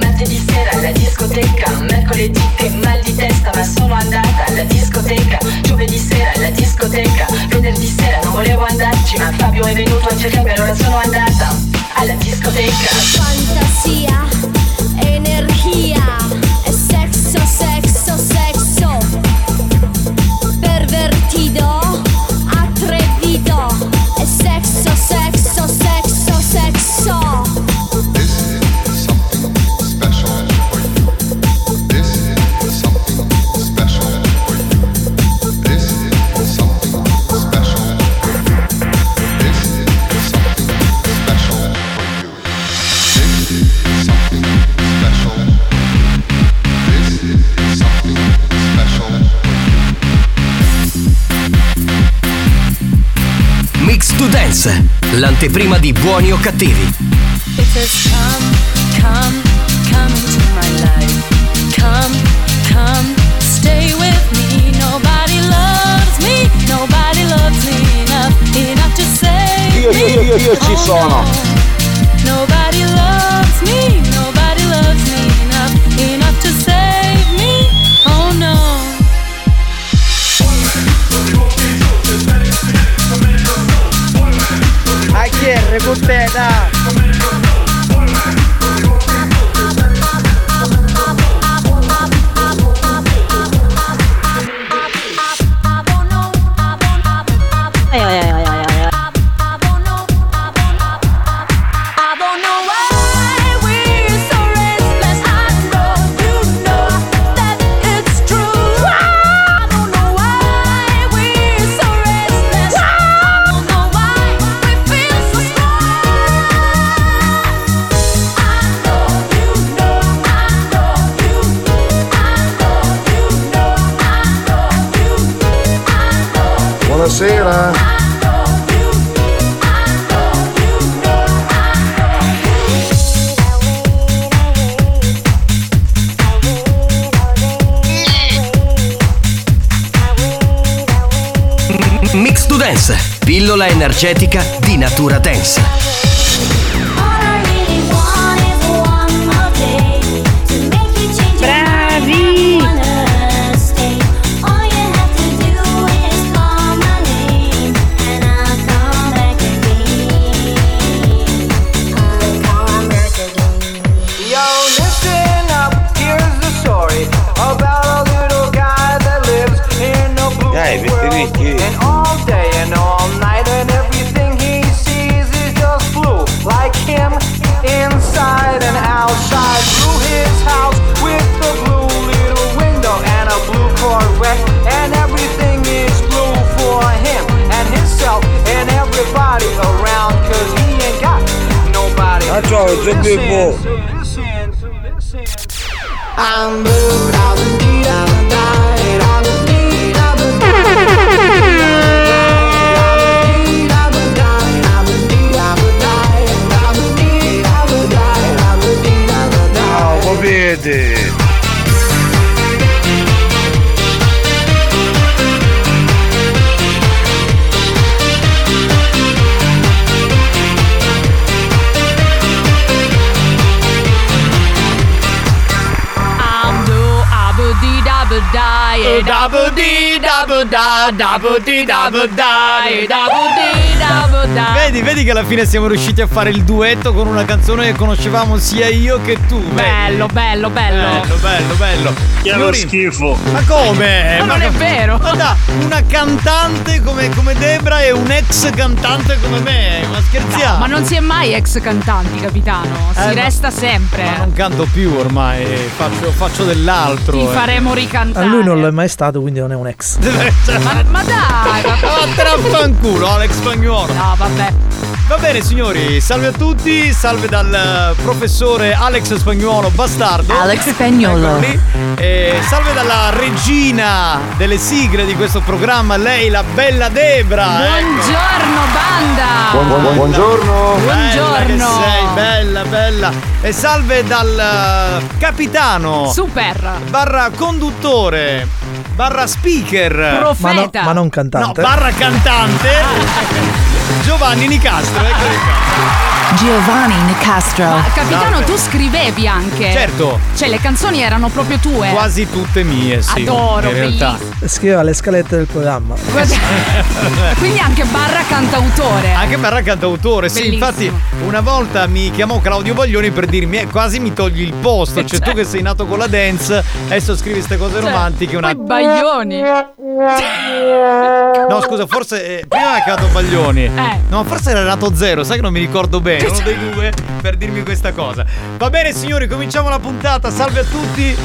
martedì sera alla discoteca, mercoledì che mal di testa ma sono andata alla discoteca, giovedì sera alla discoteca, venerdì sera non volevo andarci ma Fabio è venuto a cercarmi allora sono andata alla discoteca. Fantasia, energia, sesso, sesso, sesso, pervertido, atrevido, sesso, sesso, sesso, sesso. Dance, l'anteprima di Buoni o Cattivi. It says come, come, come into my life. Come, come, stay with me. Nobody loves me, nobody loves me enough, enough to say. Io ci sono. Nobody loves me, nobody loves me enough, enough to save me. Oh no. ACR completa. Buonasera. Mix to Dance, pillola energetica di NaturaDance. die, double D, double da, double D, double die, double D, double da. Vedi che alla fine siamo riusciti a fare il duetto con una canzone che conoscevamo sia io che tu. Bello, bello, bello. Bello. Che lo schifo. Ma come? Ma non è vero. Ma da, una cantante come Debra e un ex cantante come me. Ma scherziamo. No, ma non si è mai ex cantanti, capitano. Si resta sempre. Ma non canto più ormai, faccio dell'altro. Ti faremo ricantare. A lui non l'è mai stato, quindi non è un ex. ma dai, vaffanculo, Alex Spagnuolo. No, vabbè. Va bene signori, salve a tutti, salve dal professore Alex Spagnuolo bastardo. Alex Spagnuolo. Salve dalla regina delle sigle di questo programma, lei la bella Debra. Buongiorno banda. Buongiorno. Bella che sei, bella. E salve dal capitano. Super. Barra conduttore. Barra speaker. Profeta. Ma non cantante. No, barra cantante. Giovanni Nicastro, eccoli qua. Giovanni Nicastro. Ma capitano, tu scrivevi anche. Certo. Cioè le canzoni erano proprio tue. Quasi tutte mie, sì. Adoro, in realtà. Scriveva le scalette del programma. Quindi anche barra cantautore. Sì, bellissimo. Infatti una volta mi chiamò Claudio Baglioni per dirmi quasi mi togli il posto. Cioè tu che sei nato con la dance, adesso scrivi queste cose romantiche. Poi Baglioni. No scusa, forse prima è nato Baglioni. No, forse era nato Zero, sai che non mi ricordo bene. Uno dei due per dirmi questa cosa. Va bene signori, cominciamo la puntata. Salve a tutti.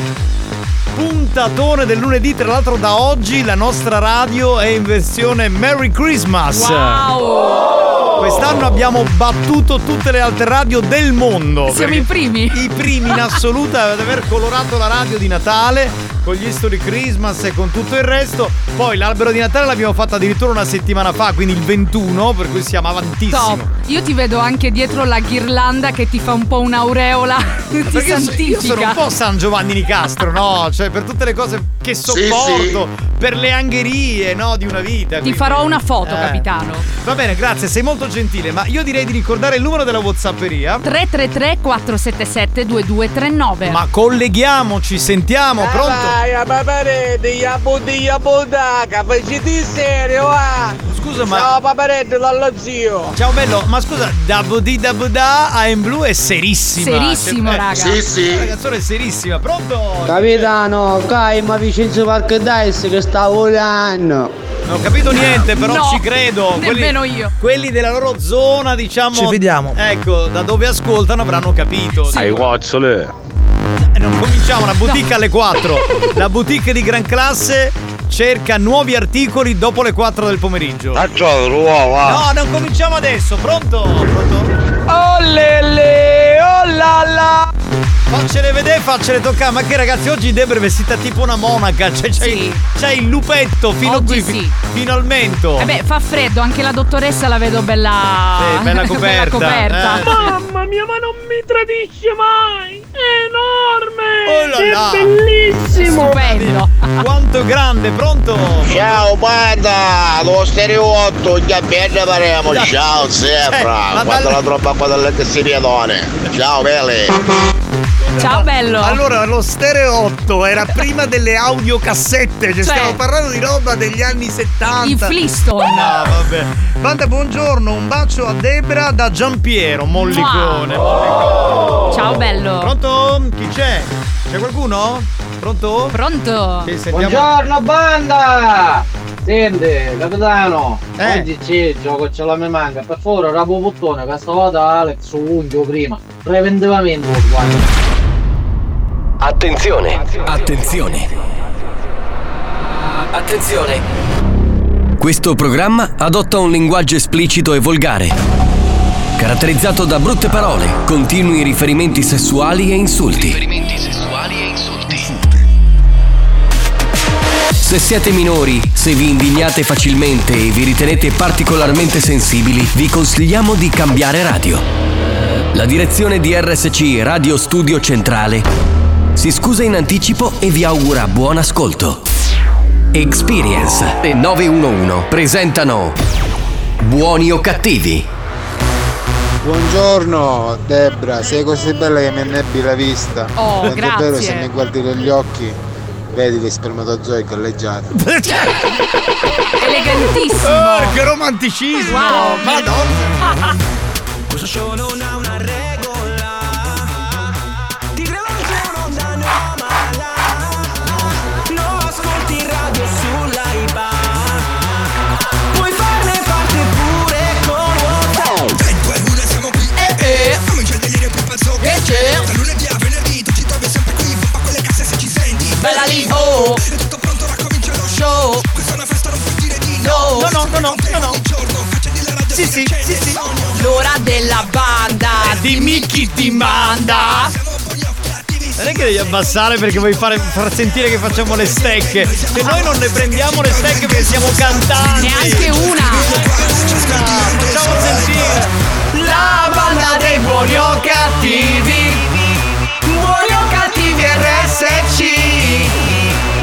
Puntatone del lunedì, tra l'altro da oggi la nostra radio è in versione Merry Christmas. Wow! Quest'anno abbiamo battuto tutte le altre radio del mondo. Siamo i primi in assoluta ad aver colorato la radio di Natale con gli story Christmas e con tutto il resto. Poi l'albero di Natale l'abbiamo fatto addirittura una settimana fa, quindi il 21, per cui siamo avantissimi. Top. Io ti vedo anche dietro la ghirlanda che ti fa un po' un'aureola, ti santifica. Io sono un po' San Giovanni Nicastro, no? Cioè per tutte le cose che sopporto, sì. Per le angherie, no? Di una vita. Ti farò una foto, capitano. Va bene, grazie, sei molto gentile, ma io direi di ricordare il numero della WhatsApperia. 333-477-2239. Ma colleghiamoci, sentiamo, pronto? Scusa, ma ciao paparetto dallo zio. Ciao bello, ma scusa, da I'm Blue è serissima. Serissimo, raga. Sì. La canzone è serissima, pronto? Capitano, ma Vincenzo Park Dice che sta volando. Non ho capito niente, però no, ci credo. Nemmeno io. Quelli della loro zona, diciamo. Ci vediamo. Ecco, da dove ascoltano avranno capito. Sì. Ai guazzole. Non cominciamo, la boutique alle 4. La boutique di Gran Classe cerca nuovi articoli dopo le 4 del pomeriggio. No, non cominciamo adesso, pronto? Oh lele, oh la la. Faccele vedere, faccele toccare. Ma che ragazzi, oggi Debra è vestita tipo una monaca. Cioè c'è il lupetto fino oggi qui, fino al mento. Beh, fa freddo, anche la dottoressa la vedo bella. Sì, bella coperta. Mamma mia, ma non mi tradisce mai. È enorme, è bellissimo. Stupendo. Quanto grande, pronto? Ciao banda, lo stereotto, gli abbiamo paremo. Ciao Zebra, guarda la troppa qua delle tesseridone. Ciao Bele. Ciao bello. Allora lo stereo 8 era prima delle audiocassette, stiamo parlando di roba degli anni 70. I Flintstone. No, vabbè. Banda, buongiorno, un bacio a Debra da Giampiero, mollicone. Oh. Ciao bello. Pronto? Chi c'è? C'è qualcuno? Pronto? Sì, buongiorno banda. Sente, capitano, oggi c'è il gioco, ce la me manca. Per favore, rapo bottone, che stavolta Alex su unghio prima, preventivamente lo guardo. Attenzione. Questo programma adotta un linguaggio esplicito e volgare, caratterizzato da brutte parole, continui riferimenti sessuali e insulti. Se siete minori, se vi indignate facilmente e vi ritenete particolarmente sensibili, vi consigliamo di cambiare radio. La direzione di RSC Radio Studio Centrale si scusa in anticipo e vi augura buon ascolto. Experience e 911 presentano Buoni o Cattivi. Buongiorno Debra, sei così bella che mi annebbi la vista. Oh, grazie. È vero, se mi guardi negli occhi vedi che spermatozoi galleggiato. Elegantissimo. Oh, che romanticismo. Wow. Madonna. Questo show non ha una regola. Ti rilancio un'onda anomala. Lo ascolti in radio sull'Aiba. Puoi farne parte pure con WhatsApp. 3, 2, 1, siamo qui. Come c'è il delirio più pazzo che c'è. Da lunedì a venerdì tu ci trovi sempre qui. Pompa quelle casse se ci senti. Bella lì, oh. È tutto pronto, ora comincia lo show. Questa è una festa, non puoi dire di no. No, no, no, no, no, no. Sì, sì, sì, sì. L'ora della banda, dimmi chi ti manda. Non è che devi abbassare perché vuoi far sentire che facciamo le stecche. Se noi non ne prendiamo le stecche perché siamo cantanti. Neanche una. Facciamo sentire. La banda dei buoni o cattivi. Buoni o cattivi RSC.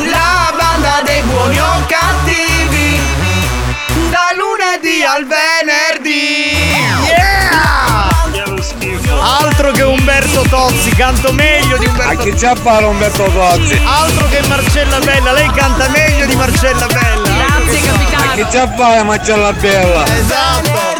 La banda dei buoni o cattivi. Da lunedì al venerdì. Yeah! Altro che Umberto Tozzi, canto meglio di Umberto Tozzi. A chi c'ha fare Umberto Tozzi? Altro che Marcella Bella, lei canta meglio di Marcella Bella. Grazie capitano. A chi c'ha fare Marcella Bella? Esatto.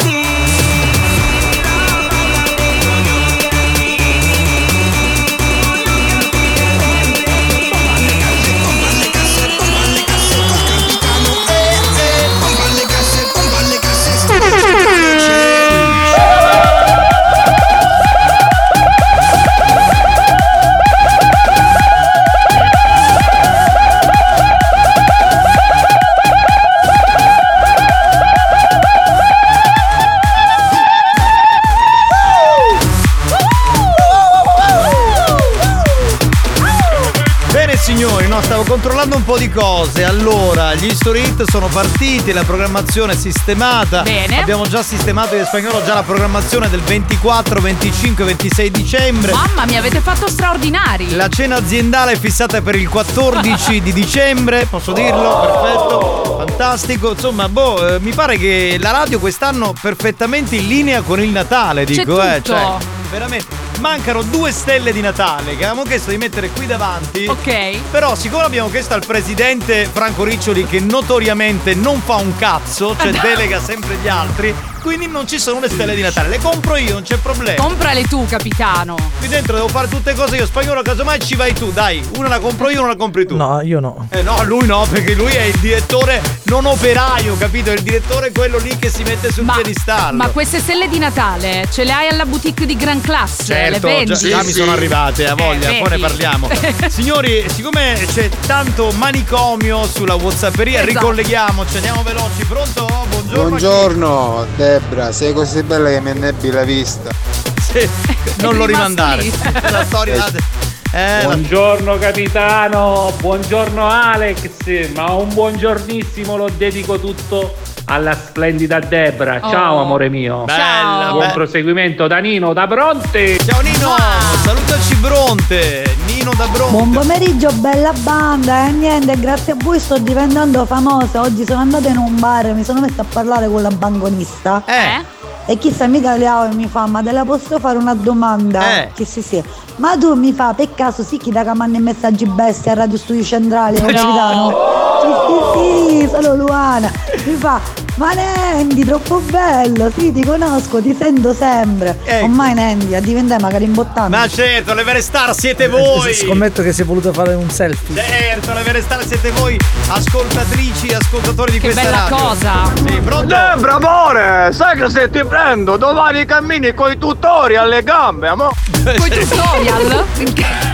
Stavo controllando un po' di cose. Allora, gli History Hit sono partiti, la programmazione è sistemata. Bene. Abbiamo già sistemato in spagnolo già la programmazione del 24, 25, 26 dicembre. Mamma mia, avete fatto straordinari. La cena aziendale è fissata per il 14 di dicembre, posso dirlo? Perfetto, fantastico. Insomma, boh, mi pare che la radio quest'anno perfettamente in linea con il Natale, dico, c'è tutto. Cioè, veramente. Mancano 2 stelle di Natale che avevamo chiesto di mettere qui davanti. Ok. Però siccome abbiamo chiesto al presidente Franco Riccioli, che notoriamente non fa un cazzo, cioè delega sempre gli altri, quindi non ci sono le stelle di Natale. Le compro io, non c'è problema. Comprale tu, capitano. Qui dentro devo fare tutte cose io, spagnolo, casomai ci vai tu, dai. Una la compro io, una la compri tu. No, io no. No, lui no, perché lui è il direttore non operaio, capito? È il direttore quello lì che si mette sul piedistallo. Ma queste stelle di Natale ce le hai alla boutique di Gran Classe? Certo. Già, sì, mi sono arrivate, a voglia, poi ne parliamo. Signori, siccome c'è tanto manicomio sulla WhatsApperia, esatto, ricolleghiamoci, andiamo veloci. Pronto? Buongiorno. Buongiorno Debra, sei così bella che mi annebbi la vista. Sì, non lo rimandare. La storia. Buongiorno capitano, buongiorno Alex, ma un buongiornissimo lo dedico tutto alla splendida Debra. Ciao amore mio. Bella, buon proseguimento da Nino da Bronte. Ciao Nino, salutaci Bronte. Nino da Bronte. Buon pomeriggio bella banda. Niente, grazie a voi sto diventando famosa. Oggi sono andata in un bar, mi sono messa a parlare con la banconista. E chissà mica Leao mi fa, ma te la posso fare una domanda? Che sì. Ma tu mi fa, per caso sì chi da che manda i messaggi bestia a Radio Studio Centrale, no, capitano? Sì, sono Luana. Mi fa, ma Nendi, troppo bello, sì, ti conosco, ti sento sempre. Ecco. Ormai Nendi, a diventare magari imbottante. Ma certo, le vere star siete voi. Scommetto che si è voluto fare un selfie. Certo, le vere star siete voi, ascoltatrici, ascoltatori di questa radio. Che bella cosa. Sì, pronto? Debra, amore, sai che se ti prendo domani cammini coi tutori alle gambe, amore. Coi tutorial?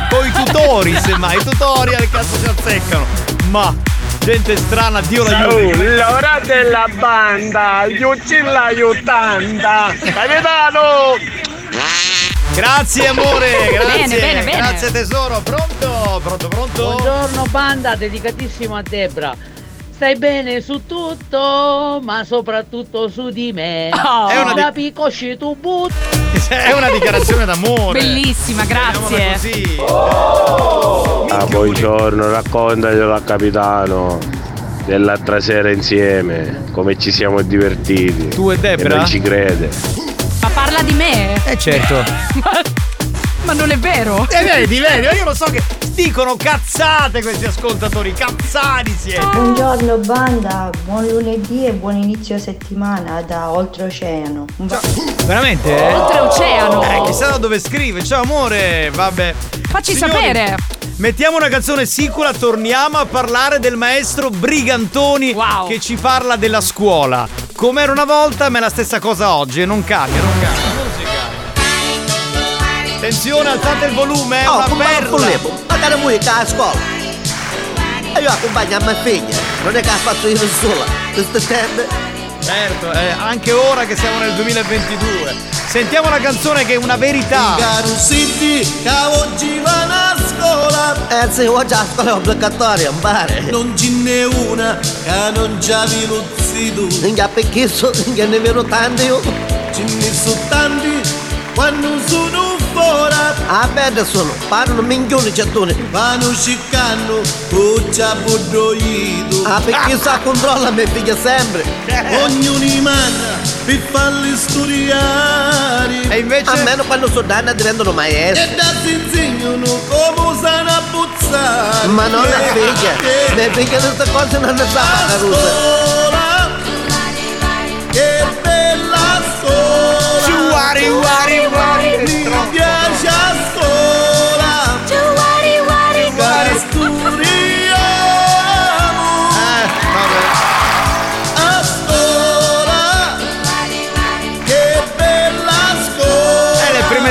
Coi tutori, semmai, tutorial, cazzo ci azzeccano. Ma... gente strana, Dio la aiuti. L'ora della banda, gli uccilla aiutanta. Capitano! Grazie amore, grazie. Bene. Grazie tesoro, pronto. Buongiorno banda, dedicatissimo a Debra. Stai bene su tutto, ma soprattutto su di me. Da picosci tu butti. È una dichiarazione d'amore. Bellissima, grazie. Così. Buongiorno, raccontaglielo a capitano dell'altra sera insieme, come ci siamo divertiti. Tu e Debra? E non ci crede. Ma parla di me? Certo. ma non è vero. E vedi, vedi, io lo so che dicono cazzate questi ascoltatori, cazzati siete. Buongiorno banda, buon lunedì e buon inizio settimana da Oltreoceano. Veramente? Oh. Oltreoceano. Chissà dove scrive, ciao amore, vabbè. Facci signori, sapere. Mettiamo una canzone sicura, torniamo a parlare del maestro Brigantoni, wow, che ci parla della scuola. Com'era una volta, ma è la stessa cosa oggi, non cambia, non cambia. Musica. Attenzione, alzate il volume, è una perla. Andare a musica a scuola. E io accompagno mia figlia, non è che la faccio io sola, questo tempo. Certo, anche ora che siamo nel 2022. Sentiamo la canzone che è una verità. Oggi va a scuola. Sì, oggi a scuola è obbligatoria, pare. Non ce n'è una che non già vi luzzi tu. Ninga perché ne vedo tanti io. Ce ne sono tanti quando sono fuori. Ah bene sono, parlo minchioni cettoni. Vanno ciccano, cuccia budroito. Ah perché sa controlla me figlia sempre. Ogni manna per farli studiare. E invece? A meno quando sono danna diventano maestri. E da si insegnano come sanno a puzzare. Ma non la figlia, le figlie di queste cose non le sa fare la russa. Scuola, che bella scuola. Ci guari, guari, guari.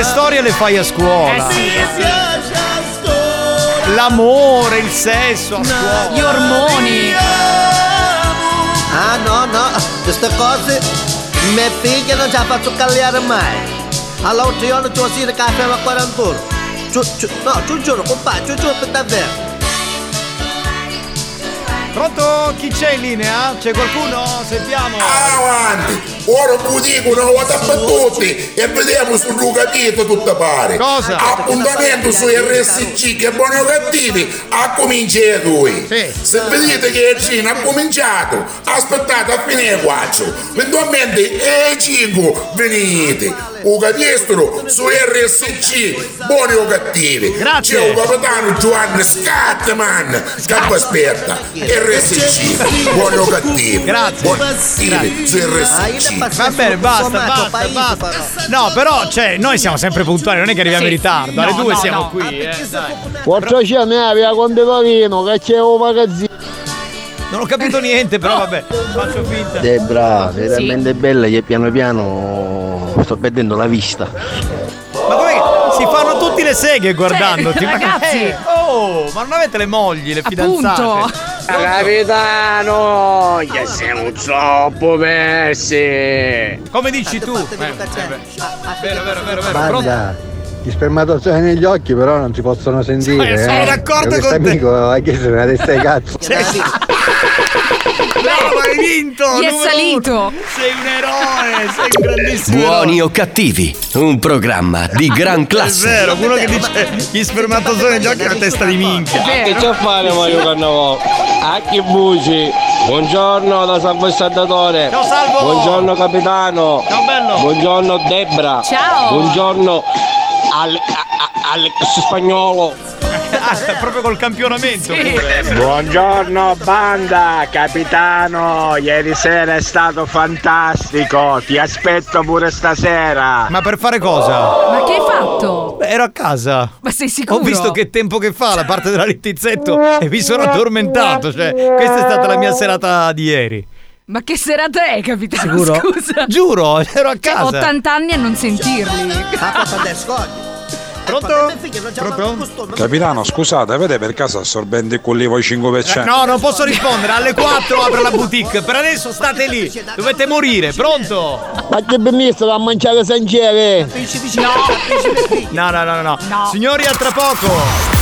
Storie le fai a scuola, sì, sì. L'amore, il sesso a scuola, gli ormoni. Ah no no, queste cose mia figlia non ci ha fatto cagliare mai. Allora io non ci ho sentito caffè a 41. No, ci giuro compagno, ci giuro per davvero. Pronto? Chi c'è in linea? C'è qualcuno? Sentiamo! Avanti! Ora vi dico una volta per tutti e vediamo sul Lucatito tutta pare! Cosa? Appuntamento su RSC che Buoni o Cattivi ha cominciato voi! Sì. Se vedete che il Cina ha cominciato, aspettate a finire 4, eventualmente e 5 venite! O capistro su RSC Buoni o Cattivi. Grazie. C'è un capitano Giovanni Scattman campo esperta RSC Buoni o Cattivi. Grazie. Buoni Cattivi su RSC. Va bene, basta. No però cioè noi siamo sempre puntuali, non è che arriviamo in ritardo. Alle 2 siamo qui. Porto c'è via con De Valino che c'è un magazzino. Non ho capito niente però vabbè, faccio finta. Debra, sei veramente bella che piano piano sto perdendo la vista. Ma com'è che si fanno tutti le seghe guardandoti? Ragazzi, ma non avete le mogli, le fidanzate? Appunto. Capitano, che siamo troppo persi. Come dici tu? Vero. Pronto? Gli spermatozoi negli occhi però non si possono sentire. Sono d'accordo con te. Amico ha chiesto una testa di cazzo. Bravo, hai vinto! Gli è salito! Sei un eroe, sei un grandissimo eroe. Buoni o cattivi, un programma di gran classe. È vero, quello che dice gli spermatozoi negli occhi è una testa di minchia. Che c'ho a fare Mario Cannavò? A chi buci? Buongiorno da Salvo e Saldatore. Ciao Salvo! Buongiorno capitano. Ciao bello! Buongiorno Debra. Ciao! Buongiorno Alex Spagnuolo. Sta proprio col campionamento. Sì. Buongiorno banda, capitano. Ieri sera è stato fantastico. Ti aspetto pure stasera. Ma per fare cosa? Ma che hai fatto? Beh, ero a casa. Ma sei sicuro? Ho visto che tempo che fa la parte della Littizzetto e mi sono addormentato. Cioè, questa è stata la mia serata di ieri. Ma che serata è, capitano? Sicuro? Scusa. Giuro, ero a casa. Ho 80 anni e non sentirli. Pronto? Capitano, scusate, avete per caso assorbente con l'Evo 5%? No, non posso rispondere. Alle 4 apre la boutique. Per adesso state lì. Dovete morire. Pronto? Ma che benissimo, a mangiare sancere. No. Signori, a tra poco.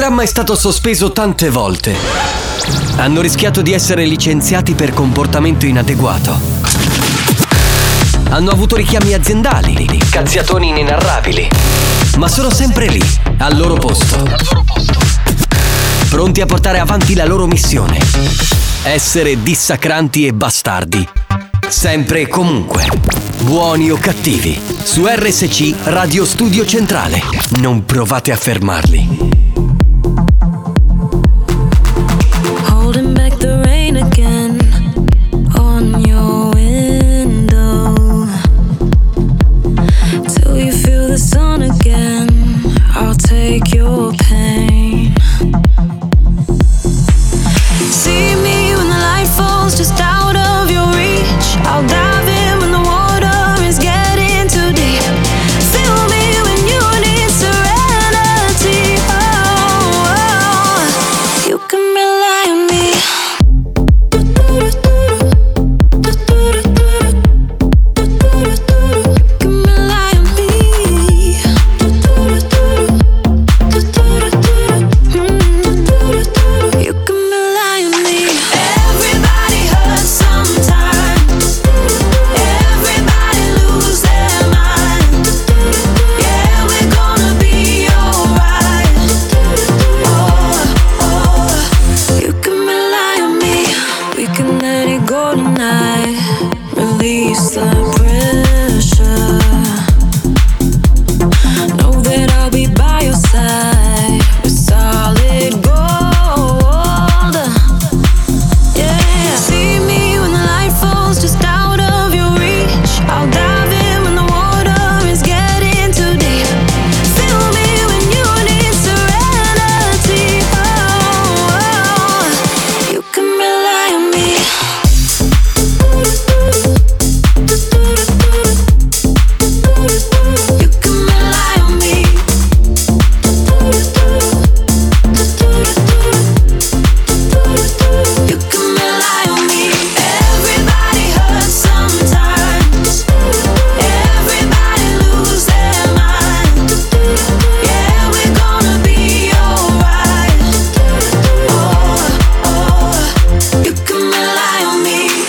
programma è stato sospeso tante volte. Hanno rischiato di essere licenziati per comportamento inadeguato. Hanno avuto richiami aziendali, cazziatoni inenarrabili. Ma sono sempre lì, al loro posto, pronti a portare avanti la loro missione: essere dissacranti e bastardi, sempre e comunque. Buoni o cattivi, su RSC Radio Studio Centrale. Non provate a fermarli. Holding back the rain again on your window till you feel the sun again. I'll take your pain. See me when the light falls just out of your reach. I'll dive in when the water is getting too deep. Fill me when you need serenity. Oh, oh. You can rely on me. You can rely on me. You can rely on me. Everybody hurts sometimes. Everybody lose their mind. Yeah, we're gonna be alright. Oh, oh. You can rely on me. We can let it go tonight. Release the pressure. Know that I'll be by your side with solid gold. Yeah. See me when the light falls just out of your reach. I'll dive in when the water is getting too deep. Fill me when you need serenity. Oh, oh. You can rely on me. You can rely on me. You can rely on me. Everybody hurts sometimes. Everybody lose their mind. Yeah, we're gonna be alright. Oh, oh. You can rely on me.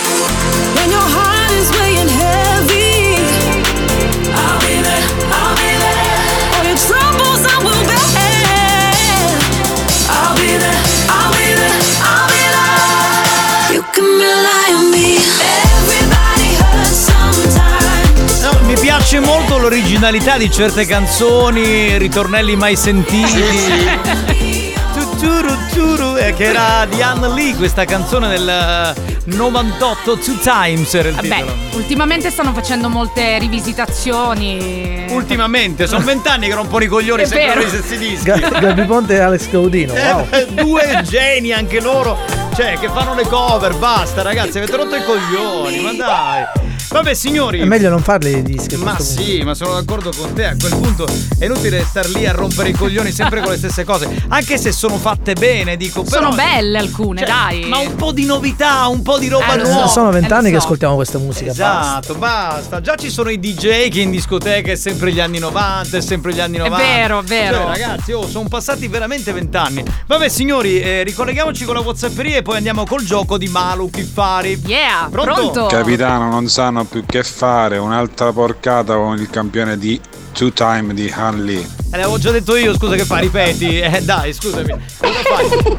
When your heart is weighing heavy, I'll be there, I'll be there. all your troubles I will bear. I'll be there, I'll be there, I'll be there. You can rely on me. Everybody hurts sometimes. No, mi piace molto l'originalità di certe canzoni, ritornelli mai sentiti. Tuturu turu, che era di Ann Lee questa canzone del 98, Two Times era il Vabbè, titolo. ultimamente stanno facendo molte rivisitazioni. Ultimamente, sono 20 anni che rompono i coglioni È sempre vero. Gli stessi dischi. Gabi Ponte e Alex Gaudino, wow. Due geni anche loro, cioè che fanno le cover, basta ragazzi, avete rotto i coglioni, ma dai. Vabbè signori, è meglio non farle i dischi. Ma sì, ma sono d'accordo con te, a quel punto è inutile star lì a rompere i coglioni sempre con le stesse cose, anche se sono fatte bene, dico. Sono però, belle alcune, cioè, dai. Ma un po' di novità, un po' di roba nuova. Sono 20 anni che ascoltiamo questa musica. Esatto, basta. Già ci sono i DJ che in discoteca è sempre gli anni 90, è sempre gli anni 90. È vero, è vero. Cioè, ragazzi, oh, sono passati veramente 20 anni. Vabbè signori, ricolleghiamoci con la WhatsApperia e poi andiamo col gioco di Malu Chiffari. Yeah, pronto? Capitano, non sanno più che fare, un'altra porcata con il campione di Two Time di Ann Lee. L'avevo già detto io, scusa che fa, ripeti. Dai, scusami.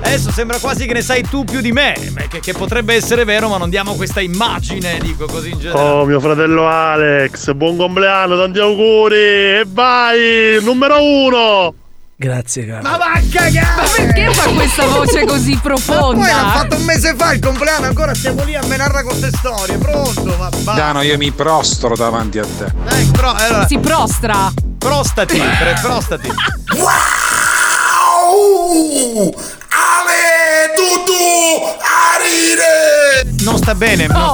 Adesso sembra quasi che ne sai tu più di me, che potrebbe essere vero, ma non diamo questa immagine, dico così in generale. Oh, mio fratello Alex, buon compleanno, tanti auguri e vai, numero 1. Grazie, caro. Ma va a cagare! Ma perché fa questa voce così profonda? Ma poi l'ha fatto un mese fa il compleanno, ancora stiamo lì a menarla con queste storie, pronto? Ma Dano, io mi prostro davanti a te. Allora. Si prostra. Prostati, prostati. Wow! Ale tutu arire! Non sta bene, no.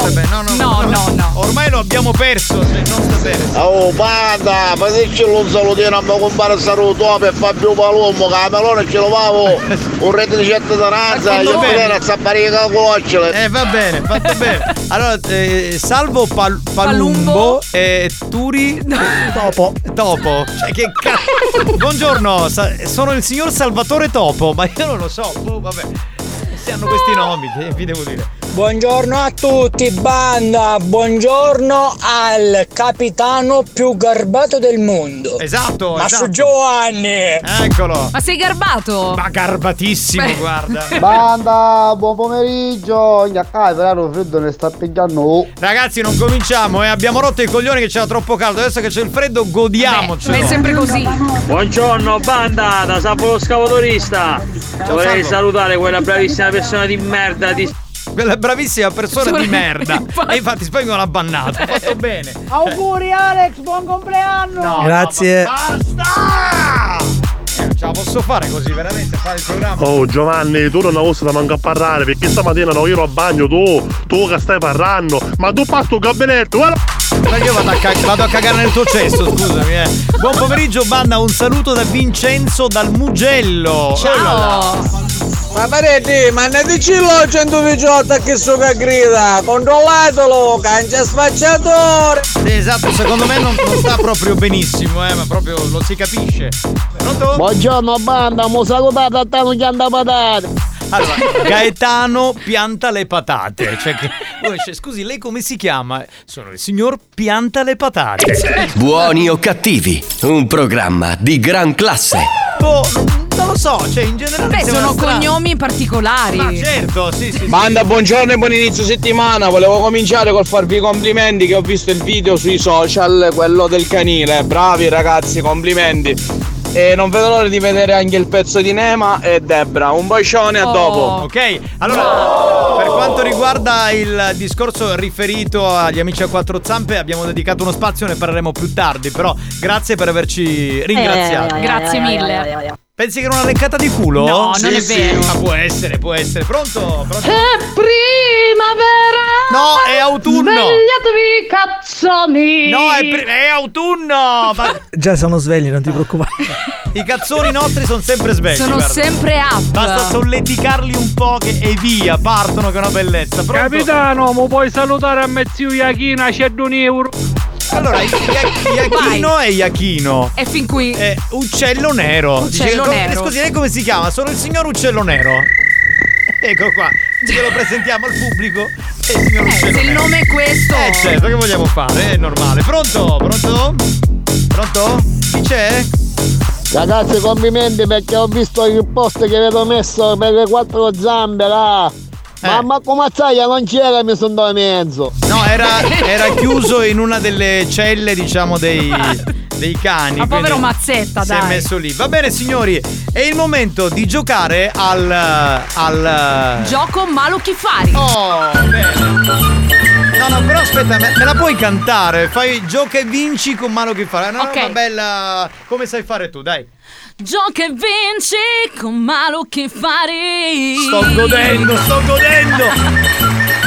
Ormai lo abbiamo perso, cioè non sta bene. Oh panda, ma se ce lo salutiamo a compare saluto per far più palombo, che la melone ce lo vavo, un rete di certa taranza, io potrei sapparire con cuocciole. Va bene, fatto bene. Allora, salvo palumbo e turi topo. Topo. Cioè, che cazzo. Buongiorno, sono il signor Salvatore Topo, ma io non lo so. Vabbè. Si hanno questi nomi, che vi devo dire. Buongiorno a tutti, banda. Buongiorno al capitano più garbato del mondo. Esatto. Ma esatto. Su Giovanni. Eccolo. Ma sei garbato? Ma garbatissimo, beh, guarda. Banda, buon pomeriggio. Però freddo ne sta pigliando. Ragazzi, non cominciamo, abbiamo rotto i coglioni che c'era troppo caldo. Adesso che c'è il freddo, godiamocelo. È sempre così. Buongiorno, banda, da Sapo lo scavatorista. Vorrei salutare quella bravissima persona di merda di... Quella bravissima persona di merda. E infatti Spagnuolo l'ha bannata. Fatto bene. Auguri Alex, buon compleanno. No, grazie. No, basta! Non ce la posso fare così, veramente, fare il programma. Oh Giovanni, tu non la posso da manco a parlare, perché stamattina non ero a bagno, tu che stai parlando, ma tu passi un gabinetto, guarda. Ma io vado a cagare nel tuo cesso, scusami, Buon pomeriggio, banda, un saluto da Vincenzo dal Mugello. Ciao. Ma parete, mandateci lo 118 che so che grida, controllatelo, cancia spacciatore. Sì, esatto, secondo me non sta proprio benissimo, ma proprio lo si capisce. Pronto? Buongiorno banda, mo salutato a Tano Chianda Patate. Allora, Gaetano pianta le patate. Cioè, scusi, lei come si chiama? Sono il signor Pianta le Patate. Buoni o cattivi, un programma di gran classe. Non lo so, cioè in generale. Beh, sono cognomi particolari. Ma certo, sì. Banda, buongiorno e buon inizio settimana. Volevo cominciare col farvi i complimenti, che ho visto il video sui social, quello del canile. Bravi ragazzi, complimenti. E non vedo l'ora di vedere anche il pezzo di Nema e Debra. Un bacione, a dopo. Ok, allora per quanto riguarda il discorso riferito agli amici a quattro zampe, abbiamo dedicato uno spazio, ne parleremo più tardi. Però grazie per averci ringraziato. Grazie mille. Pensi che era una leccata di culo? No, sì, non è vero. Ma può essere. Pronto? È primavera. No, è autunno. Svegliatevi, cazzoni. No, è autunno. Già sono svegli, non ti preoccupare. I cazzoni nostri sono sempre svegli. Sempre up. Basta solleticarli un po' e via, partono, che è una bellezza. Pronto? Capitano, mi puoi salutare a me zio Iachina, c'è €1. Allora, Iachino è Iachino. E fin qui Uccello Nero. Uccello Nero. Scusi, lei come si chiama? Sono il signor Uccello Nero. Ecco qua, ce lo presentiamo al pubblico. Il signor Uccello Nero. Se il nome è questo. Certo, che vogliamo fare? È normale. Pronto? Chi c'è? Ragazzi, complimenti, perché ho visto il post che avevo messo per le quattro zampe là. Ma Marco Mazzaglia non c'era, mi sono andato a mezzo. No, era chiuso in una delle celle, diciamo, dei cani. Ma povero Mazzetta, dai. Si è messo lì. Va bene, signori, è il momento di giocare al gioco Maluchifari. Oh, bene. No, però aspetta, me la puoi cantare? Fai gioca e vinci con Maluchifari. No, okay. Una bella... Come sai fare tu, dai. Gioca e vinci con Maluchifari. Sto godendo.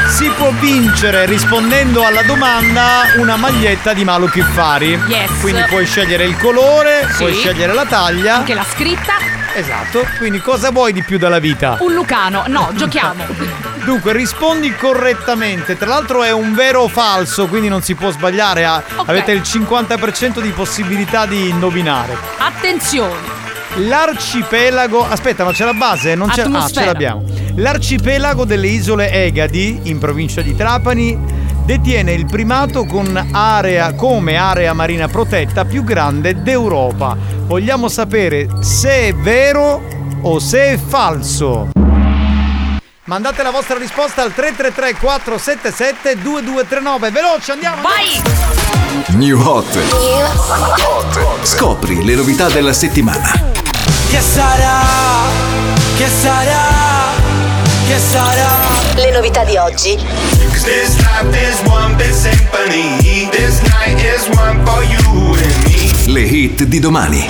Si può vincere rispondendo alla domanda una maglietta di Maluchifari. Yes. Quindi puoi scegliere il colore, sì. Puoi scegliere la taglia, anche la scritta. Esatto, quindi cosa vuoi di più dalla vita? Un Lucano, no, giochiamo. Dunque rispondi correttamente. Tra l'altro è un vero o falso, quindi non si può sbagliare. Okay. Avete il 50% di possibilità di indovinare. Attenzione. L'arcipelago. Aspetta, ma c'è la base? Non c'è. Ah, ce l'abbiamo. L'arcipelago delle isole Egadi, in provincia di Trapani, detiene il primato come area marina protetta più grande d'Europa. Vogliamo sapere se è vero o se è falso. Mandate la vostra risposta al 333 477 2239. Veloce, andiamo! Vai! New Hot. Scopri le novità della settimana. Che sarà? Le novità di oggi. Le hit di domani.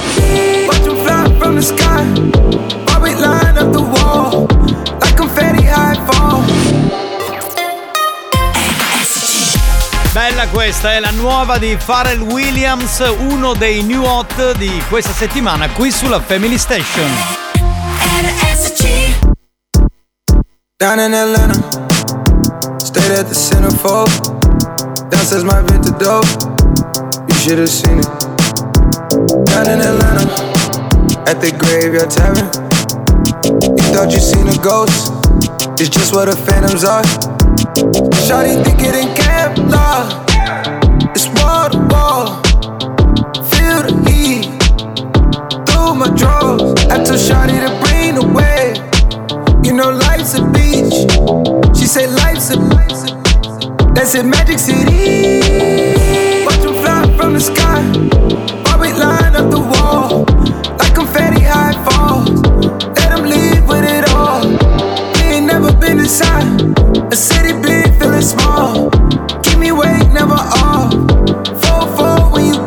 Bella questa, è la nuova di Pharrell Williams, uno dei new hot di questa settimana qui sulla Family Station. RSC. Down in Atlanta, stayed at the centerfold. Downstairs my Venta dope, you should have seen it. down in Atlanta at the Graveyard Tavern. You thought you seen a ghost, it's just where the phantoms are. Shawty think it in camp, love. It's wall to wall, feel the heat through my drawers. I told Shawty to bring the wave, you know life's a beach. She said life's a beach, that's in Magic City. Watch them fly from the sky, while we line up the wall, like confetti high falls. Let them live with it all. We ain't never been inside a city big, feeling small. Keep me awake, never off. 4-4 when you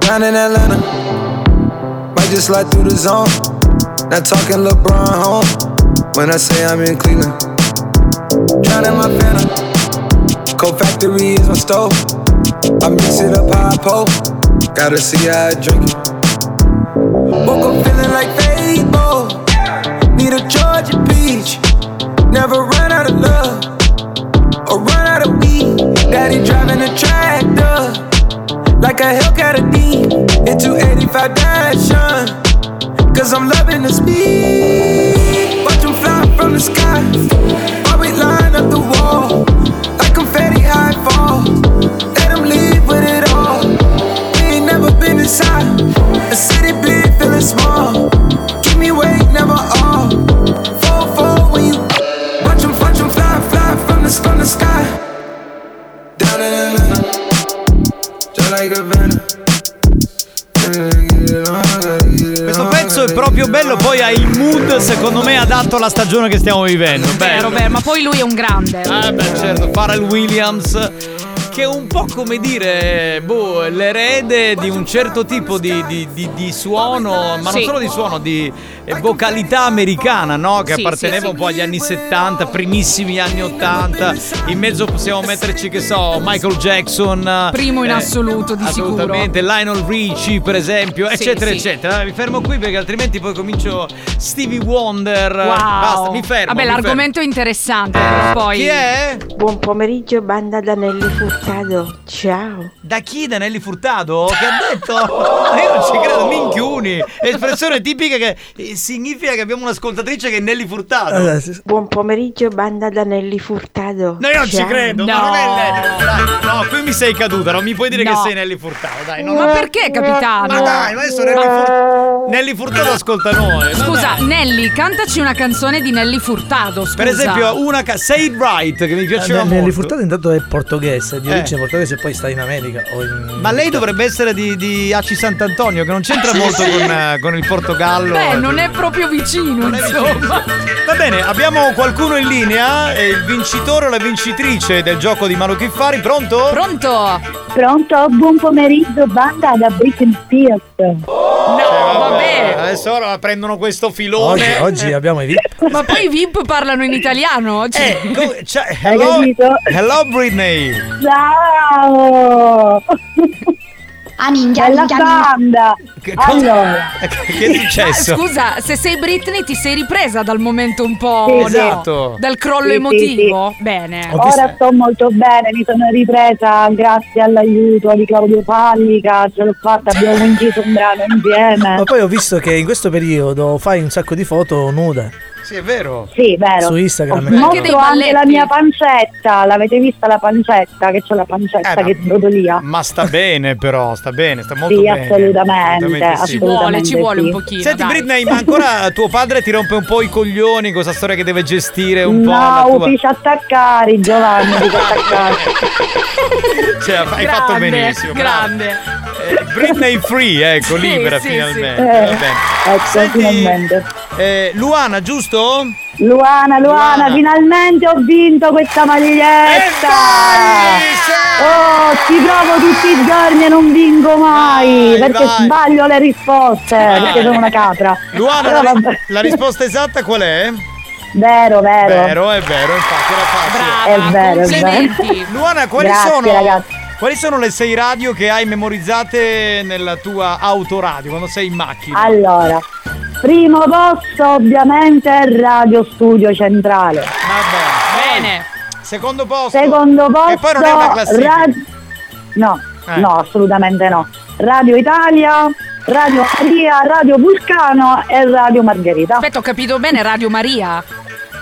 down in Atlanta, might just slide through the zone. Not talking LeBron home when I say I'm in Cleveland. Drowning my Fanta, Coke Factory is my stove. I mix it up how I poke, gotta see how I drink it. Woke up feeling like Fable, need a Georgia peach. Never run out of love, or run out of weed. Daddy driving a tractor, like a Hellcat or D. Hit 285 Datsun, cause I'm loving the speed. Watch them fly from the sky, while we line up the wall, like confetti high falls. Let them live with it all. We ain't never been inside a city big, feeling small. Keep me awake, never off. 4-4 when you from the sky, down in Atlanta, just like Havana. Questo pezzo è proprio bello, poi ha il mood, secondo me, adatto alla stagione che stiamo vivendo. Bello. Vero, ma poi lui è un grande. Ah beh, certo, Pharrell Williams, che è un po' come dire, boh, l'erede di un certo tipo di suono, ma non solo di suono, di vocalità americana, no? Che apparteneva un po' agli anni 70, primissimi anni 80. In mezzo possiamo metterci, che so, Michael Jackson, primo in assoluto, di assolutamente, sicuro. Lionel Richie, per esempio, eccetera, eccetera. Mi fermo qui perché altrimenti poi comincio Stevie Wonder. Wow. Basta, mi fermo. Vabbè, l'argomento è interessante. Poi chi è? Buon pomeriggio, banda da Nelly Furtado. Ciao. Da chi? Da Nelly Furtado? Che ha detto? Io non ci credo, minchioni. Espressione tipica che significa che abbiamo un'ascoltatrice che è Nelly Furtado. Buon pomeriggio, banda da Nelly Furtado. No, io non ci credo. No. Ma non è Nelly Furtado. No, qui mi sei caduta. Non mi puoi dire che sei Nelly Furtado, dai. Non... Ma perché, capitano? Ma dai, ma adesso Nelly Furtado ascolta noi. Scusa, Nelly, cantaci una canzone di Nelly Furtado. Scusa. Per esempio, una Say It Right, che mi piaceva molto. Nelly Furtado intanto è portoghese, di origine portoghese, e poi sta in America o in... Ma lei dovrebbe essere di Aci Sant'Antonio, che non c'entra molto con il Portogallo. Beh, non è proprio vicino, insomma. Va bene, abbiamo qualcuno in linea, è il vincitore o la vincitrice del gioco di Manu Chiffari. Pronto? Pronto? Pronto, buon pomeriggio, banda da Britney Spears. No, vabbè. Adesso ora prendono questo filone. Oggi abbiamo i VIP. Ma poi i VIP parlano in italiano oggi. Hello Britney. Ciao. Alla banda. Allora, che è successo? Scusa, se sei Britney ti sei ripresa dal momento un po', esatto, dal crollo emotivo? Sì. Bene. Ora sto molto bene, mi sono ripresa grazie all'aiuto di Claudio Pallica, ce l'ho fatta, abbiamo vinto un brano insieme. Ma poi ho visto che in questo periodo fai un sacco di foto nuda. Sì, è vero. Sì, vero. Su Instagram. Mostro anche la mia pancetta. L'avete vista la pancetta? Che c'ho la pancetta che sbrodolia. Ma sta bene, però, sta bene, sta molto bene. Assolutamente. Ci vuole un pochino. Senti, dai. Britney, ma ancora tuo padre ti rompe un po' i coglioni con questa storia che deve gestire un po'. No, uffici attaccare, Giovanni, devi attaccare. Cioè, hai fatto benissimo. Grande. Britney free, ecco, sì, libera, sì, finalmente. Va bene. Ecco, senti, finalmente. Luana, giusto? Luana, finalmente ho vinto questa maglietta. Oh, ci provo tutti i giorni e non vinco mai, perché sbaglio le risposte, perché sono una capra. Luana, la risposta esatta qual è? Vero, è vero, infatti era facile. Brava, è vero. Luana, quali sono le 6 radio che hai memorizzate nella tua autoradio quando sei in macchina? Allora, primo posto ovviamente Radio Studio Centrale. Vabbè, bene. Secondo posto. E poi non è una classifica. No, assolutamente no. Radio Italia, Radio Maria, Radio Vulcano e Radio Margherita. Aspetta, ho capito bene, Radio Maria?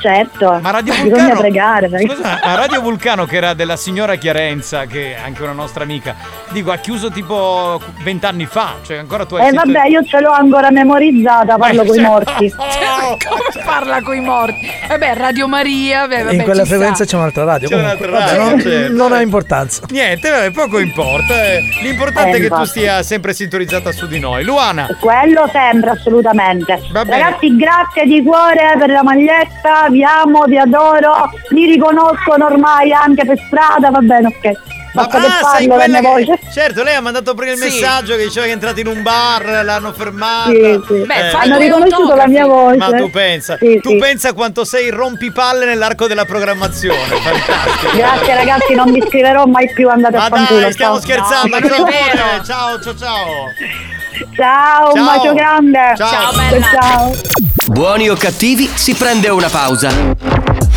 Certo, ma Radio Vulcano, bisogna pregare perché... Scusa, ma Radio Vulcano, che era della signora Chiarenza, che è anche una nostra amica, dico, ha chiuso tipo 20 anni fa, cioè ancora tu hai vabbè, io ce l'ho ancora memorizzata, parlo coi morti. Come parla coi morti? Vabbè, Radio Maria, vabbè, in quella frequenza c'è un'altra radio, certo. Non ha importanza. Niente, vabbè, poco importa. L'importante è che tu stia sempre sintonizzata su di noi, Luana. Quello sempre, assolutamente. Ragazzi, grazie di cuore per la maglietta. Vi amo, vi adoro, mi riconoscono ormai anche per strada, va bene, ok. Basta in quella voce. Certo, lei ha mandato prima il messaggio che diceva che è entrata in un bar, l'hanno fermata. Sì. Beh, hanno riconosciuto la mia voce. Ma tu pensa, pensa quanto sei rompipalle nell'arco della programmazione. Fantastico. Grazie ragazzi, non vi scriverò mai più, andate a fanculo. Ma stiamo scherzando, no. Vero. Ciao, un bacio grande. Ciao, bella. Ciao. Buoni o cattivi, si prende una pausa.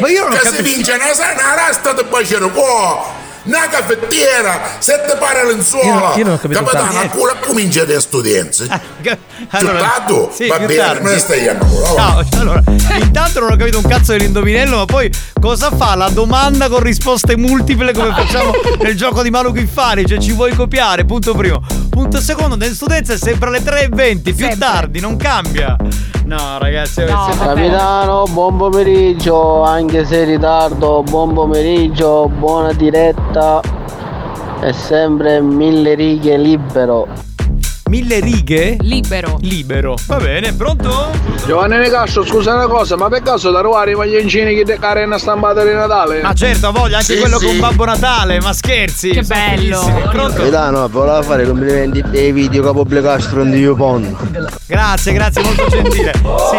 Ma io non capisco. Se vince una rasta ti bacio un po'. una caffettiera, sette pare lenzuola. Io non ho capito capitano, a culo comincia di studenza. Allora, sì, va bene, me ne stai a culo. No, allora, intanto non ho capito un cazzo dell'indovinello, ma poi cosa fa la domanda con risposte multiple come facciamo nel gioco di Manu Ghifari? Cioè, ci vuoi copiare? Punto primo. Punto secondo, nel studenza è sempre alle 3:20, più sempre. Tardi, non cambia. No ragazzi, no, capitano, buon pomeriggio, anche se in ritardo, buon pomeriggio, buona diretta, è sempre mille righe libero. Mille righe? Libero. Libero. Va bene, pronto? Giovanni Nicastro, scusa una cosa, ma per caso da ruare i maglioncini che decare una stampata di Natale? Ah certo, voglio anche sì, quello sì, con Babbo Natale, ma scherzi. Che bello. Pronto? No, voleva fare i complimenti dei video che ha pubblicato in YouPorn. Grazie, grazie, molto gentile. Sì,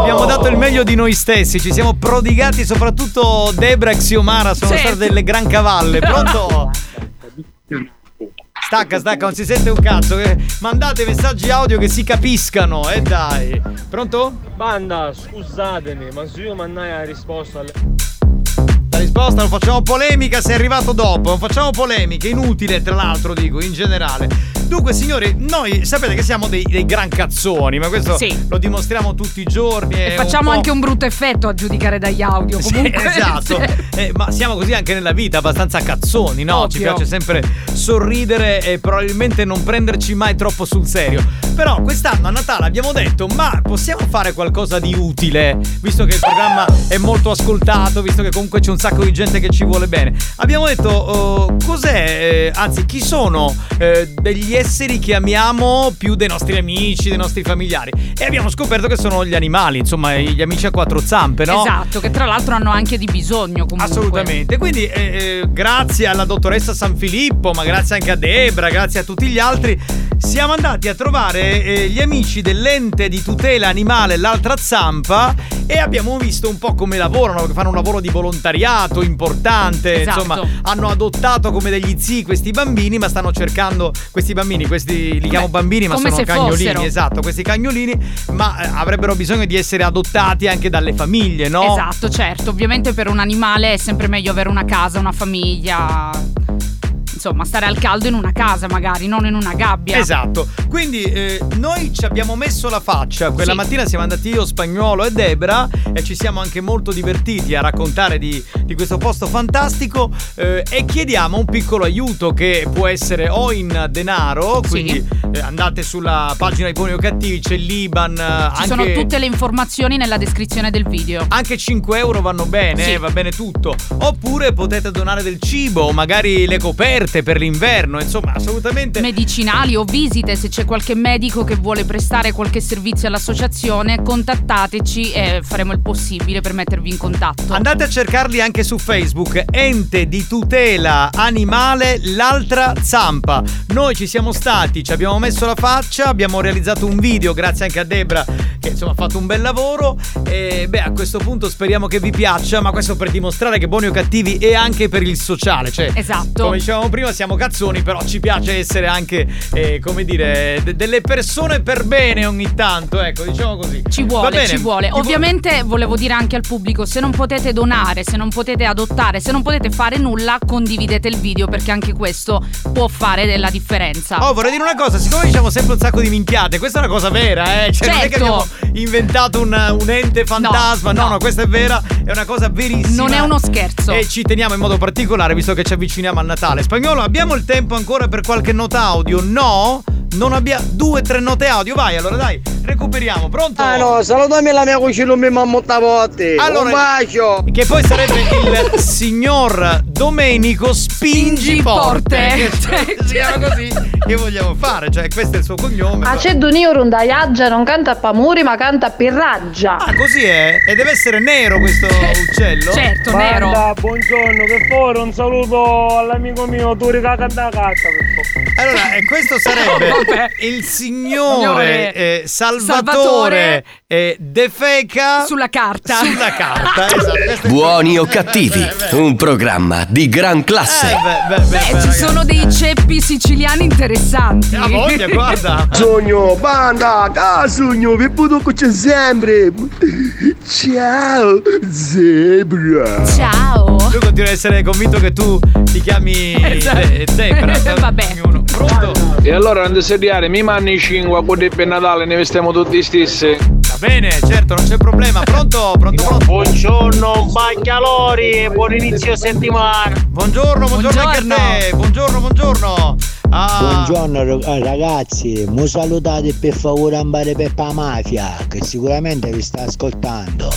abbiamo dato il meglio di noi stessi, ci siamo prodigati, soprattutto Debra e Xiomara sono state delle gran cavalle. Pronto? Stacca, non si sente un cazzo. Mandate messaggi audio che si capiscano, dai. Pronto? Banda, scusatemi, ma se io mandai la risposta alle... La risposta non facciamo polemica, se è arrivato dopo, non facciamo polemiche, inutile tra l'altro dico, in generale. Dunque signori, noi sapete che siamo dei gran cazzoni, ma questo lo dimostriamo tutti i giorni. E facciamo anche un brutto effetto a giudicare dagli audio comunque. Sì, esatto, ma siamo così anche nella vita, abbastanza cazzoni, no? Ovvio. Ci piace sempre sorridere e probabilmente non prenderci mai troppo sul serio. Però quest'anno a Natale abbiamo detto, ma possiamo fare qualcosa di utile? Visto che il programma è molto ascoltato, visto che comunque c'è un sacco di gente che ci vuole bene. Abbiamo detto chi sono degli esseri che amiamo più dei nostri amici, dei nostri familiari, e abbiamo scoperto che sono gli animali, insomma gli amici a quattro zampe, no? Esatto, che tra l'altro hanno anche di bisogno comunque. Assolutamente, quindi grazie alla dottoressa Sanfilippo, ma grazie anche a Debra, grazie a tutti gli altri, siamo andati a trovare gli amici dell'ente di tutela animale L'Altra Zampa e abbiamo visto un po' come lavorano, che fanno un lavoro di volontariato importante, esatto. Insomma hanno adottato come degli zii questi bambini, ma stanno cercando questi bambini, questi li chiamo bambini ma sono cagnolini, fossero. Esatto, questi cagnolini, ma avrebbero bisogno di essere adottati anche dalle famiglie, no? Esatto, certo, ovviamente per un animale è sempre meglio avere una casa, una famiglia, insomma stare al caldo in una casa magari, non in una gabbia. Esatto, quindi noi ci abbiamo messo la faccia quella mattina, siamo andati io, Spagnuolo e Debra, e ci siamo anche molto divertiti a raccontare di questo posto fantastico e chiediamo un piccolo aiuto che può essere o in denaro, quindi andate sulla pagina di Buoni o Cattivi, c'è l'Iban, ci sono tutte le informazioni nella descrizione del video, anche 5 euro vanno bene, va bene tutto, oppure potete donare del cibo, magari le coperte per l'inverno, insomma assolutamente, medicinali o visite, se c'è qualche medico che vuole prestare qualche servizio all'associazione contattateci e faremo il possibile per mettervi in contatto. Andate a cercarli anche su Facebook, ente di tutela animale L'Altra Zampa. Noi ci siamo stati, ci abbiamo messo la faccia, abbiamo realizzato un video grazie anche a Debra che insomma ha fatto un bel lavoro e a questo punto speriamo che vi piaccia, ma questo per dimostrare che Buoni o Cattivi è anche per il sociale, cioè esatto, come dicevamo prima siamo cazzoni, però ci piace essere anche delle persone per bene ogni tanto, ecco, diciamo così. Ci vuole. Ovviamente volevo dire anche al pubblico, se non potete donare, se non potete adottare, se non potete fare nulla, condividete il video perché anche questo può fare della differenza. Oh, vorrei dire una cosa, siccome diciamo sempre un sacco di minchiate, questa è una cosa vera, cioè non è che abbiamo inventato un ente fantasma, no, questa è vera, è una cosa verissima. Non è uno scherzo. E ci teniamo in modo particolare visto che ci avviciniamo a Natale. Abbiamo il tempo ancora per qualche nota audio? No? Non abbiamo 2-3 note audio? Vai, allora dai, recuperiamo, pronto? Salutami la mia cucina, mi mammotta volte. Allora, un bacio! Che poi sarebbe il signor Domenico Spingiporte. Si chiama così, che vogliamo fare? Cioè, questo è il suo cognome. A c'è Dunio Rondaiaggia, non canta a Pamuri, ma canta a Pirraggia. Ah, così è? E deve essere nero questo uccello? Certo, nero. Buongiorno, che fuori, un saluto all'amico mio, Turi Cacca da Cacca, per favore. Allora, questo sarebbe il signore Salvatore De Feca sulla carta. Sulla carta, esatto. Buoni o cattivi, un programma di gran classe. Ci sono dei ceppi siciliani interessanti. A voglia, guarda. Sogno, banda, casugno, vi puto c'è sempre. Ciao, Zebra. Ciao. Io continuo a essere convinto che tu ti chiami Zebra. Vabbè. Pronto? E allora, quando seriare, mi manni 5 a godere per Natale, ne vestiamo tutti stessi. Va bene, certo, non c'è problema. Pronto? Pronto? Buongiorno, Baccalori, buon inizio settimana. Buongiorno anche a te. Buongiorno. Ah. Buongiorno ragazzi, mi salutate per favore ambare Peppa Mafia, che sicuramente vi sta ascoltando.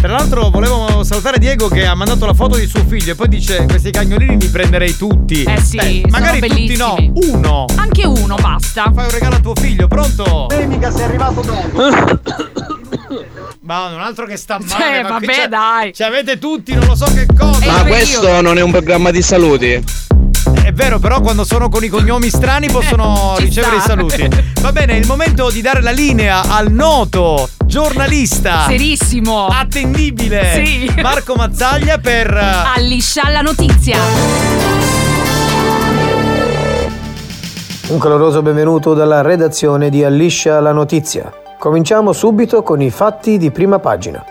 Tra l'altro volevo salutare Diego che ha mandato la foto di suo figlio e poi dice: questi cagnolini li prenderei tutti. Sì, magari sono tutti bellissimi. No, uno. Anche uno, basta. Fai un regalo a tuo figlio, pronto? Beh, mica sei arrivato dopo. Ma un altro che sta male. Ma vabbè, dai. Ci avete tutti, non lo so che cosa. Ma questo non è un programma di saluti. È vero, però quando sono con i cognomi strani possono ricevere i saluti. Va bene, è il momento di dare la linea al noto giornalista serissimo, attendibile, Marco Mazzaglia per allisciare la notizia. Un caloroso benvenuto dalla redazione di Alliscia la Notizia. Cominciamo subito con i fatti di prima pagina.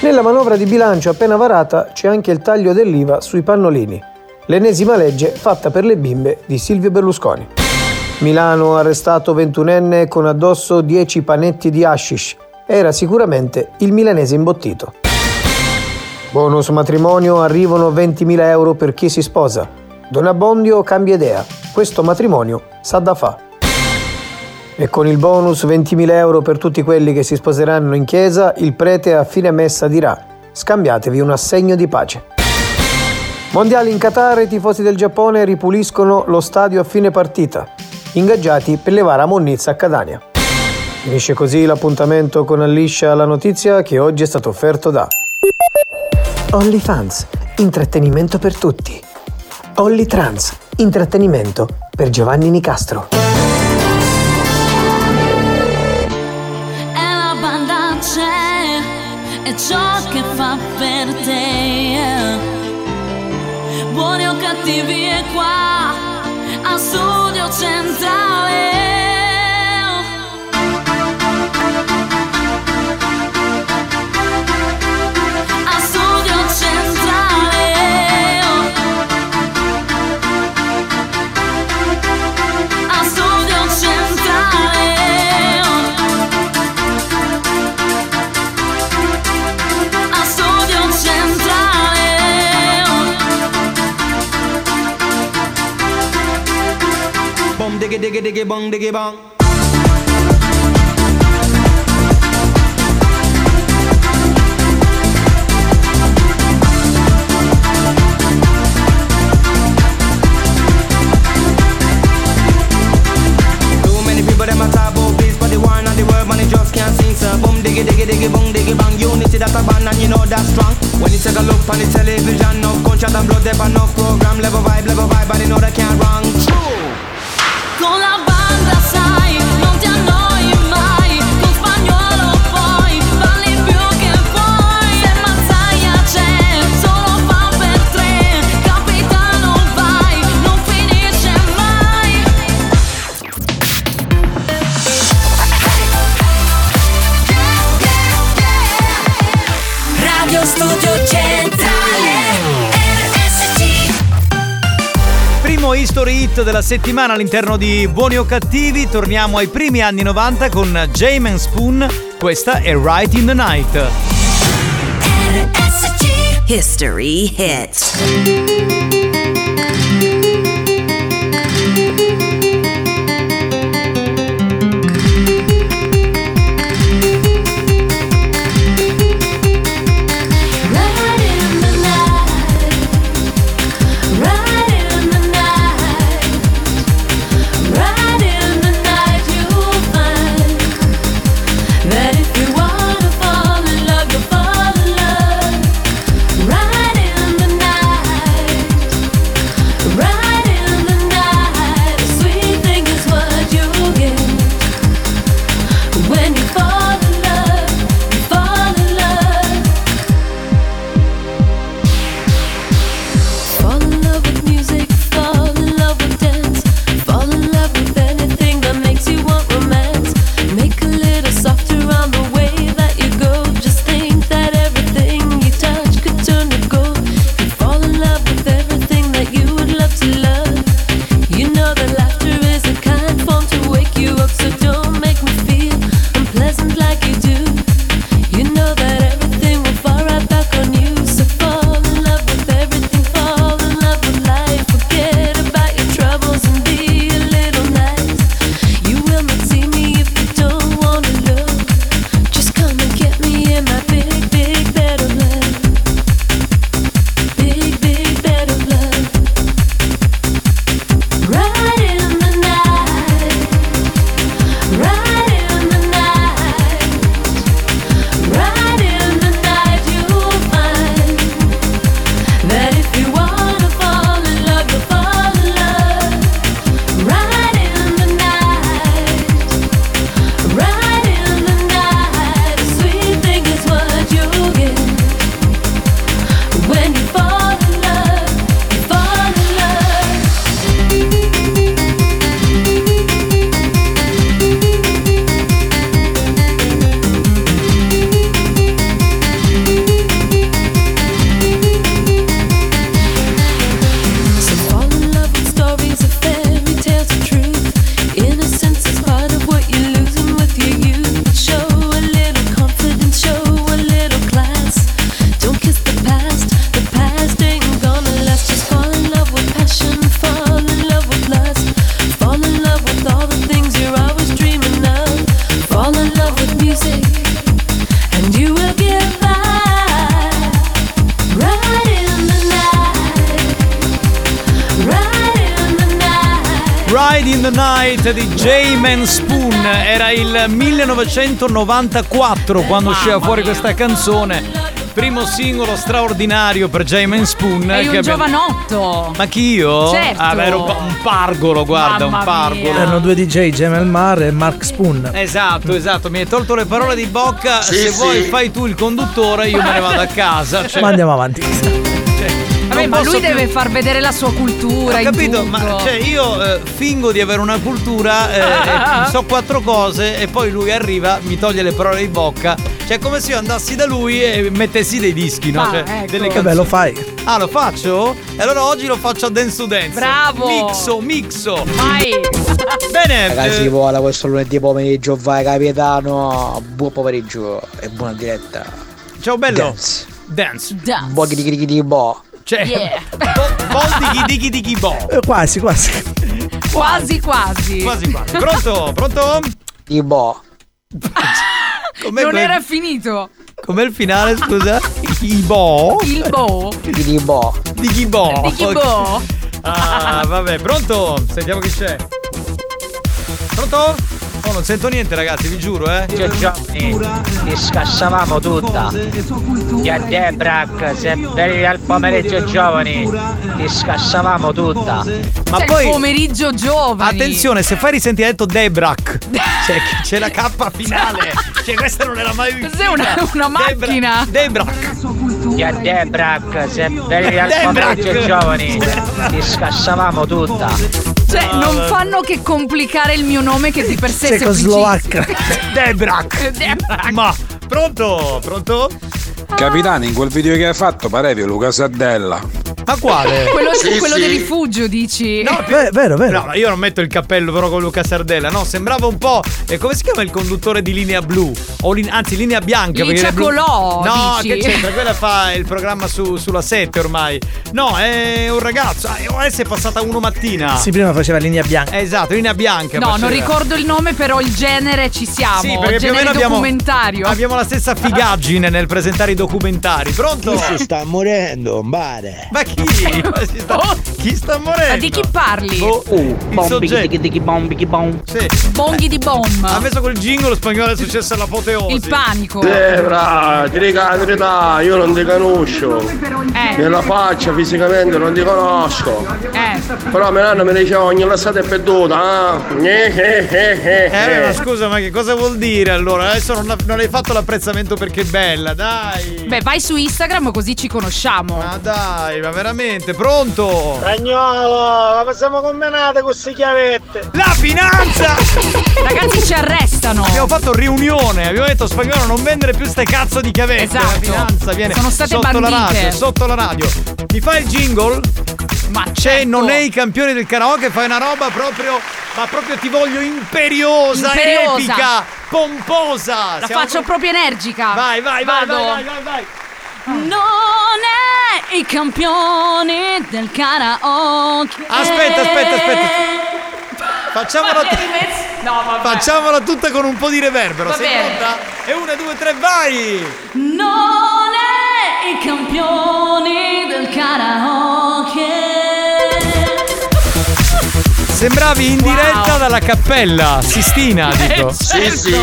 Nella manovra di bilancio appena varata c'è anche il taglio dell'IVA sui pannolini. L'ennesima legge fatta per le bimbe di Silvio Berlusconi. Milano, arrestato 21enne con addosso 10 panetti di hashish. Era sicuramente il milanese imbottito. Bonus matrimonio, arrivano 20.000 euro per chi si sposa. Don Abbondio cambia idea, questo matrimonio sa da fa. E con il bonus 20.000 euro per tutti quelli che si sposeranno in chiesa, il prete a fine messa dirà: scambiatevi un assegno di pace. Mondiali in Qatar, i tifosi del Giappone ripuliscono lo stadio a fine partita, ingaggiati per levare a monnezza a Catania. Finisce così l'appuntamento con Alliscia la Notizia, che oggi è stato offerto da OnlyFans, intrattenimento per tutti. OnlyTrans, intrattenimento per Giovanni Nicastro. La banda c'è, è ciò che fa per te. Buoni o cattivi è qua, a Studio Centrale. A Studio Centrale. A Studio Centrale. A Studio Centrale. Diggy diggy diggy bong diggy bong. Too many people them a talk about this, but they want and they word, man, they just can't sing. So boom diggy diggy diggy bong diggy bang. Unity that a band and you know that's strong. When you take a look on the television, enough gunshot and blood, they've enough program. Level vibe, but they know they can't wrong. True. Con la banda sai, non ti annoi mai, con Spagnuolo poi parli più che puoi. Se Mazzaglia c'è, solo fa per tre, capitano vai, non finisce mai. Radio Studio Centrale. Primo history hit della settimana all'interno di Buoni o Cattivi. Torniamo ai primi anni 90 con Jam & Spoon. Questa è Right in the Night. RSC History Hits. Night di J-Man Spoon. Era il 1994 quando usciva fuori questa canzone. Primo singolo straordinario per J-Man Spoon. E un giovanotto. Ma chi io? Certo. Ah, beh, ero un pargolo, guarda, mamma un pargolo. Mia. Erano due DJ, Jamal Mar e Mark Spoon. Esatto, esatto, mi hai tolto le parole di bocca. Sì, se vuoi fai tu il conduttore, io me ne vado a casa. Cioè. Ma andiamo avanti. Cioè. Vabbè, ma lui deve far vedere la sua cultura. Ho capito, ma cioè, io fingo di avere una cultura, so quattro cose e poi lui arriva, mi toglie le parole di bocca. Cioè, è come se io andassi da lui e mettessi dei dischi, no? Cioè, ecco. Delle canzoni. Vabbè, lo fai. Ah, lo faccio? E allora oggi lo faccio a Dance to Dance. Bravo! Mixo! Vai! Bene! Ragazzi, vola questo lunedì pomeriggio, vai Capitano! Buon pomeriggio e buona diretta! Ciao bello! Dance! Bo di bo! Cioè, yeah. Bo. Quasi. Pronto? Di bo. Com'è non quel... era finito. Com'è il finale, scusa? Di chi bo. Ah, vabbè, pronto? Sentiamo chi c'è. Pronto? Oh, non sento niente, ragazzi, vi giuro, eh. C'è Giovanni, ti scassavamo tutta. Via Debrac, se venivi al pomeriggio giovani, ti scassavamo tutta. Ma c'è poi il pomeriggio giovani. Attenzione, se fai risentire ha detto Debrac. Cioè, c'è la K finale. Cioè, questa non era mai vista. Cos'è una macchina? Debrac. Via Debrac, se venivi al pomeriggio giovani, ti scassavamo tutta. Cioè, non fanno che complicare il mio nome che di per sé è Slovacca. Debrac. Ma, pronto? Capitano, in quel video che hai fatto parevi Luca Saddella. Ma quale? quello del rifugio, dici? No, vero. No, io non metto il cappello però con Luca Sardella, no, sembrava un po'. Come si chiama il conduttore di Linea Blu? O linea bianca. Licia Colò. No, dici? Che c'entra? Quella fa il programma sulla 7 ormai. No, è un ragazzo. Adesso è passata uno mattina. Sì, prima faceva Linea Bianca. Esatto, Linea Bianca. No, faceva. Non ricordo il nome, però il genere ci siamo. Sì, perché più o meno abbiamo la stessa figaggine nel presentare i documentari. Pronto? Chi si sta morendo, mare. Ma chi? Chi sta morendo? Ma di chi parli? Bombi. Sì. Bonghi di bomba. Ha messo quel jingle spagnolo, è successo all'apoteosi. Il panico. Debra, ti dico la verità, io non ti conosco. Nella faccia, fisicamente non ti conosco. Però Milano mi diceva ogni lassata è perduta. Ma scusa, ma che cosa vuol dire allora? Adesso non hai fatto l'apprezzamento perché è bella, dai. Beh, vai su Instagram così ci conosciamo. Ma dai, ma veramente, pronto? Spagnolo, ma siamo combinate con queste chiavette. La finanza! Ragazzi, ci arrestano. Abbiamo fatto riunione, abbiamo detto Spagnolo non vendere più ste cazzo di chiavette. Esatto. La finanza viene sotto la radio. Mi fai il jingle? Ma c'è certo. Non è i campioni del karaoke, fai una roba proprio, ma proprio ti voglio imperiosa. Epica, pomposa. La faccio proprio energica. Vai. Non è i campioni del karaoke. Aspetta. Facciamola tutta con un po' di reverbero. Sei pronta? E 1, 2, 3, vai! Non è i campioni del karaoke. Sembravi in diretta dalla cappella Sistina, dico. Certo. Sì.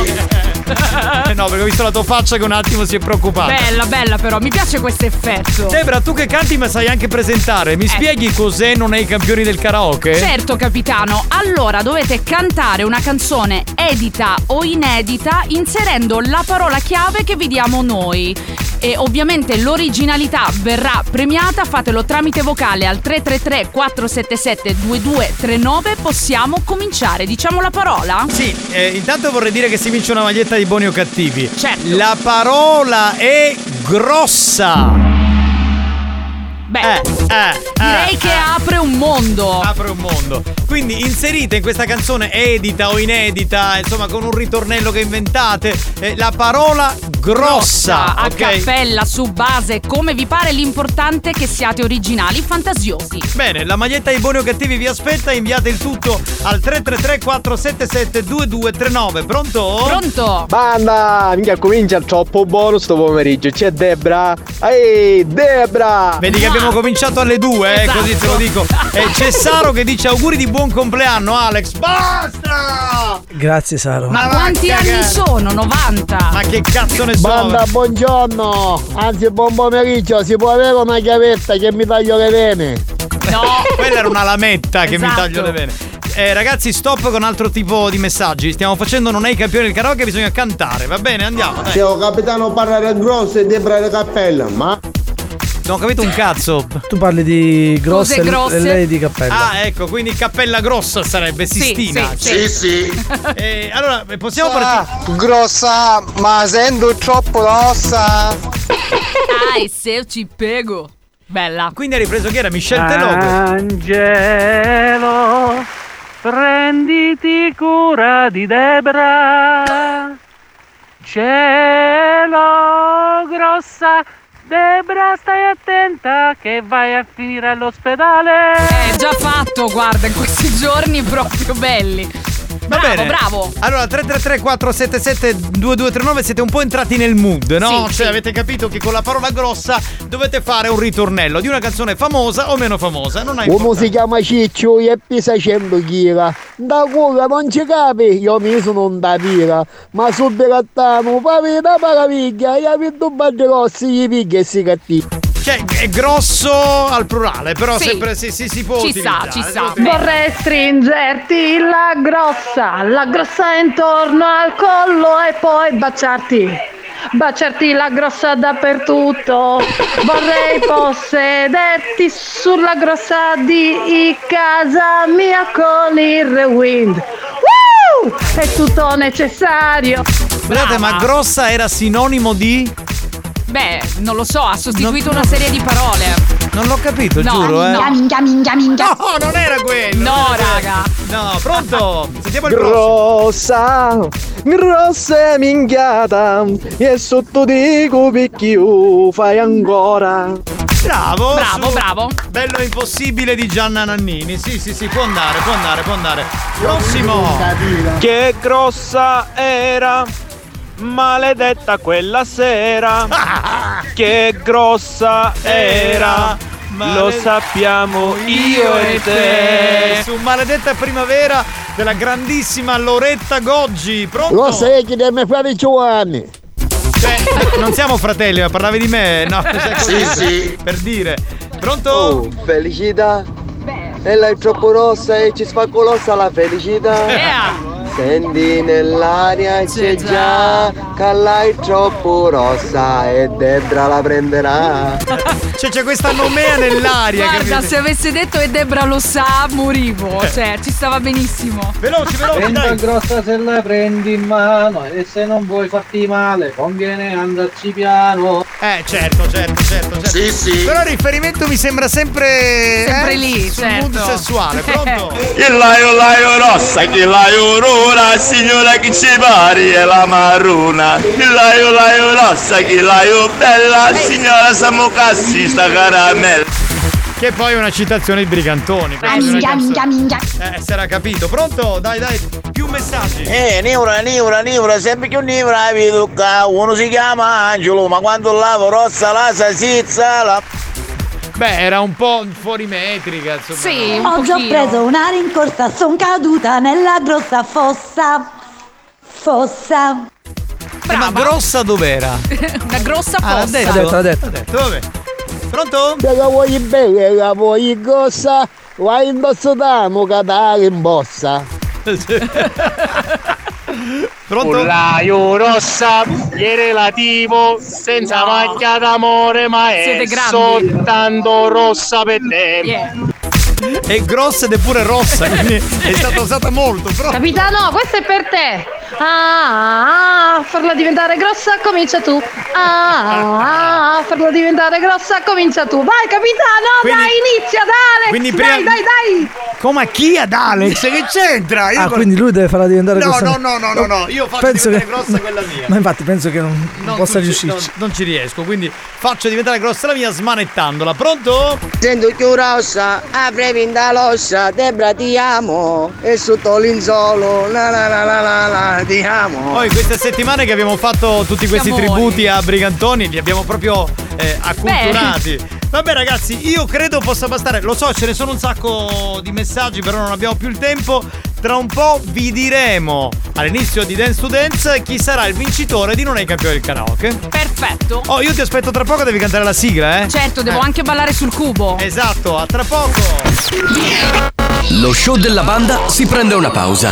No, perché ho visto la tua faccia che un attimo si è preoccupata. Bella però, mi piace questo effetto. Debra, tu che canti ma sai anche presentare. Mi spieghi cos'è Non è i campioni del karaoke? Certo, capitano. Allora, dovete cantare una canzone edita o inedita inserendo la parola chiave che vi diamo noi. E ovviamente l'originalità verrà premiata, fatelo tramite vocale al 333-477-2239. Possiamo cominciare, diciamo la parola? Sì, intanto vorrei dire che si vince una maglietta di Buoni o Cattivi. Certo. La parola è grossa. Beh, direi che apre un mondo. Quindi inserite in questa canzone edita o inedita, insomma con un ritornello che inventate, la parola grossa. A okay? Cappella, su base, come vi pare, l'importante è che siate originali, fantasiosi. Bene, la maglietta di Buoni o Cattivi vi aspetta, inviate il tutto al 333-477-2239. Pronto? Banda, mica comincia troppo buono sto pomeriggio. C'è Debra. Ehi, Debra! Vedi che abbiamo cominciato alle 2, esatto. Così te lo dico. E c'è Saro che dice auguri di buon compleanno Alex. Basta! Grazie Saro. Ma quanti anni sono? 90. Ma che cazzo ne so? Banda, buongiorno. Anzi, buon pomeriggio. Si può avere una chiavetta che mi taglio le vene? No, quella era una lametta che esatto. mi taglio le vene. Ragazzi, stop con altro tipo di messaggi. Stiamo facendo non è i campioni del karaoke, bisogna cantare, va bene? Andiamo. Dai. Ciao capitano, parla del grosso e Debra la cappella, ma non ho capito un cazzo. Tu parli di grosse e lei di cappella. Ah, ecco, quindi cappella grossa sarebbe Sistina. Sì. Allora, possiamo partire? Grossa, ma sento troppo grossa. Dai, se ci pego. Bella. Quindi hai ripreso chi era? Michel Telò. Angelo, prenditi cura di Debra, cielo grossa, Debra stai attenta che vai a finire all'ospedale. È già fatto, guarda, in questi giorni proprio belli. Va bravo, bene. Bravo. Allora 333 477 2239, siete un po' entrati nel mood, no? Sì, cioè sì. Avete capito che con la parola grossa dovete fare un ritornello di una canzone famosa o meno famosa, non hai. Uno si chiama Ciccio e pesa 100 kg. Da cura non ci capi. Io mi sono un da pira, ma sul Berattano fa una maraviglia. Io mi dubba grossi, gli piglia e si cattivi. Cioè, è grosso al plurale, però sì. Sempre si può ci utilizzare. Ci sa. Vorrei stringerti la grossa intorno al collo e poi baciarti la grossa dappertutto. Vorrei possederti sulla grossa di casa mia con il rewind. Woo! È tutto necessario. Guardate, ma grossa era sinonimo di... Beh, non lo so, ha sostituito una serie di parole. Non l'ho capito, no, giuro, minga. No, non era quello. No, raga. No, pronto? Sentiamo il grossa è minchiata. E sotto di cubicchiu fai ancora. Bravo. Bello impossibile di Gianna Nannini. Sì, può andare. Prossimo. Che grossa era maledetta quella sera, che grossa era, lo sappiamo io e te. Su Maledetta Primavera della grandissima Loretta Goggi. Pronto? Lo sai che ne fai Giovanni? Non siamo fratelli, ma parlavi di me, no? Sì. Per dire. Pronto? Oh, felicità. E lei è troppo rossa e ci spaccolossa la felicità. Senti nell'aria c'è già che lei è troppo rossa e Debra la prenderà. Cioè c'è questa nomea nell'aria. Guarda, capite? Se avesse detto e Debra lo sa, morivo. Cioè, ci stava benissimo. Veloci. Prenda grossa se la prendi in mano e se non vuoi farti male conviene andarci piano. Certo. Sì. Però il riferimento mi sembra sempre lì, sul mood sessuale. Pronto? Il laio rossa, che laio rosa, signora che ci pari è la marrona. Il laio rossa, che laio bella, signora Samocassi sta caramella. Che poi è una citazione di Brigantoni. Minga. Se l'ha capito. Pronto? Dai. Più messaggi. Neura. Sempre più neura vi tocca. Uno si chiama Angelo, ma quando lavo rossa la salsiccia la... Beh, era un po' fuori metrica, insomma. Sì, no? Oggi ho preso una rincorsa, son caduta nella grossa fossa. Brava. Ma grossa dov'era? Una grossa fossa. L'ha detto, vabbè. Pronto? Se la vuoi bene, la vuoi grossa, vai in dosso d'amo, cadare in bossa. Pronto? Laio rossa, è relativo, senza macchia d'amore, ma è soltanto rossa per te. È grossa ed è pure rossa, quindi è stata usata molto. Però... Capitano, questo è per te. Farla diventare grossa, comincia tu. Farla diventare grossa, comincia tu. Vai, capitano, quindi, dai, inizia ad Alex. Quindi dai. Come chi ad Alex? Che c'entra? Quindi lui deve farla diventare grossa. No. Io faccio diventare grossa quella mia. Ma infatti penso che non possa riuscirci. Non ci riesco, quindi faccio diventare grossa la mia smanettandola. Pronto? Sento più rossa, previnta l'ossa, Debra ti amo. E sotto l'inzolo, la, ti amo. Poi queste settimane che abbiamo fatto tutti questi tributi a Brigantoni, li abbiamo proprio acculturati. Vabbè ragazzi, io credo possa bastare. Lo so, ce ne sono un sacco di messaggi, però non abbiamo più il tempo. Tra un po' vi diremo all'inizio di Dance to Dance chi sarà il vincitore di Non è campione del karaoke. Perfetto. Oh, io ti aspetto tra poco, devi cantare la sigla, eh? Certo, devo anche ballare sul cubo. Esatto, a tra poco. Lo show della banda si prende una pausa.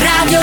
Radio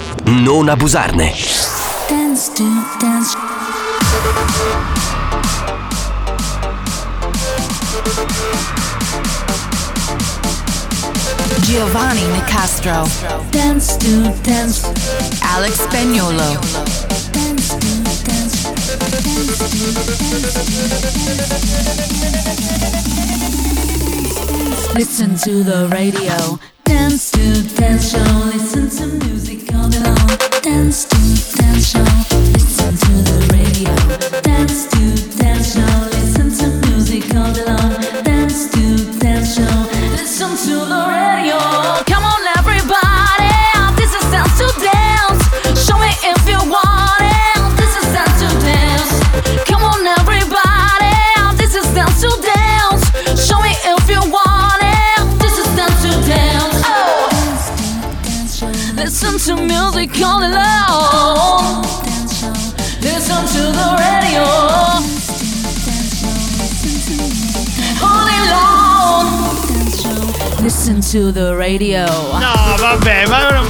non abusarne. Dance to Dance. Giovanni Nicastro, Dance to Dance. Alex Spagnuolo, Dance to Dance. Listen to the radio, Dance to Dance show. Listen to music all day long, Dance to Dance show. Listen to the radio, Dance to Dance show. Listen to music all day long. Listen to music all alone. Listen to the radio all alone. Listen to the radio. No, vabbè, ma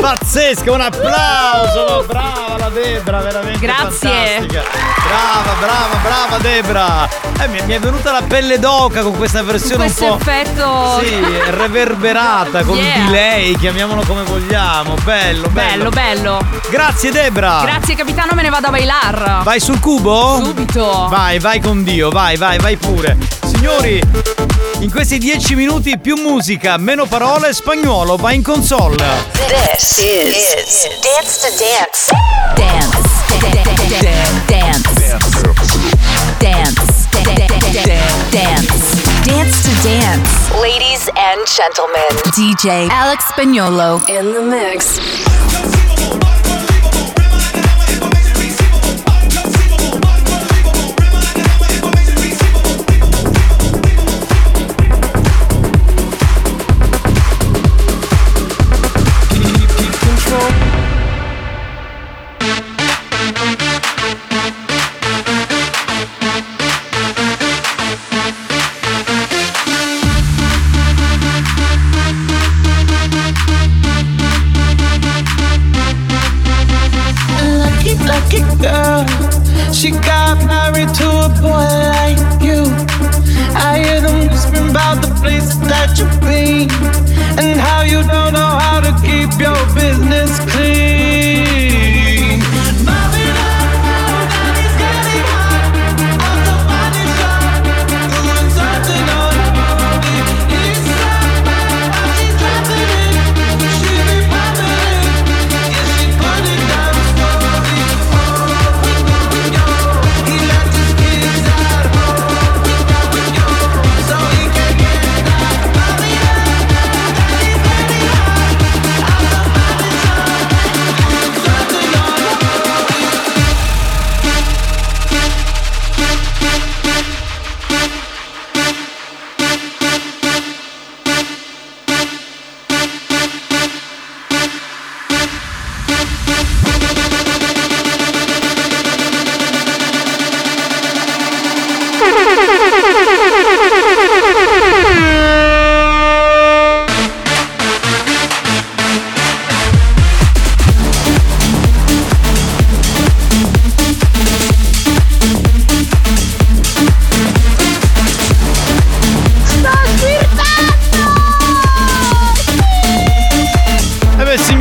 pazzesca, un applauso. Brava la Debra, veramente. Grazie. Fantastica. Brava Debra. Mi è venuta la pelle d'oca con questa versione un po'. Questo effetto. Sì, reverberata con delay, chiamiamolo come vogliamo. Bello. Grazie Debra. Grazie capitano, me ne vado a bailar. Vai sul cubo? Subito. Vai con Dio, vai pure. Signori, in questi 10 minuti più musica, meno parole, Spagnuolo va in console. This is Dance to Dance. Dance to Dance. Ladies and gentlemen, DJ Alex Spagnuolo in the mix. She got married to a boy like you. I hear them whispering about the places that you've been and how you don't know how to keep your business clean. Mopping up nobody's getting hot. All the wine is shot. Doing something on the body. It's not bad how she's dropping it. She be popping it. Yeah, she put it down slowly.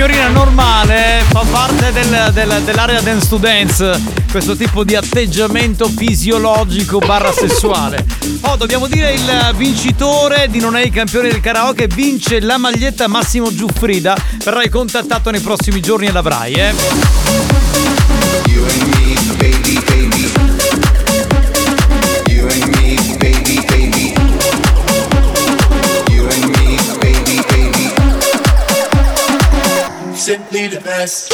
signorina normale fa parte dell'area dance to dance, questo tipo di atteggiamento fisiologico barra sessuale. Oh, dobbiamo dire il vincitore di Non è il campione del karaoke, vince la maglietta Massimo Giuffrida, verrai contattato nei prossimi giorni e l'avrai, Simply the best.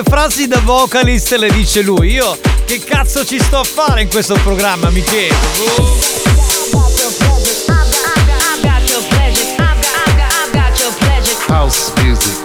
Frasi da vocalist le dice lui, io che cazzo ci sto a fare in questo programma, mi chiedo. House music. House music.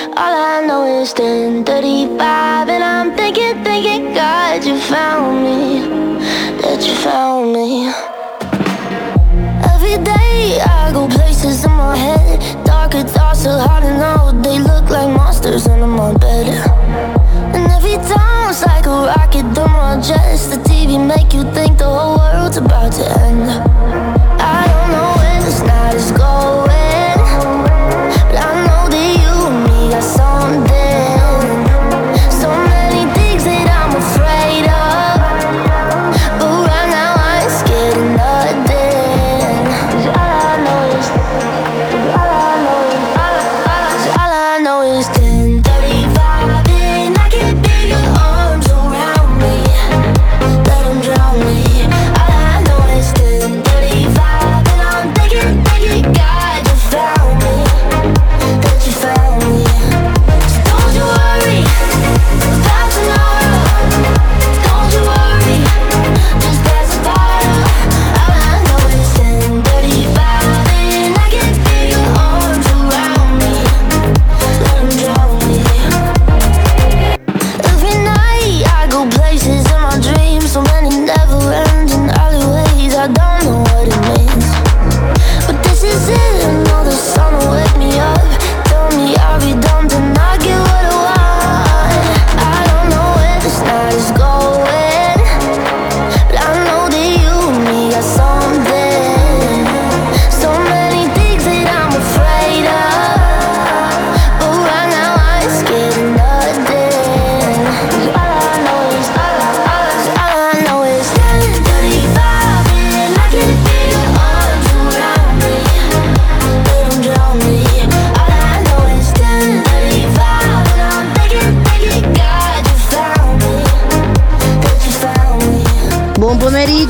All I know is 10:35, and I'm thinking, God, you found me, that you found me. Every day I go places in my head, darker thoughts are hard to know. They look like monsters under my bed, and every time it's like a rocket through my chest. The TV make you think the whole world's about to end. I don't know where this night is going.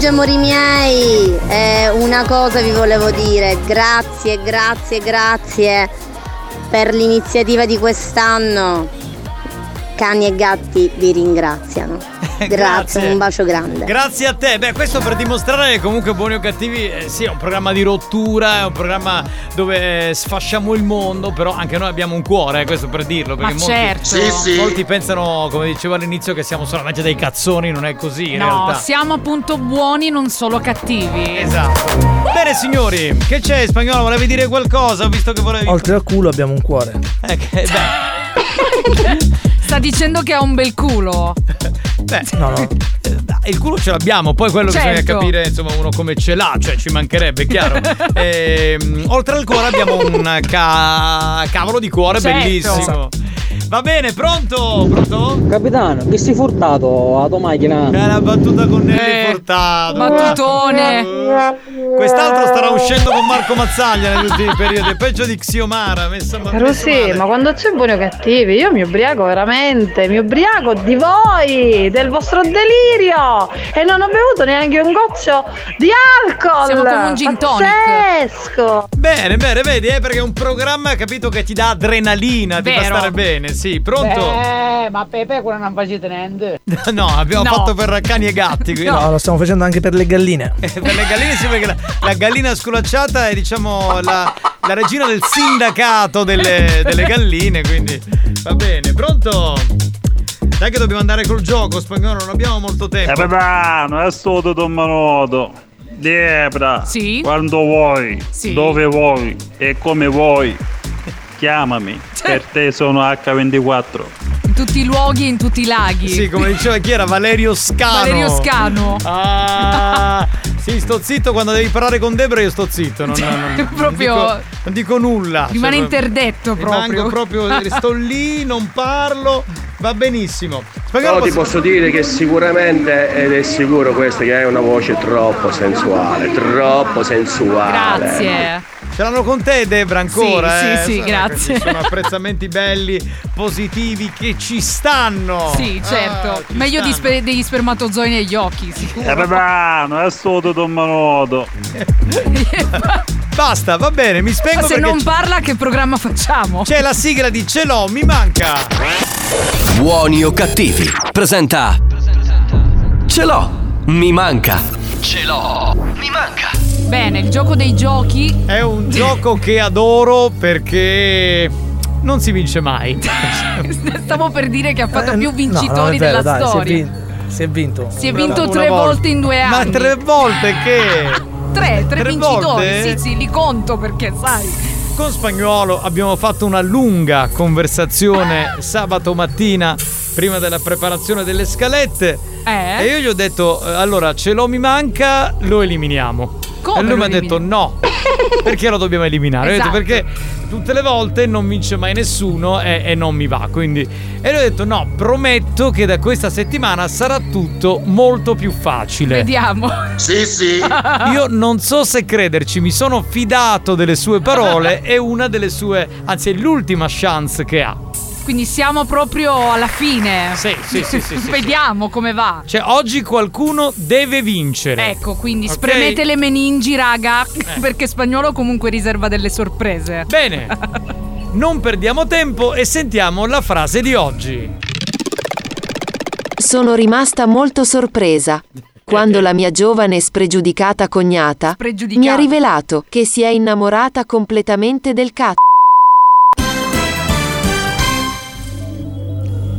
Amori miei, una cosa vi volevo dire, grazie per l'iniziativa di quest'anno. Cani e gatti vi ringraziano. Grazie, un bacio grande. Grazie a te. Beh, questo per dimostrare che comunque Buoni o Cattivi sì, è un programma di rottura, è un programma dove sfasciamo il mondo, però anche noi abbiamo un cuore, questo per dirlo, perché molti pensano, come dicevo all'inizio, che siamo solamente dei cazzoni, non è così in realtà. No, siamo appunto buoni, non solo cattivi. Esatto. Bene signori, che c'è Spagnuolo? Volevi dire qualcosa? Ho visto che volevi... Oltre al culo abbiamo un cuore. Che beh. Sta dicendo che ha un bel culo. Beh, no. Il culo ce l'abbiamo, poi quello bisogna capire, insomma, uno come ce l'ha, cioè ci mancherebbe, chiaro. Oltre al cuore abbiamo un cavolo di cuore bellissimo. Va bene, pronto? Capitano, che sei furtato a tua macchina? È la battuta con Nelly Furtado. Battutone. Quest'altro starà uscendo con Marco Mazzaglia negli ultimi periodi. È peggio di Xiomara. Rosì, ma quando c'è Buoni o Cattivi, io mi ubriaco veramente. Mi ubriaco di voi, del vostro delirio. E non ho bevuto neanche un goccio di alcol. Siamo come un gin tonic. Pazzesco. Bene, vedi, perché è un programma, capito, che ti dà adrenalina. Ti fa stare bene. Sì, pronto? Ma Pepe quello non facete niente. No, abbiamo fatto per cani e gatti. No, lo stiamo facendo anche per le galline. Per le galline sì, perché la gallina sculacciata è, diciamo, la regina del sindacato delle galline, quindi va bene. Pronto? Dai che dobbiamo andare col gioco, Spagnolo, non abbiamo molto tempo. Papà, è solo dommarodo. Debra, quando vuoi, dove vuoi e come vuoi. Chiamami, per te sono H24. In tutti i luoghi e in tutti i laghi. Sì, come diceva chi era? Valerio Scano. Ah, sì, sto zitto quando devi parlare con Debra, io sto zitto. Non proprio. Non dico nulla. Rimane interdetto proprio. Sto lì, non parlo. Va benissimo. Però ti posso dire che sicuramente, ed è sicuro questo, che hai una voce troppo sensuale. Grazie. Ce l'hanno con te, Debra, ancora? Sì, sì, sì, grazie. Sono apprezzamenti belli, positivi, che ci stanno. Sì, certo. Meglio degli spermatozoi negli occhi, sicuro. È sotto domanodo. Basta, va bene, mi spengo. Ma se non parla, che programma facciamo? C'è la sigla di Ce l'ho, mi manca. Buoni o cattivi presenta Ce l'ho, mi manca. Ce l'ho, mi manca. Bene, il gioco dei giochi è un gioco che adoro perché non si vince mai. Stavo per dire che ha fatto più vincitori della storia. Si è vinto tre volte in 2 anni. Ma 3 volte che? Tre vincitori, volte? Sì, li conto perché sai. Con Spagnuolo abbiamo fatto una lunga conversazione sabato mattina prima della preparazione delle scalette e io gli ho detto allora ce l'ho mi manca, lo eliminiamo. Come? E lui mi ha detto no, perché lo dobbiamo eliminare? Esatto. Ho detto perché tutte le volte non vince mai nessuno e non mi va, quindi. E lui ha detto no, prometto che da questa settimana sarà tutto molto più facile. Vediamo. Sì, sì. Io non so se crederci, mi sono fidato delle sue parole. È una delle sue, anzi è l'ultima chance che ha. Quindi siamo proprio alla fine. Sì. Vediamo come va. Cioè oggi qualcuno deve vincere. Ecco, quindi spremete le meningi, raga, perché Spagnuolo comunque riserva delle sorprese. Bene. Non perdiamo tempo e sentiamo la frase di oggi. Sono rimasta molto sorpresa quando la mia giovane e spregiudicata cognata mi ha rivelato che si è innamorata completamente del cazzo.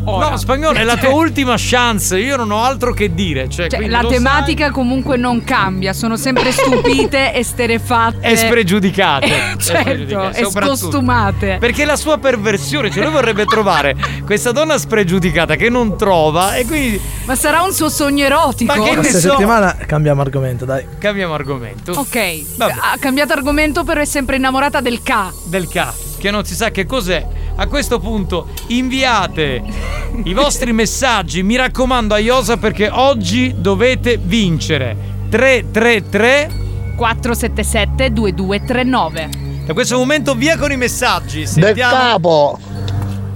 Ora. No, Spagnuolo, è la tua ultima chance, io non ho altro che dire. Cioè la tematica comunque non cambia, sono sempre stupite, esterrefatte e spregiudicate. Certo, e scostumate. Perché la sua perversione, cioè lui vorrebbe trovare questa donna spregiudicata che non trova e quindi. Ma sarà un suo sogno erotico? Ma che questa settimana cambiamo argomento, dai. Cambiamo argomento. Ok, vabbè. Ha cambiato argomento però è sempre innamorata del ca. Del ca, che non si sa che cos'è. A questo punto inviate i vostri messaggi, mi raccomando a Iosa perché oggi dovete vincere. 333 477 2239. Da questo momento via con i messaggi. Sentiamo.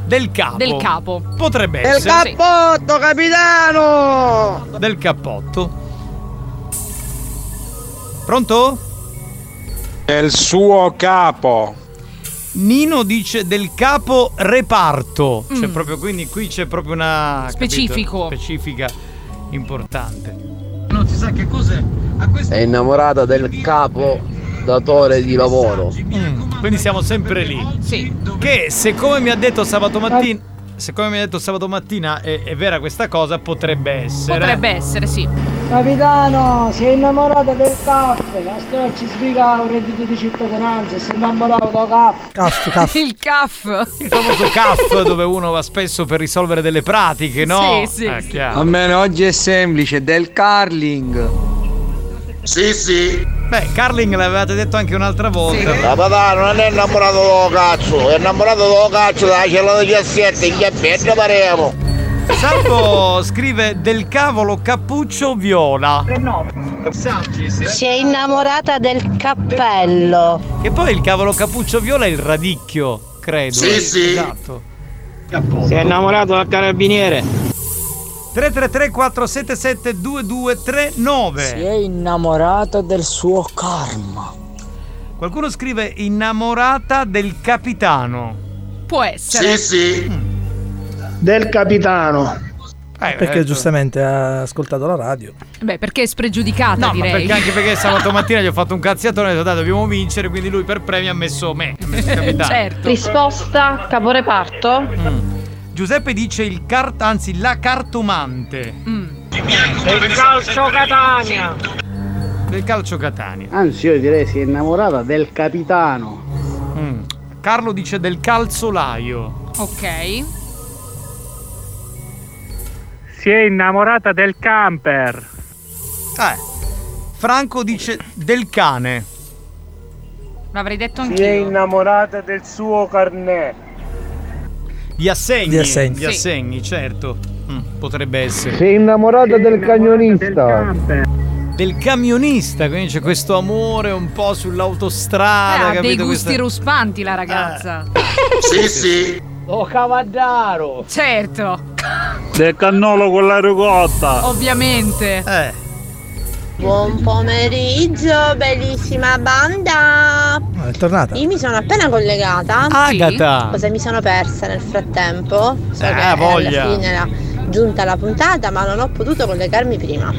Del capo. Potrebbe essere. Del cappotto, capitano! Del cappotto. Pronto? Del suo capo. Nino dice del capo reparto. Cioè proprio, quindi qui c'è proprio una specifica importante. Non si sa che cos'è. È innamorata del capo datore di lavoro. Quindi siamo sempre lì. Sì. Che siccome mi ha detto sabato mattina è vera questa cosa, potrebbe essere, sì. Capitano, si è innamorata del caffè, la storia ci sbriga un reddito di cittadinanza, si è innamorato del CAF. Il CAF. Il famoso CAF dove uno va spesso per risolvere delle pratiche, no? Sì. Chiaro. Almeno oggi è semplice, del curling. Sì. Beh, curling l'avevate detto anche un'altra volta. Sì. La papà non è innamorato dello cazzo, è innamorato dello cazzo della cellula 17, in che pietro paremo. Salvo scrive del cavolo cappuccio viola. Si è innamorata del cappello. E poi il cavolo cappuccio viola è il radicchio, credo. Sì. Esatto. Si è innamorato dal carabiniere. 333-477-2239. Si è innamorata del suo karma. Qualcuno scrive innamorata del capitano. Può essere. Sì. Del capitano. Perché giustamente ha ascoltato la radio. Beh, perché è spregiudicata, no, direi. Ma perché sabato mattina gli ho fatto un cazziatone e ho detto dai, dobbiamo vincere, quindi lui per premio ha messo me. Ha messo il capitano. Certo. Risposta caporeparto. Giuseppe dice la cartomante. Del calcio Catania. Anzi, io direi si è innamorata del capitano. Carlo dice del calzolaio. Ok. Si è innamorata del camper. Franco dice del cane. L'avrei detto anch'io. Si è innamorata del suo carnet. Gli assegni, certo. Potrebbe essere. Si è innamorata del camionista. del camionista, quindi c'è questo amore un po' sull'autostrada, capito? Dei gusti ruspanti la ragazza. Sì, sì. Oh, cavaddaro. Certo. Del cannolo con la ricotta. Ovviamente. Buon pomeriggio, bellissima banda. È tornata. Io mi sono appena collegata. Agata. Cosa mi sono persa nel frattempo? So che voglia. Alla fine era giunta la puntata, ma non ho potuto collegarmi prima.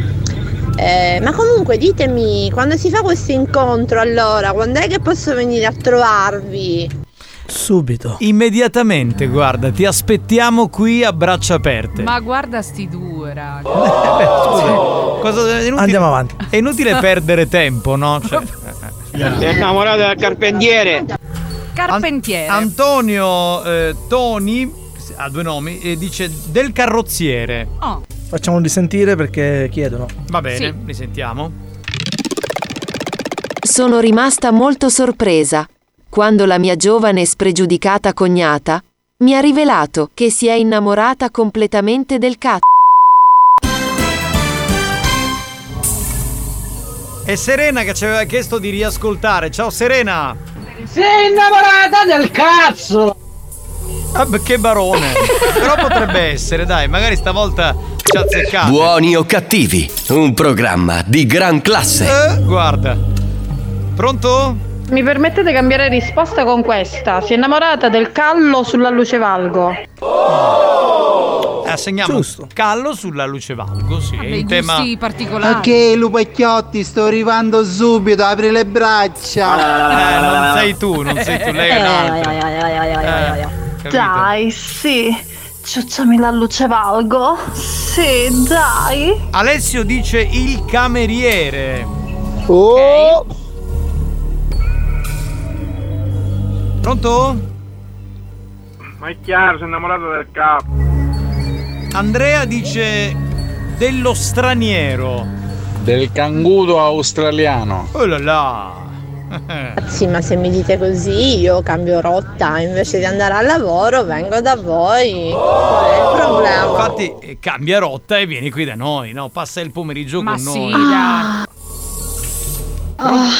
Ma comunque ditemi, quando si fa questo incontro, allora, quando è che posso venire a trovarvi? Subito. Immediatamente, guarda, ti aspettiamo qui a braccia aperte. Ma guarda sti due, raga. Andiamo avanti. È inutile perdere tempo, no? Cioè, sei innamorato del carpentiere. Carpentiere. Antonio Toni, ha due nomi, dice del carrozziere. Oh. Facciamoli sentire perché chiedono. Va bene, sì. Li sentiamo. Sono rimasta molto sorpresa quando la mia giovane e spregiudicata cognata mi ha rivelato che si è innamorata completamente del cazzo. È Serena che ci aveva chiesto di riascoltare. Ciao Serena! Sei innamorata del cazzo! Ah, che barone! Però potrebbe essere, dai, magari stavolta ci azzeccate. Buoni o cattivi, un programma di gran classe. Guarda. Pronto? Mi permettete di cambiare risposta con questa? Si è innamorata del callo sulla lucevalgo. Assegniamo giusto. Callo sulla lucevalgo, sì. Vabbè, tema particolari. Ok, lupacchiotti, sto arrivando subito, apri le braccia. Non sei tu, lei è un'altra. Dai, sì. Ciucciami la lucevalgo. Sì, dai. Alessio dice il cameriere. Oh! Okay. Pronto? Ma è chiaro, sono innamorato del capo. Andrea dice dello straniero. Del canguro australiano. Oh là là. Sì, ma se mi dite così io cambio rotta. Invece di andare al lavoro vengo da voi. Qual è il problema? Infatti cambia rotta e vieni qui da noi, no? Passa il pomeriggio ma con noi. Ma sì, dai.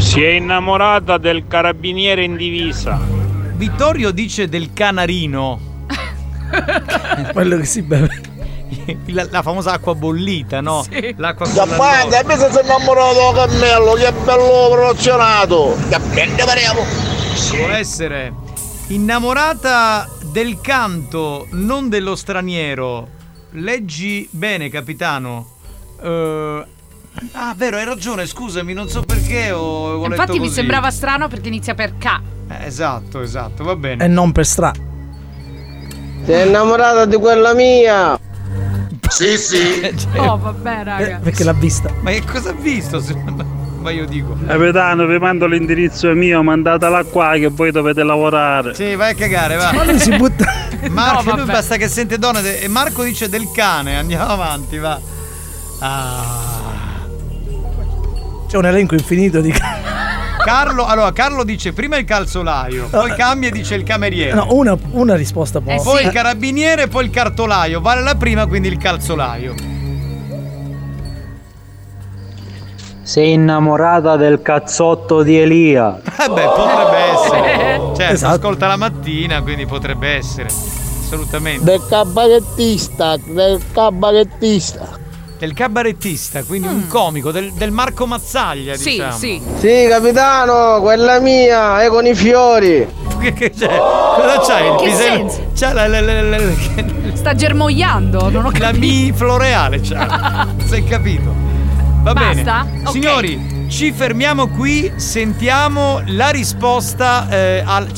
Si è innamorata del carabiniere in divisa. Vittorio dice del canarino. Quello che si beve. La famosa acqua bollita, no? Sì. L'acqua bollita. Zappante, a me si è innamorato Carmelo, che bello promozionato. Che bello paremo. Può essere innamorata del canto, non dello straniero. Leggi bene, capitano. Ah, vero, hai ragione, scusami, non so perché ho letto così. Infatti mi sembrava strano perché inizia per K. Esatto, va bene. E non per stra. Sei innamorata di quella mia. Sì. Oh, vabbè, raga. Perché l'ha vista. Ma che cosa ha visto? Ma io dico. Capitano, vi mando l'indirizzo mio, mandatela qua che voi dovete lavorare. Sì, vai a cagare, va. Ma lui si butta. Marco, no, lui basta che sente donne. E Marco dice del cane, andiamo avanti, va. Ah. C'è un elenco infinito di Carlo. Allora, Carlo dice prima il calzolaio, poi cambia e dice il cameriere. No, una risposta buona. Poi sì. Il carabiniere, poi il cartolaio. Vale la prima, quindi il calzolaio. Sei innamorata del cazzotto di Elia. Beh, potrebbe essere. Certo, esatto. Ascolta la mattina, quindi potrebbe essere. Assolutamente. Del cabarettista. Del cabarettista, quindi un comico, del Marco Mazzaglia, sì, diciamo. Sì, capitano, quella mia, è con i fiori. Che c'è? Cosa c'hai? Il pisello? C'ha sta germogliando, non ho capito. La bifloreale c'ha. Sei capito? Va basta? Bene. Okay. Signori, ci fermiamo qui, sentiamo la risposta,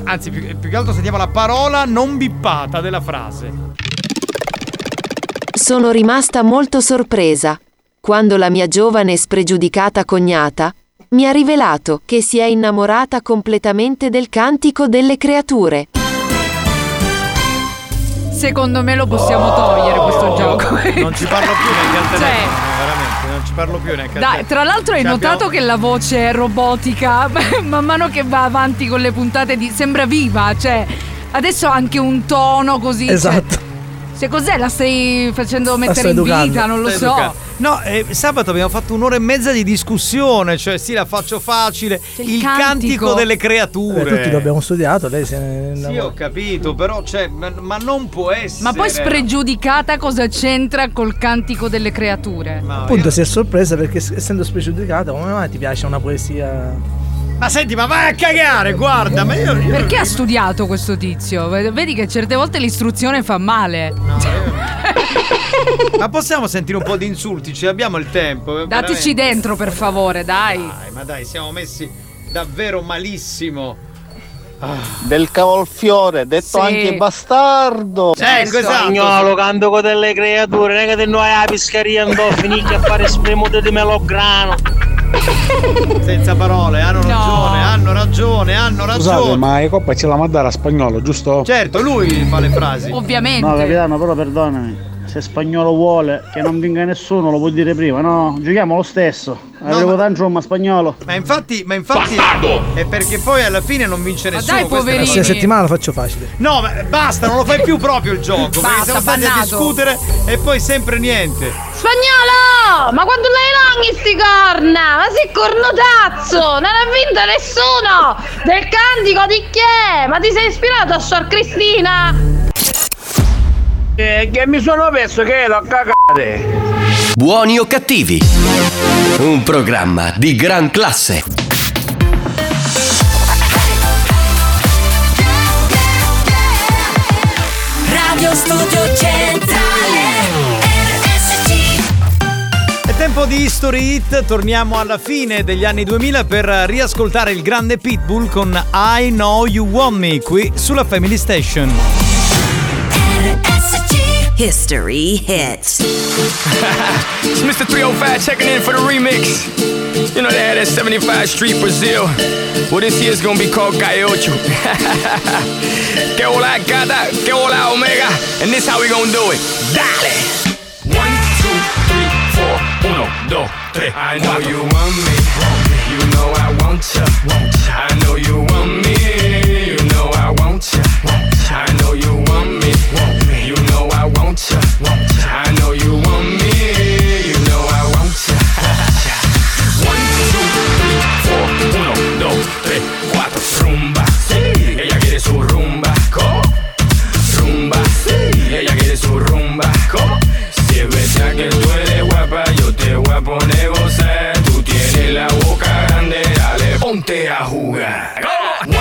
anzi più che altro sentiamo la parola non bippata della frase. Sono rimasta molto sorpresa quando la mia giovane e spregiudicata cognata mi ha rivelato che si è innamorata completamente del cantico delle creature. Secondo me lo possiamo togliere questo gioco. Non ci parlo più neanche al telefono, veramente, non ci parlo più neanche al telefono. Dai, tra l'altro hai notato che la voce è robotica, man mano che va avanti con le puntate sembra viva, cioè adesso ha anche un tono così. Esatto. Cioè, Cioè cos'è? La stai facendo mettere in vita? Non lo so. No, sabato abbiamo fatto un'ora e mezza di discussione. Cioè sì, la faccio facile, cioè, il cantico delle creature. Tutti lo abbiamo studiato, lei se ne... Sì, ho capito, però cioè, ma non può essere. Ma poi spregiudicata cosa c'entra col cantico delle creature? Ma appunto io... si è sorpresa perché essendo spregiudicata, come mai ti piace una poesia? Ma senti, ma vai a cagare, guarda, ma io... Perché ha studiato questo tizio? Vedi che certe volte l'istruzione fa male. No, ma possiamo sentire un po' di insulti? Ci abbiamo il tempo? Dateci veramente dentro, per favore, dai. Dai, ma dai, siamo messi davvero malissimo. Ah. Del cavolfiore, detto sì, anche bastardo. Ecco, esatto. Spagnolo, cantico delle creature, non è che noi alla pescheria andò a finire a fare spremute di melograno. Senza parole, hanno ragione, no, hanno ragione. Scusate, ma la coppa ce la mandare a Spagnolo, giusto? Certo, lui fa le frasi. Ovviamente. No, capitano, però perdonami. Se Spagnolo vuole che non vinca nessuno, lo può dire prima, no? Giochiamo lo stesso. Avevo tanto ma Spagnolo. Ma infatti è perché poi alla fine non vince nessuno. Ma dai, poverino. Questa settimana lo faccio facile. No, ma basta, non lo fai più proprio il gioco. Basta, perché siamo stati a discutere e poi sempre niente. Spagnolo! Ma quando l'hai longhi sti corna? Ma sei cornotazzo! Non ha vinto nessuno! Del cantico di chi è? Ma ti sei ispirato a Sor Cristina? Che mi sono perso che l'ho cagate. Buoni o cattivi, un programma di gran classe. Radio Studio Centrale RSC. È tempo di History Hit, torniamo alla fine degli anni 2000 per riascoltare il grande Pitbull con I Know You Want Me qui sulla Family Station. History hits. It's Mr. 305 checking in for the remix. You know they had that 75 Street Brazil. Well, this year's gonna be called Gaiocho. Que hola gata, que hola omega. And this how we gonna do it. Dale! 1, 2, 3, 4. 1, 2, 3. I know you want me. You know I want ya. I know you want me. You know I want ya. I know you want me. You know I want ya. I know you want me. You know I want ya. 1, 2, 3, 4. 1, 2, 3, 4. Rumba, sí. Ella quiere su rumba, co. Rumba, sí. Ella quiere su rumba, co. Si es verdad que tú eres guapa, yo te voy a poner gozar. Tú tienes la boca grande, dale, ponte a jugar. Go. 1, 2,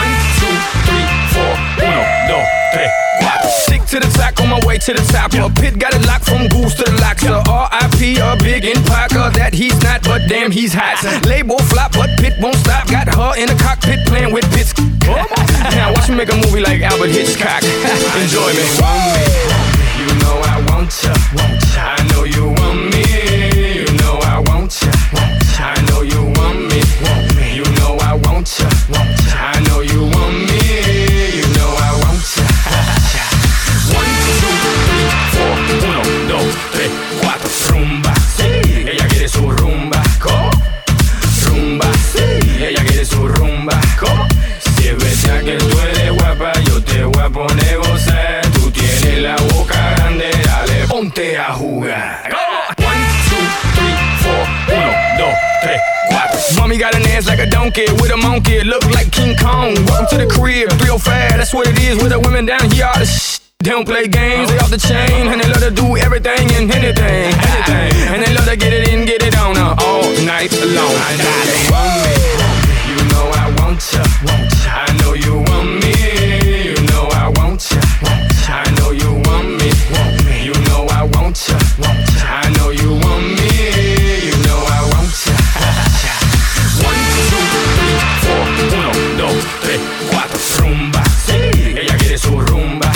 3, 4. 1, 2, 3, 4. Stick to the top on my way to the top. A pit got it locked from goose to the lock. So R.I.P. a big in Parker that he's not, but damn he's hot. Label flop, but Pit won't stop. Got her in the cockpit playing with Pit's. Now watch me make a movie like Albert Hitchcock. Enjoy me. You know I want ya. I know you want me. You know I want ya. I know you want me. You know I want ya. I know you want me. You know I want ya. 1, 2, 3, 4. 1, 2, 3, 4. Rumba, sí. Ella quiere su rumba, co. Rumba, sí. Ella quiere su rumba, co. Si es verdad que tú eres guapa, yo te voy a poner gozar. Tú tienes la boca grande, dale, ponte a jugar. 1, 2, 3, 4. 1, 2, 3, 4. Mommy got an ass like a donkey with a monkey, look like King Kong. Welcome to the crib, 305, that's what it is with the women down here. All the they don't play games, they off the chain, and they love to do everything and anything, anything. And they love to get it in, get it on, all night long. I know you want me, you know I want ya. I know you want me, you know I want ya. I know you want me, you know I want ya. I know you want me, you know I want ya. 1, 2, 3, 4. 1, 2, 3, 4. Rumba, sí. Ella quiere su rumba.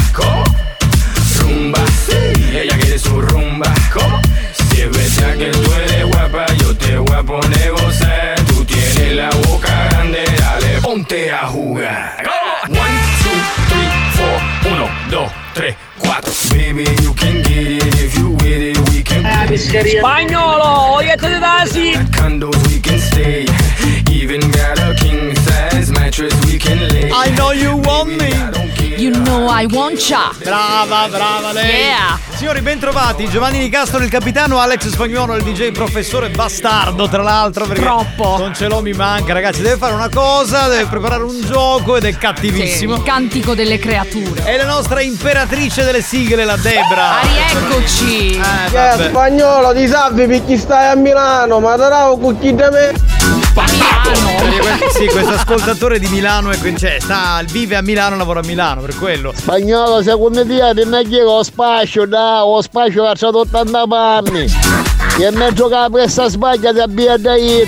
Rumba, sí. Ella quiere su rumba, co. Si es verdad que tú eres guapa, yo te voy a poner gozar. Tú tienes la boca grande, dale, ponte a jugar. 1, 2, 3, 4. 1, 2, 3, 4. Baby, you can get it if you with it, we can get it. Spagnolo, oiete de dasi. At condos we can stay. Even got a king size mattress we can lay. I know you want me. You know I I want cha. Brava, brava lei. Yeah. Signori, bentrovati. Giovanni Nicastro il capitano, Alex Spagnuolo il DJ professore bastardo, tra l'altro, perché troppo non ce l'ho, mi manca, ragazzi. Deve fare una cosa, deve preparare un gioco ed è cattivissimo. Sì, il cantico delle creature. E la nostra imperatrice delle sigle, la Debra. Rieccoci. Spagnuolo, ti salvi perché stai a Milano, ma darò cucchi da me. Sì, questo ascoltatore di Milano è, cioè, vive a Milano, lavora a Milano, per quello. Spagnolo, secondo te ti ne chiedo lo spaccio, da, lo spaccio faccio 80 panni. E me giocare questa sbaglia ti abbia da hit.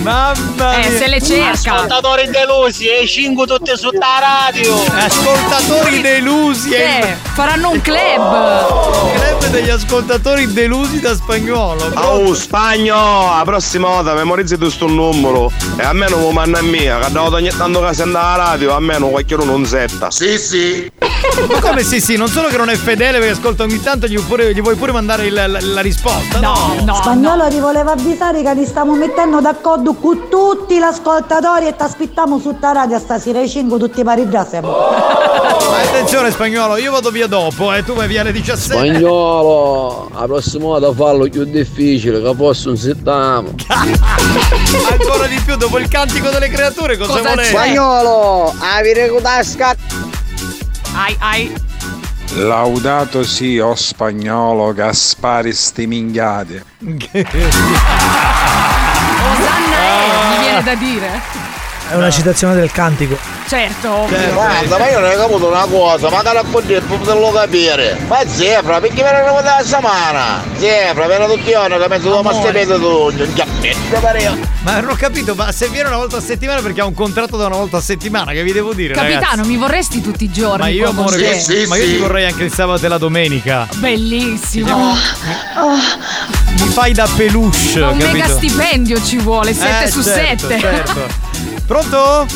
Mamma mia. Se le cerca. Ascoltatori delusi e 5 tutte su la radio. Ascoltatori delusi faranno un club. Club degli ascoltatori delusi da Spagnuolo. Oh, Spagno, la prossima volta memorizzi tu sto numero. E a me non lo manna mia, che ogni tanto che si andava alla radio, a me non qualcuno non setta. Sì, sì. Ma come sì, sì? Non solo che non è fedele, perché ascolta ogni tanto, gli vuoi pure mandare la risposta. No. Spagnuolo, ti volevo avvisare che ti stiamo mettendo d'accordo con tutti gli ascoltatori e ti aspettiamo su ta radio stasera ai 5 tutti pari già sempre. Attenzione Spagnuolo, io vado via dopo e tu vai via alle 17. Spagnuolo, la prossima volta fallo più difficile, che posso un settimana. Ancora di più dopo il cantico delle creature, cosa volete? Spagnuolo, avere tasca. Ai laudato sì, o Spagnuolo, Gaspari sti minchiate. Mi viene da dire. È una citazione del cantico. Certo. Guarda, ma io non ho capito una cosa, magari a poter poterlo capire. Ma Zefra, perché me l'hanno fatto la settimana? Zefra, per la tucchione che mezzo dopo stai vedo tu. Ma non ho capito, ma se viene una volta a settimana perché ha un contratto da una volta a settimana, che vi devo dire? Capitano, ragazzi, mi vorresti tutti i giorni. Ma io amore, io ti vorrei anche il sabato e la domenica. Bellissimo. Mi fai da peluche. Un capito? Mega stipendio ci vuole, 7 su 7. Certo. Pronto?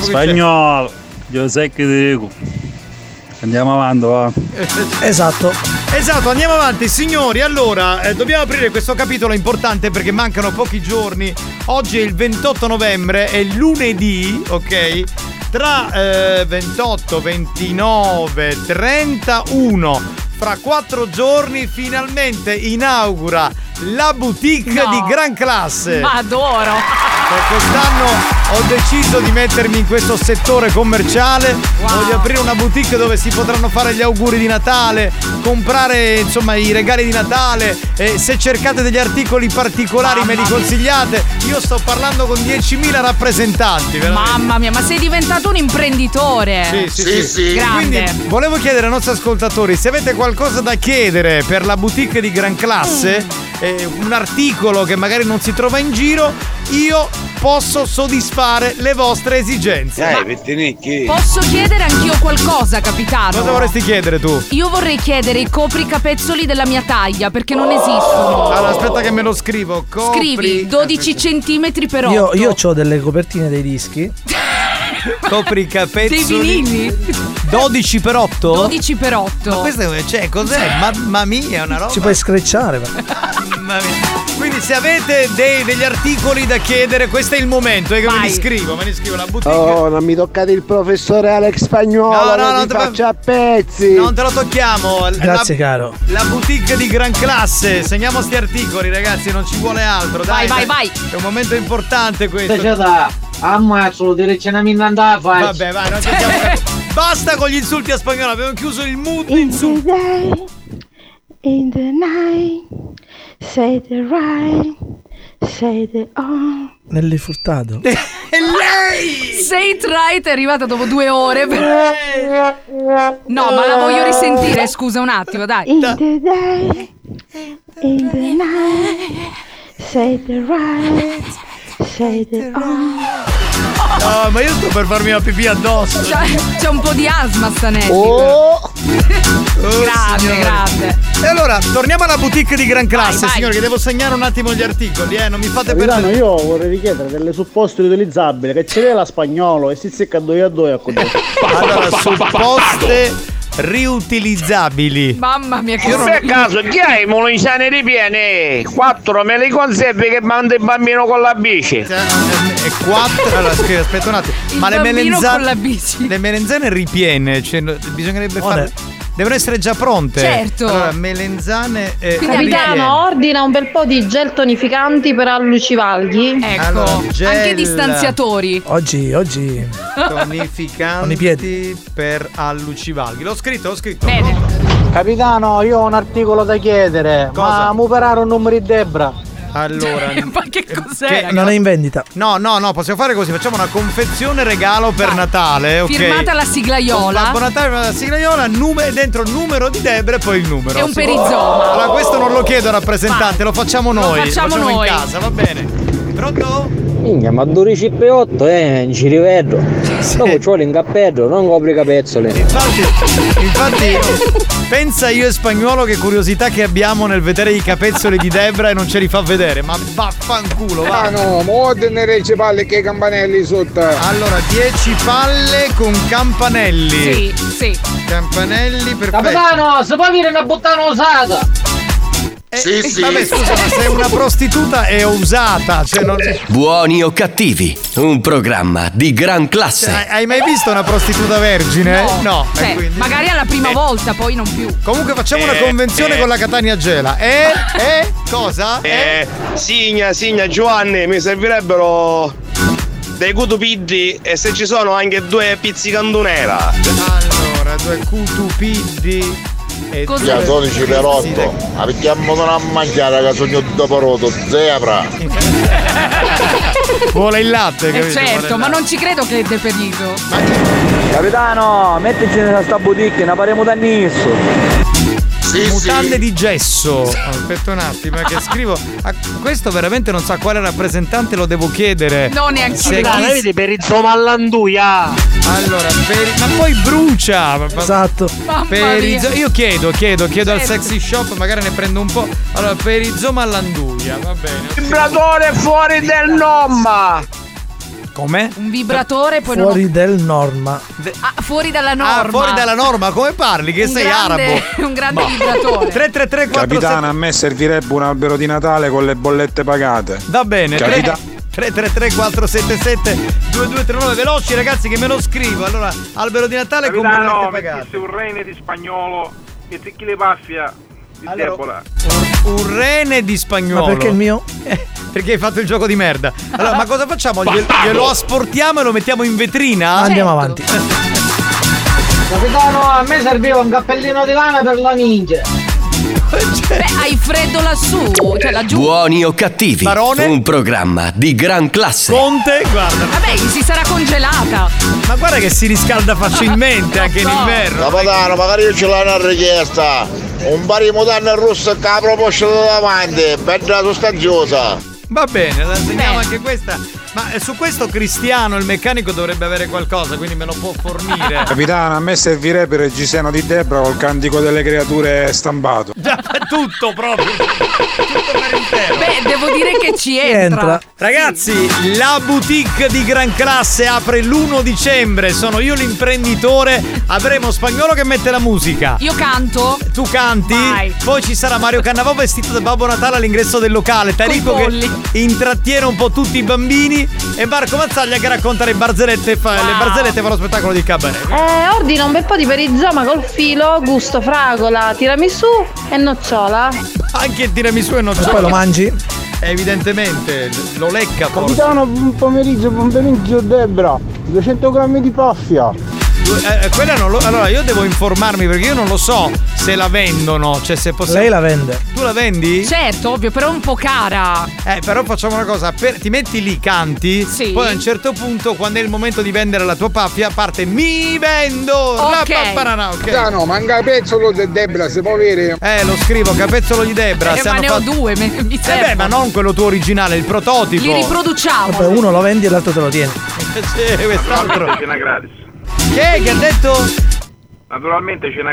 Spagnolo, io sai che ti dico. Andiamo avanti, va. Esatto, andiamo avanti, signori. Allora, dobbiamo aprire questo capitolo importante perché mancano pochi giorni. Oggi è il 28 novembre, è lunedì, ok? Tra 28, 29, 31... Fra 4 giorni finalmente inaugura la boutique di Gran Classe. Ma adoro! Per quest'anno ho deciso di mettermi in questo settore commerciale. Wow. Voglio aprire una boutique dove si potranno fare gli auguri di Natale, comprare insomma i regali di Natale. E se cercate degli articoli particolari me li consigliate. Io sto parlando con 10.000 rappresentanti. Veramente. Mamma mia, ma sei diventato un imprenditore. Sì. Grande. Quindi volevo chiedere ai nostri ascoltatori se avete qualcosa da chiedere per la boutique di Gran Classe, un articolo che magari non si trova in giro, io posso soddisfare le vostre esigenze. Posso chiedere anch'io qualcosa, capitano? Cosa vorresti chiedere tu? Io vorrei chiedere i copricapezzoli della mia taglia, perché non esistono. Allora aspetta che me lo scrivo. Scrivi 12 centimetri per 8. Io ho delle copertine dei dischi. Copricapezzoli dei vinili 12x8? 12x8. Ma questo cos'è? Mamma mia, è una roba. Ci puoi screcciare. Mamma mia. Quindi se avete degli articoli da chiedere, questo è il momento, che me ne scrivo la boutique. Oh, non mi toccate il professore Alex Spagnuolo, non ti faccio a pezzi. Non te lo tocchiamo. Grazie caro. La boutique di Gran Classe, segniamo sti articoli, ragazzi, non ci vuole altro. Dai, vai. È un momento importante questo. Ammazzolo, ti recenami andava. Vabbè, vai, non basta con gli insulti a Spagnolo, abbiamo chiuso il mood insulti. In the night, say the right, say the all. Nelly Furtado. E lei! Say it right è arrivata dopo 2 ore. No, ma la voglio risentire, scusa un attimo, dai. In the day, in the night, say the right. No, ma io sto per farmi la pipì addosso. C'è un po' di asma stanetti. Grande. E allora, torniamo alla boutique di Gran Classe, signori, che devo segnare un attimo gli articoli, non mi fate perdere. Io vorrei richiedere delle supposte utilizzabili, che ce l'è la Spagnolo e si secca a 2 a 2 a. Allora, supposte riutilizzabili. Mamma mia, che roba! Se a caso chi ha i molisani ripieni? 4 me li conservi che manda il bambino con la bici. E 4? Allora scrive, aspetta un attimo. Il ma le melanzane con la bici. Le melanzane ripiene, cioè, bisognerebbe fare. Devono essere già pronte. Certo. Allora, melanzane e capitano, ordina un bel po' di gel tonificanti per allucivalghi. Ecco, allora, gel, anche distanziatori. Oggi tonificanti per allucivalghi. L'ho scritto. Bene. Capitano, io ho un articolo da chiedere. Cosa? Ma mi operare un numero di Debra. Allora, ma che cos'è? Che non è in vendita. No, possiamo fare così. Facciamo una confezione regalo per Natale, okay. Firmata la siglaiola. Buon Natale, firmata la siglaiola, dentro il numero di Debra e poi il numero. È un perizoma. Allora questo non lo chiedo al rappresentante, lo facciamo noi in casa, va bene. Pronto? Minchia, ma 12,8 ci rivedo. Sì. Dopo ci vuole in cappello, non copri capezzole. Infatti pensa io e Spagnuolo che curiosità che abbiamo nel vedere i capezzoli di Debra e non ce li fa vedere, ma vaffanculo, va. Ah no, mo' tenere le palle che i campanelli sotto. Allora, 10 palle con campanelli. Sì. Campanelli, perfetto. Capitano, se puoi venire una bottana usata. Sì. Vabbè, scusa, ma se una prostituta è usata, cioè non... Buoni o cattivi, un programma di gran classe. Cioè, hai mai visto una prostituta vergine? No. Cioè, quindi... magari alla prima volta, poi non più. Comunque facciamo una convenzione con la Catania Gela. Cosa? Signa Giovanni, mi servirebbero dei cutupiddi e se ci sono anche due pizzicandunera. Allora, due cutupiddi. Cos'è? 12 per 8, ma perché a modo non mangiare che sogno dopo roto, zebra. Vuole il latte, capito? Certo, ma non ci credo che è deperito. Capitano, mettici nella sta boutique, ne parliamo da nisso. Mutande di gesso. Aspetta un attimo che scrivo. Questo veramente non so a quale rappresentante lo devo chiedere. No, neanche se vedi per il Zomallanduia. Allora, ma poi brucia. Esatto. Io chiedo al sexy shop, magari ne prendo un po'. Allora, per il Zomallanduia, va bene. Vibratore fuori del norma. Come? Un vibratore poi fuori non... del norma. Fuori dalla norma. Fuori dalla norma, come parli? Che un sei grande, arabo? Un grande vibratore. 33347. Capitana, a me servirebbe un albero di Natale con le bollette pagate. Va bene. 333 477 2239. Veloci ragazzi che me lo scrivo. Allora, albero di Natale, capitano, con bollette pagate. Un rene di Spagnolo e zicchi le baffia di Debra. Un rene di Spagnolo. Ma perché il mio? Perché hai fatto il gioco di merda. Allora, ma cosa facciamo? Glielo asportiamo e lo mettiamo in vetrina? Andiamo avanti. Capitano, a me serviva un cappellino di lana per la ninja. Beh, hai freddo lassù, cioè laggiù. Buoni o cattivi, Barone. Un programma di gran classe. Ponte, guarda. Vabbè, si sarà congelata. Ma guarda che si riscalda facilmente anche in inverno. Capitano, magari io ce l'ho una richiesta. Un pari mutande rosso che ha proposto davanti, bella sostanziosa. Va bene, la segniamo anche questa. Ma su questo Cristiano, il meccanico, dovrebbe avere qualcosa, quindi me lo può fornire. Capitano, a me servirebbe il Giseno di Debra col cantico delle creature stampato. Già, tutto proprio. Tutto per intero. Beh, devo dire che ci entra. Ragazzi, sì. La boutique di Gran Classe apre l'1 dicembre. Sono io l'imprenditore. Avremo Spagnuolo che mette la musica. Io canto. Tu canti. Vai. Poi ci sarà Mario Cannavò vestito da Babbo Natale all'ingresso del locale. Tarico che intrattiene un po' tutti i bambini e Marco Mazzaglia che racconta le barzellette, le barzellette fa lo spettacolo di cabaret. Ordina un bel po' di perizoma col filo, gusto fragola, tiramisù e nocciola. Anche tiramisù e nocciola. E poi lo mangi? Evidentemente, lo lecca forse. Capitano, buon pomeriggio Debra, 200 grammi di paffia. Quella non lo... Allora io devo informarmi perché io non lo so se la vendono, cioè se possiamo. Lei la vende. Tu la vendi? Certo, ovvio, però è un po' cara. Però facciamo una cosa, ti metti lì, canti, sì. Poi a un certo punto, quando è il momento di vendere la tua paffia, parte mi vendo. Okay. La papparana, ok. No, manca capezzolo di Debra, se può avere. Lo scrivo, capezzolo di Debra. Ma ne ho due, mi serve. Beh, ma non quello tuo originale, il prototipo. Li riproduciamo. Vabbè, uno lo vendi e l'altro te lo tieni. Sì, quest'altro. Che ha detto? Naturalmente cena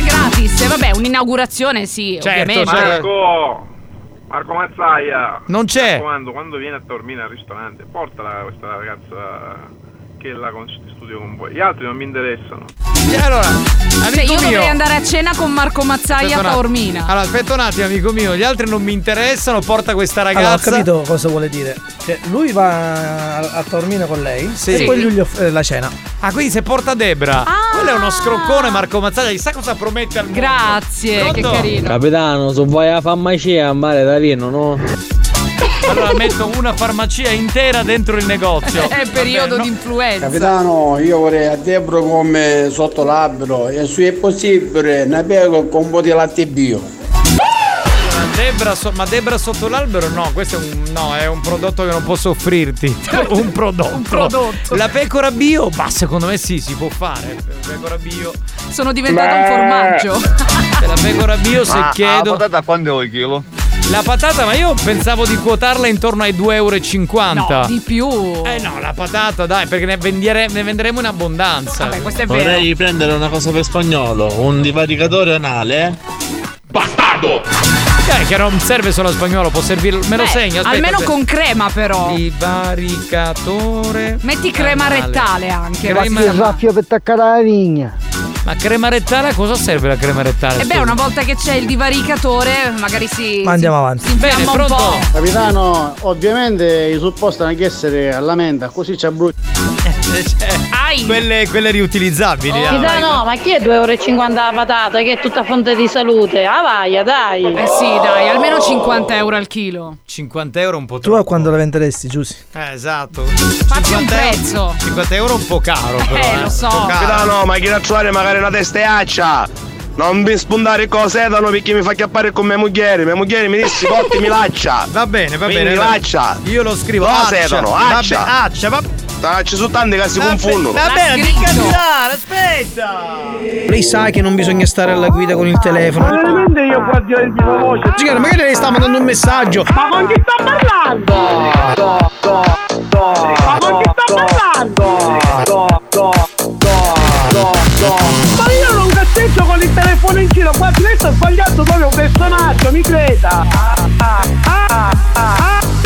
gratis, vabbè, un'inaugurazione, sì, certo, ovviamente. Marco Mazzaglia, non c'è. Quando viene a Taormina al ristorante, portala questa ragazza che la studio con voi. Gli altri non mi interessano. Allora, amico io dovrei andare a cena con Marco Mazzaglia a Taormina. Allora, aspetta un attimo, amico mio, gli altri non mi interessano, porta questa ragazza. Allora, ho capito cosa vuole dire. Cioè, lui va a Taormina con lei, sì, e poi lui gli offre la cena. Ah, quindi se porta Debra. Ah, quello è uno scroccone, Marco Mazzaglia, chissà cosa promette al mondo. Grazie, pronto? Che carino. Capitano, se vuoi la farmacia a mare da Rino, no? Allora metto una farmacia intera dentro il negozio. È periodo di influenza. Capitano, io vorrei a Debra come sotto l'albero, e se è possibile ne bevo con un po' di latte bio. Ma Debra sotto l'albero? No, questo è un prodotto che non posso offrirti. Un prodotto. La pecora bio? Ma secondo me sì, si può fare. Pecora bio. Sono diventata un formaggio. La pecora bio, se chiedo. Ma la patata quando è il chilo? La patata, ma io pensavo di quotarla intorno ai 2,50 €. No, di più. No, la patata, dai, perché ne venderemo in abbondanza. Vabbè, questo è vero. Vorrei prendere una cosa per Spagnuolo, un divaricatore anale. Bastardo! Che non serve solo a Spagnuolo, può servire. Me lo segno, aspetta, almeno aspetta. Con crema, però. Divaricatore. Metti crema anale. Rettale anche. Crema raffia per attaccare la vigna. Ma crema rettale, a cosa serve la crema rettale? E beh, una volta che c'è il divaricatore, magari si. Ma andiamo avanti. Bene, pronto. Capitano, ovviamente i supposti hanno che essere alla menta, così ci abbrucia. Quelle riutilizzabili. Capitano, ma chi è 2,50 € la patata? Che è tutta fonte di salute. Ah, vai, dai. Sì, dai, almeno 50 € al chilo. 50 € un po' troppo. Tu quando la venderesti, Giussi? Esatto. Fatti un prezzo. 50 € un po' caro, però. Lo so. Capitano, ma chi da trovare magari una testaccia, non mi spuntare cosetano perché mi fa chiappare con mia moglie mi disse cotti mi laccia. Va bene mi laccia, io lo scrivo cosetano accia ci sono tanti che si confondono. Va bene, di cazzare, aspetta, lei sa che non bisogna stare alla guida con il telefono, veramente io guardo il mio voce, magari lei sta mandando un messaggio. Ma con chi sta parlando? Ma con chi sta parlando? Ma io non cazzeggio con il telefono in giro, qua lei sta sbagliando proprio un personaggio, mi creda.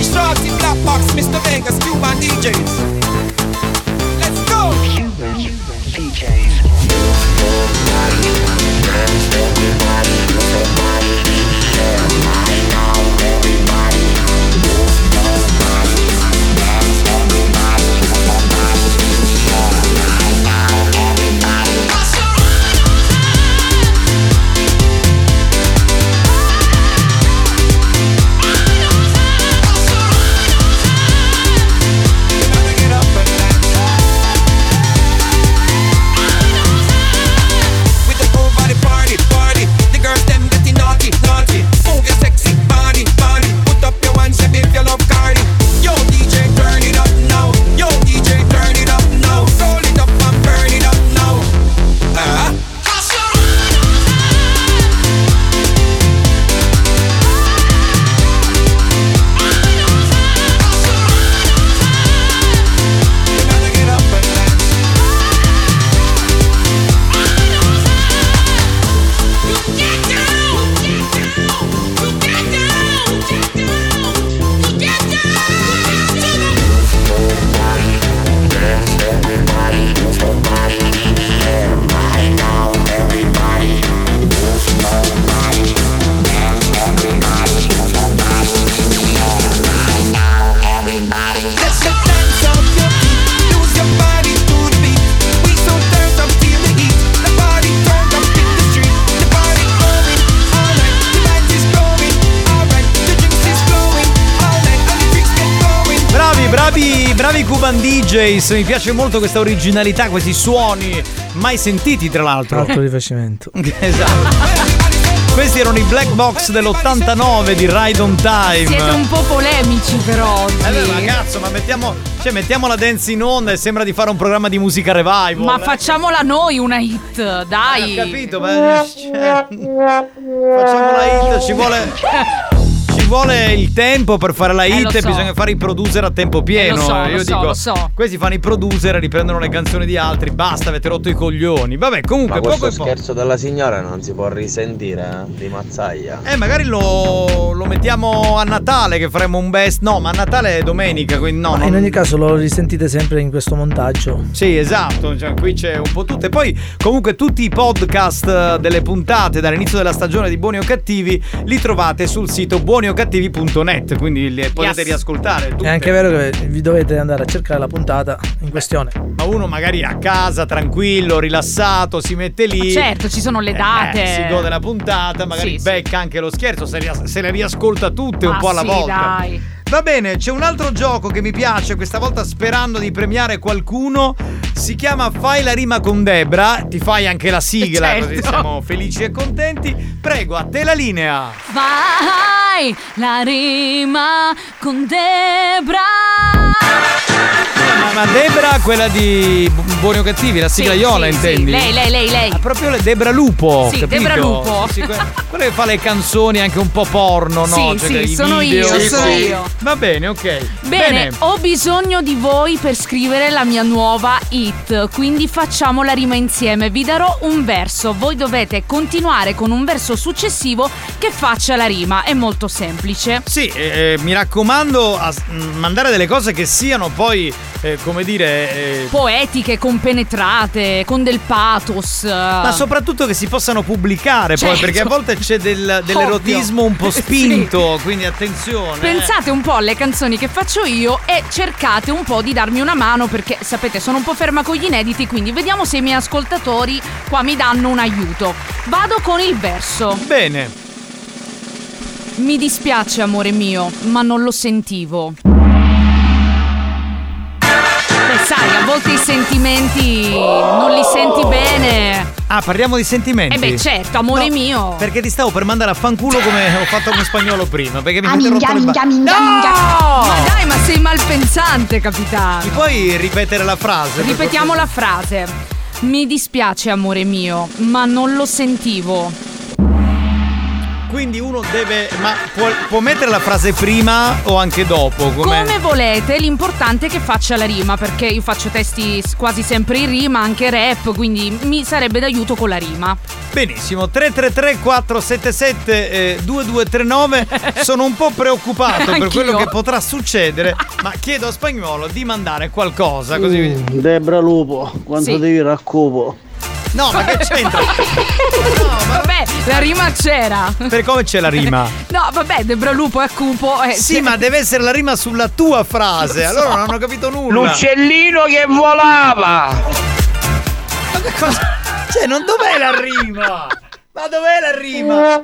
Shorty, Black Box, Mr. Vegas, Cuban DJs. Let's go! Cuban DJs. bravi Cuban DJs, mi piace molto questa originalità, questi suoni mai sentiti tra l'altro. Alto rifacimento. Esatto. Questi erano i Black Box dell'89 di Ride on Time. Siete un po' polemici però oggi. Ma cazzo, ma mettiamo la dance in onda e sembra di fare un programma di musica revival. Ma facciamola noi una hit, dai. Ho capito, ma facciamo la hit, ci vuole il tempo per fare la hit, e bisogna fare i producer a tempo pieno. Lo so. Questi fanno i producer, riprendono le canzoni di altri. Basta, avete rotto i coglioni. Vabbè, comunque ma questo poco scherzo della signora non si può risentire, di Mazzaglia. Magari lo mettiamo a Natale, che faremo un best. No, ma a Natale è domenica, quindi no. In ogni caso lo risentite sempre in questo montaggio. Sì, esatto, cioè, qui c'è un po' tutto. E poi comunque tutti i podcast delle puntate dall'inizio della stagione di Buoni o Cattivi li trovate sul sito buonio cattivi.net, quindi le potete riascoltare tutte. È anche vero che vi dovete andare a cercare la puntata in questione. Ma uno magari a casa, tranquillo, rilassato, si mette lì. Ma certo, ci sono le date. Si gode la puntata, magari becca anche lo scherzo, se le riascolta tutte un po' alla volta. Dai. Va bene, c'è un altro gioco che mi piace, questa volta sperando di premiare qualcuno. Si chiama Fai la rima con Debra. Ti fai anche la sigla, certo. Così siamo felici e contenti. Prego, a te la linea. Fai la rima con Debra. Ma Debra, quella di Buoni o Cattivi, la siglaiola, intendi? Lei. Proprio le Debra Lupo. Sì, capito? Debra Lupo. Sì, quella che fa le canzoni anche un po' porno, no? Sono io. Va bene, ok. Bene, ho bisogno di voi per scrivere la mia nuova hit, quindi facciamo la rima insieme. Vi darò un verso, voi dovete continuare con un verso successivo che faccia la rima. È molto semplice. Sì, mi raccomando a mandare delle cose che siano poi, come dire, poetiche, compenetrate, con del pathos. Ma soprattutto che si possano pubblicare, certo. Poi, perché a volte c'è dell'erotismo un po' spinto, sì. Quindi attenzione. Pensate un po' alle canzoni che faccio io e cercate un po' di darmi una mano, perché sapete sono un po' ferma con gli inediti, quindi vediamo se i miei ascoltatori qua mi danno un aiuto. Vado con il verso. Bene. Mi dispiace amore mio, ma non lo sentivo. Sai, a volte i sentimenti non li senti bene. Ah, parliamo di sentimenti? Certo, amore mio. Perché ti stavo per mandare a fanculo come ho fatto con Spagnolo prima, perché mi ha interrotto le palle. No! Ma dai, ma sei malpensante, capitano. Mi puoi ripetere la frase? Ripetiamo la frase. Mi dispiace, amore mio, ma non lo sentivo. Quindi uno deve. Ma può mettere la frase prima o anche dopo? Come volete, l'importante è che faccia la rima, perché io faccio testi quasi sempre in rima, anche rap, quindi mi sarebbe d'aiuto con la rima. Benissimo, 333-477-2239. Sono un po' preoccupato per quello che potrà succedere, ma chiedo a Spagnuolo di mandare qualcosa così. Debra Lupo, quanto devi raccopo? No, ma che c'entra? No, vabbè, la rima c'era. Per come c'è la rima? No, vabbè, Debra Lupo è cupo. Sì, ma deve essere la rima sulla tua frase. Allora non hanno capito nulla. L'uccellino che volava. Ma che cosa? Non dov'è la rima? Ma dov'è la rima?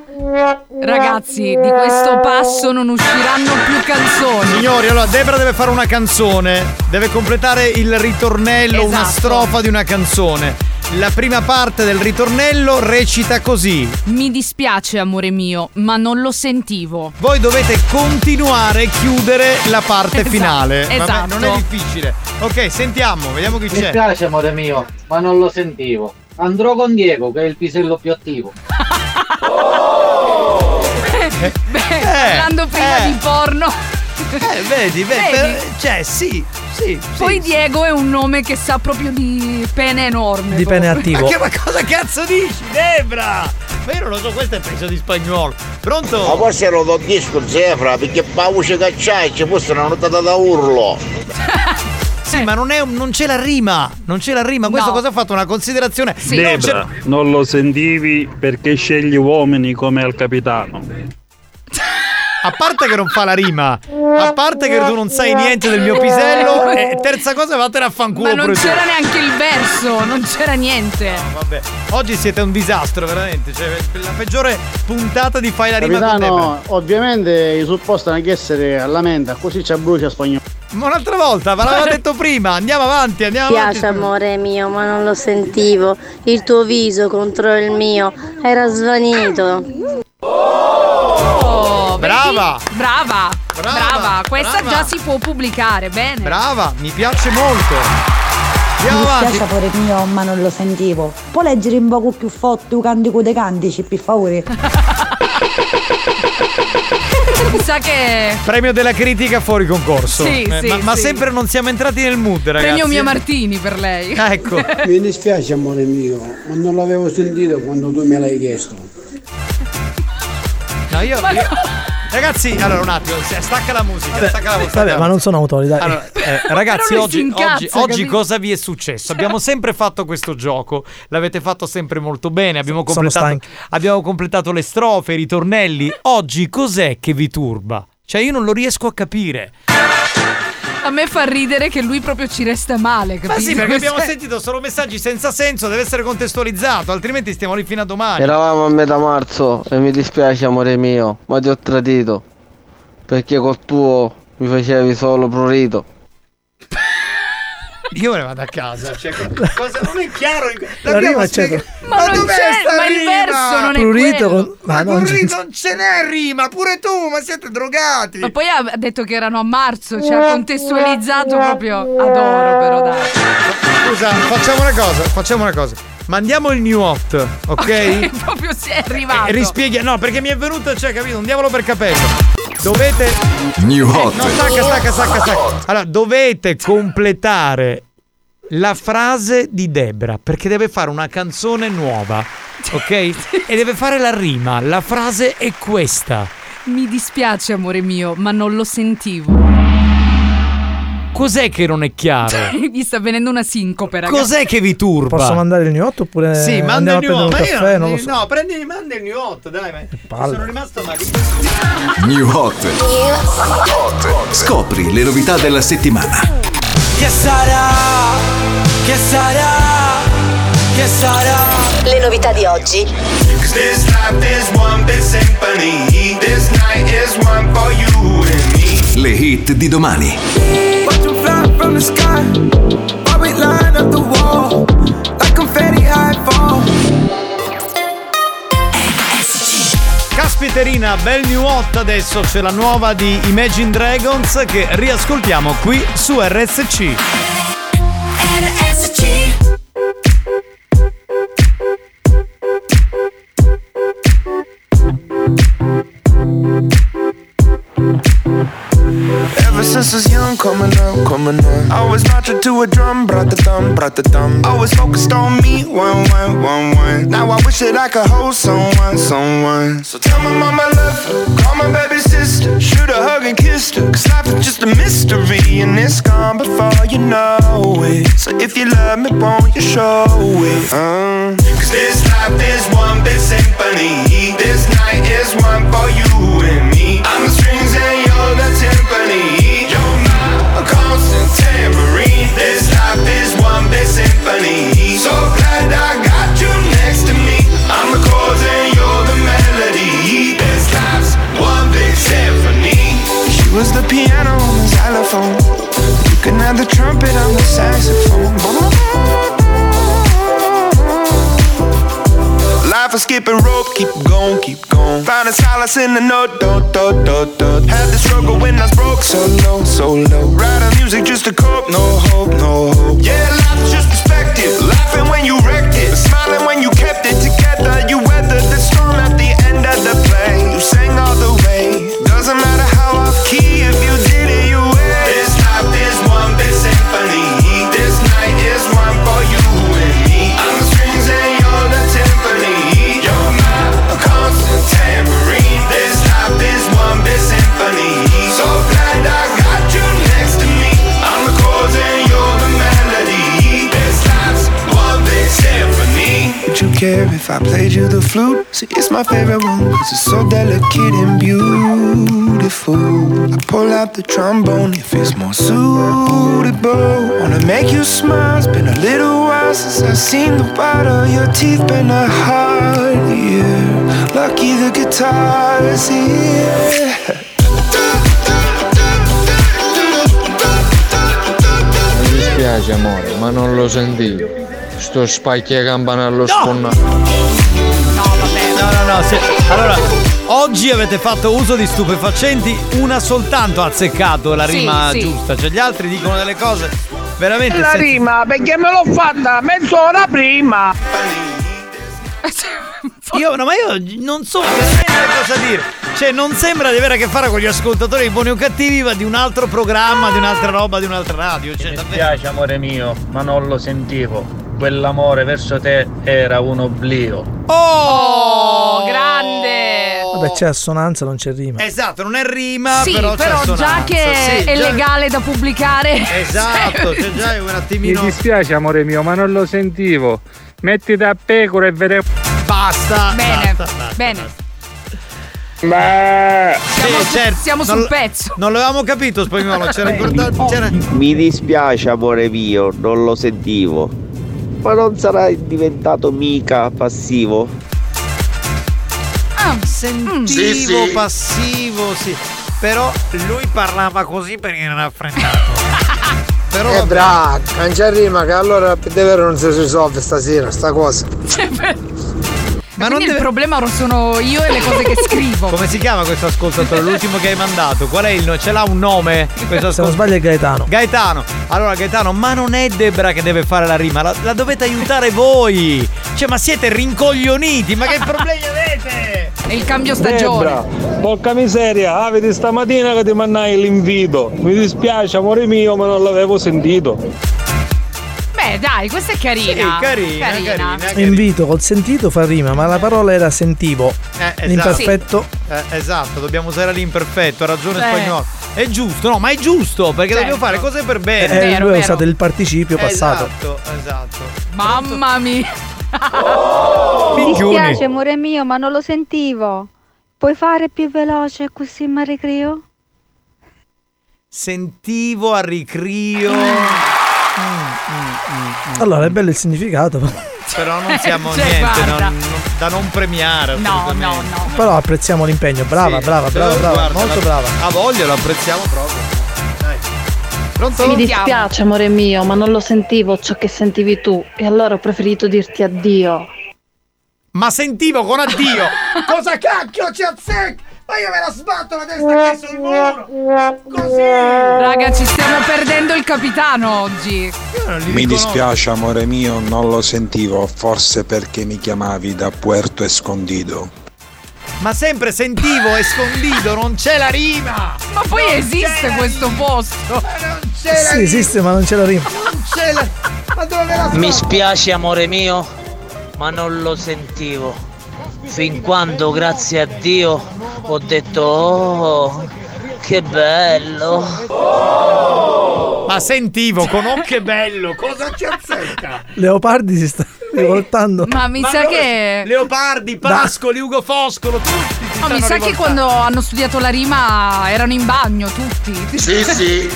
Ragazzi, di questo passo non usciranno più canzoni. Signori, allora Debra deve fare una canzone. Deve completare il ritornello, esatto. Una strofa di una canzone. La prima parte del ritornello recita così: mi dispiace amore mio, ma non lo sentivo. Voi dovete continuare e chiudere la parte finale. Esatto. Non è difficile. Ok, sentiamo, vediamo chi c'è. Mi dispiace amore mio, ma non lo sentivo. Andrò con Diego, che è il pisello più attivo. Parlando prima di porno. Vedi. Cioè, sì. Poi sì, Diego è un nome che sa proprio di pene enorme. Di pene attivo. Ma cosa cazzo dici, Debra? Ma io non lo so, questo è peggio di Spagnolo. Pronto? Ma forse lo do disco, Zefra, perché pauce cacciai, c'è forse una notata da urlo. Sì, ma non c'è la rima. Non c'è la rima. Questo cosa ha fatto? Una considerazione. Sì. Debra, non lo sentivi perché scegli uomini come al capitano. A parte che non fa la rima, a parte che tu non sai niente del mio pisello, e terza cosa vattene a fanculo. Ma non c'era neanche il verso, non c'era niente. No, vabbè. Oggi siete un disastro, veramente. Cioè, la peggiore puntata di Fai la rima con Debra. Ovviamente i supposti anche essere alla menta, così ci abbrucia Spagnolo. Ma un'altra volta, ma l'aveva detto prima. Andiamo avanti, andiamo avanti. Mi piace, amore mio, ma non lo sentivo. Il tuo viso contro il mio era svanito. Oh, brava. Brava, brava, brava. Questa brava. Già si può pubblicare, bene. Brava, mi piace molto. Andiamo avanti. Mi piace, amore mio, ma non lo sentivo. Può leggere un poco più forte il cantico dei cantici, per favore? Mi sa che premio della critica fuori concorso. Sì, sì, ma sì, sempre non siamo entrati nel mood, ragazzi. Premio Mia Martini per lei. Ecco. Mi dispiace, amore mio, ma non l'avevo sentito quando tu me l'hai chiesto. No, io... Ragazzi, allora un attimo, stacca la musica, stacca la musica. Vabbè, ma non sono autori, dai. Allora, ragazzi, oggi cosa vi è successo? Abbiamo sempre fatto questo gioco, l'avete fatto sempre molto bene, abbiamo completato le strofe, i ritornelli. Oggi cos'è che vi turba? Cioè, io non lo riesco a capire. A me fa ridere che lui proprio ci resta male, capito? Ma sì, perché abbiamo sentito solo messaggi senza senso, deve essere contestualizzato, altrimenti stiamo lì fino a domani. Eravamo a metà marzo e mi dispiace, amore mio, ma ti ho tradito, perché col tuo mi facevi solo prurito. Io me ne vado a casa, cioè, cosa, non è chiaro. Ma dove sta la rima? Il verso non è prurito, quello. Non ce n'è rima, pure tu, ma siete drogati. Ma poi ha detto che erano a marzo, cioè ha contestualizzato proprio. Adoro, però dai. Scusa, facciamo una cosa. Mandiamo il new hot, ok? Proprio si è arrivato. Rispieghi, no, perché mi è venuto, cioè, capito, un diavolo per capello. Dovete new hot. No, stacca. Allora, dovete completare la frase di Debra, perché deve fare una canzone nuova, ok? E deve fare la rima. La frase è questa: mi dispiace, amore mio, ma non lo sentivo. Cos'è che non è chiaro? Gli sta venendo una sincope, ragazzi. Cos'è che vi turba? Posso mandare il new hot oppure? Sì, manda il new hot. Ma caffè, io non so. No, prendi, manda il new hot, dai. Sono rimasto malissimo. New hot. Scopri le novità della settimana. Che sarà? Le novità di oggi. This night is one big symphony. This night is one for you and me. Le hit di domani. From the sky, while we line up the wall, like confetti high fall. Caspiterina, bel new hot adesso, c'è la nuova di Imagine Dragons che riascoltiamo qui su RSC. RSC. Ever since I was young, coming up I was marching to a drum, brought the thumb Always focused on me, one Now I wish that I could hold someone So tell my mama I love her, call my baby sister Shoot a hug and kiss her, cause life is just a mystery And it's gone before you know it So if you love me, won't you show it? Cause this life is one big symphony This night is one for you and me I'm the strings and you're the timpani constant tambourine This life is one big symphony So glad I got you next to me I'm the chords and you're the melody This life's one big symphony She was the piano on the xylophone You can have the trumpet on the saxophone Life is skipping rope, keep going Found a solace in the note, do. Had the struggle when I was broke, so low Writing music just to cope, no hope Yeah, life's just perspective, laughing when you wrecked it Smiling when you kept it together You weathered the storm at the end of the play You sang all the way Doesn't matter how off key, if you did it, you win This life is one big symphony This night is one for you and me I'm the strings and you're the timpani constant tambourine This life is one big symphony So glad I got you next to me I'm the chords and you're the melody This life's one big symphony Would you care if I played you the flute? See, it's my favorite one Cause it's so delicate and beautiful I pull out the trombone if it's more suitable Wanna make you smile It's been a little while since I've seen the white of your teeth Been a hard year Lucky the guitar is here piace amore, ma non lo sentivo. Sto spacchiacampanello allo sponnato. No, sì. Allora, oggi avete fatto uso di stupefacenti, una soltanto ha azzeccato la rima giusta, cioè gli altri dicono delle cose veramente la rima, perché me l'ho fatta mezz'ora prima. Io non so cosa dire. Cioè non sembra di avere a che fare con gli ascoltatori di Buoni o Cattivi, ma di un altro programma, di un'altra roba, di un'altra radio. Cioè, mi piace amore mio, ma non lo sentivo. Quell'amore verso te era un oblio. Oh, grande! Vabbè, c'è assonanza, non c'è rima. Esatto, non è rima, però c'è assonanza. Già che è legale da pubblicare. Esatto, c'è già un attimino. Mi dispiace amore mio, ma non lo sentivo. Mettiti a pecora e vedere. Basta. Bene. Ma siamo sul pezzo. Non l'avevamo capito Spagnuolo, c'era ricordato. Mi dispiace amore mio, non lo sentivo. Ma non sarai diventato mica passivo? Passivo, sì. Però lui parlava così perché era affrettato. Però bravo, non c'è rima, che allora davvero non si risolve stasera sta cosa. Ma non il problema sono io e le cose che scrivo. Come si chiama questo ascoltatore? L'ultimo che hai mandato? Qual è il nome? Ce l'ha un nome? Se non sbaglio è Gaetano. Allora Gaetano, ma non è Debra che deve fare la rima, la dovete aiutare voi. Cioè, ma siete rincoglioniti, ma che problemi avete? È il cambio stagione. Debra, porca miseria, avete stamattina che ti mandai l'invito. Mi dispiace amore mio, ma non l'avevo sentito. Dai, questa è carina. Sì, carina. Invito col sentito fa rima, ma la parola era sentivo. Esatto. L'imperfetto. Esatto, dobbiamo usare l'imperfetto, ha ragione Spagnolo. È giusto, no, ma è giusto, perché dobbiamo fare cose per bene. Lui ha usato il participio passato. Esatto. Mamma mia. Mi dispiace, amore mio, ma non lo sentivo. Puoi fare più veloce così mi ricrio? Sentivo a ricrio. Allora è bello il significato, però non siamo niente da non premiare. No. Però apprezziamo l'impegno. Brava, molto brava. A voglia, lo apprezziamo proprio. Dai. Pronto? Mi dispiace amore mio, ma non lo sentivo ciò che sentivi tu, e allora ho preferito dirti addio. Ma sentivo con addio. Cosa cacchio ci azzecca? Ma io me la sbatto la testa qui sul muro. Così. Raga, ci stiamo perdendo il capitano oggi. Mi dispiace amore mio, non lo sentivo. Forse perché mi chiamavi da Puerto Escondido. Ma sempre sentivo Escondido, non c'è la rima. Ma poi non esiste questo posto. Ma non c'è la rima. Esiste ma non c'è la rima. Non c'è la... Ma dove me la sbatto? Mi spiace amore mio, ma non lo sentivo. Fin quando, grazie a Dio, ho detto oh, che bello. Oh! Ma sentivo con oh che bello, cosa ci azzecca? Leopardi si sta rivoltando. Ma mi sa che... Leopardi, Pascoli, Ugo Foscolo, tutti. No, mi sa rivoltando. Che quando hanno studiato la rima erano in bagno tutti. Sì.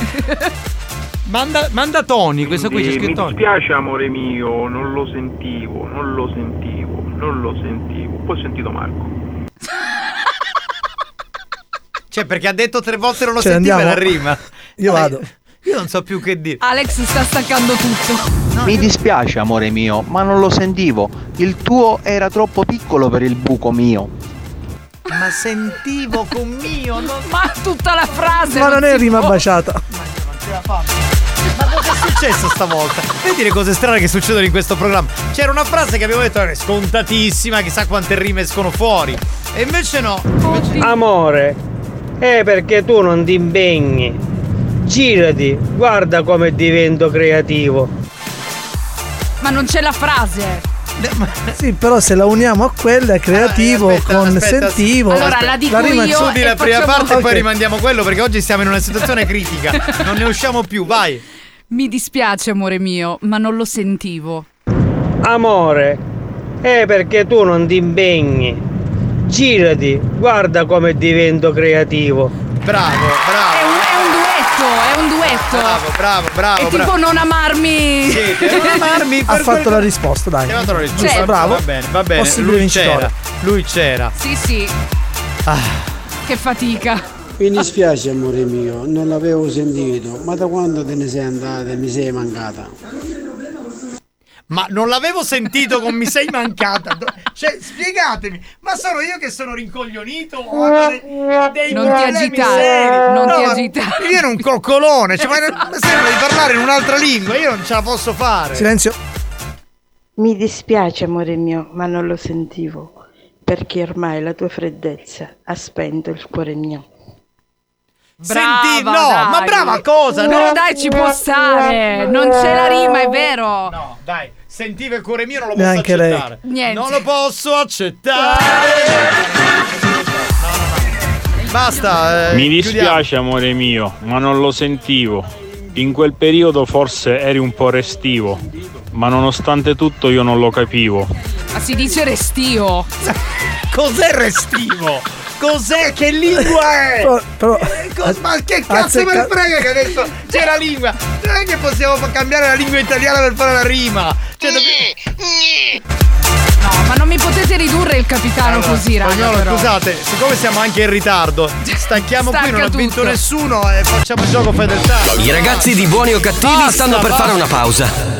Manda Tony, questo qui c'è scritto. Mi dispiace amore mio, non lo sentivo. Poi ho sentito Marco. Cioè, perché ha detto 3 volte non lo sentivo e la rima. Io vado. Io non so più che dire. Alex sta staccando tutto. No, mi dispiace amore mio, ma non lo sentivo. Il tuo era troppo piccolo per il buco mio. Ma sentivo con mio. Ma tutta la frase. Ma non è rima baciata. Ma io non ce la faccio. Ma cosa è successo stavolta? Vedi le cose strane che succedono in questo programma. C'era una frase che abbiamo detto era scontatissima, chissà quante rime escono fuori. E invece no. Amore, è perché tu non ti impegni. Girati, guarda come divento creativo. Ma non c'è la frase. Sì, però se la uniamo a quella è creativo, aspetta, con aspetta, sentivo. Allora la dico io e la prima parte e poi rimandiamo quello, perché oggi siamo in una situazione critica. Non ne usciamo più, vai. Mi dispiace amore mio, ma non lo sentivo. Amore, è perché tu non ti impegni. Girati, guarda come divento creativo. Bravo. È un duetto. Bravo. E tipo non amarmi. Sì, non amarmi. Ha fatto la risposta, dai. Giusto, bravo. Va bene. Lui c'era. Sì. Che fatica. Mi dispiace amore mio, non l'avevo sentito, ma da quando te ne sei andata e mi sei mancata? Ma non l'avevo sentito con mi sei mancata, cioè spiegatemi, ma sono io che sono rincoglionito o ho dei problemi seri? Non ti agitare. Io ero un coccolone, cioè, ma sembra di parlare in un'altra lingua, io non ce la posso fare. Silenzio. Mi dispiace amore mio, ma non lo sentivo, perché ormai la tua freddezza ha spento il cuore mio. Brava, senti, no, dai. Ma brava cosa, no? No, dai, ci può stare. Non c'è la rima, è vero. No, dai, sentiva il cuore mio, non lo posso neanche accettare. Niente. Non lo posso accettare. No. Basta. Mi dispiace, amore mio, ma non lo sentivo. In quel periodo forse eri un po' restivo, ma nonostante tutto io non lo capivo. Ma si dice restio. Cos'è restivo? Cos'è? Che lingua è? Però, ma che cazzo me ne frega che adesso c'è la lingua? Non è che possiamo cambiare la lingua italiana per fare la rima. Cioè, no, ma non mi potete ridurre il capitano così, ragazzi. Scusate, siccome siamo anche in ritardo, stacchiamo qui, non ha vinto nessuno e facciamo gioco fedeltà. I ragazzi di Buoni o Cattivi stanno per fare una pausa.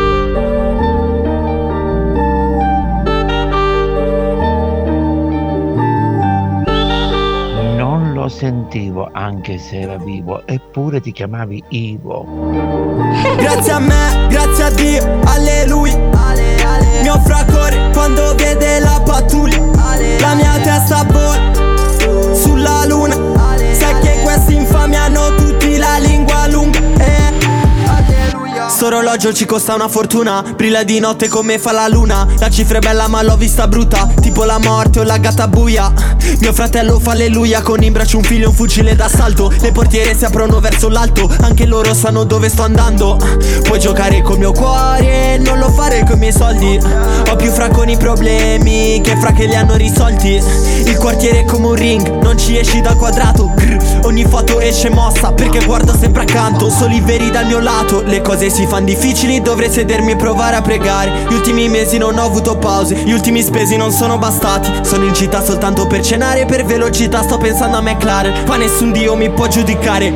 Lo sentivo anche se era vivo, eppure ti chiamavi Ivo. Grazie a me, grazie a Dio, alleluia. Mio fracore quando vede la pattuglia, la mia testa vola sulla luna. Sai che questi infami hanno tutti la lingua lunga. Sto orologio ci costa una fortuna, brilla di notte come fa la luna. La cifra è bella ma l'ho vista brutta, tipo la morte o la gatta buia. Mio fratello fa alleluia, con in braccio un figlio e un fucile d'assalto. Le portiere si aprono verso l'alto, anche loro sanno dove sto andando. Puoi giocare col mio cuore, non lo fare coi miei soldi. Ho più fra con i problemi che fra che li hanno risolti. Il quartiere è come un ring, non ci esci dal quadrato. Ogni foto esce mossa, perché guardo sempre accanto. Soli veri dal mio lato, le cose si fan difficili, dovrei sedermi e provare a pregare. Gli ultimi mesi non ho avuto pause, gli ultimi spesi non sono bastati. Sono in città soltanto per cenare, per velocità sto pensando a McLaren. Ma nessun dio mi può giudicare.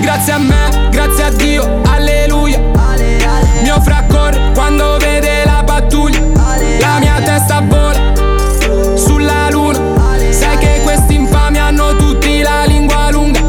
Grazie a me, grazie a Dio, alleluia. Mio fraccor quando vede la pattuglia, la mia testa vola sulla luna. Sai che questi infami hanno tutti la lingua lunga.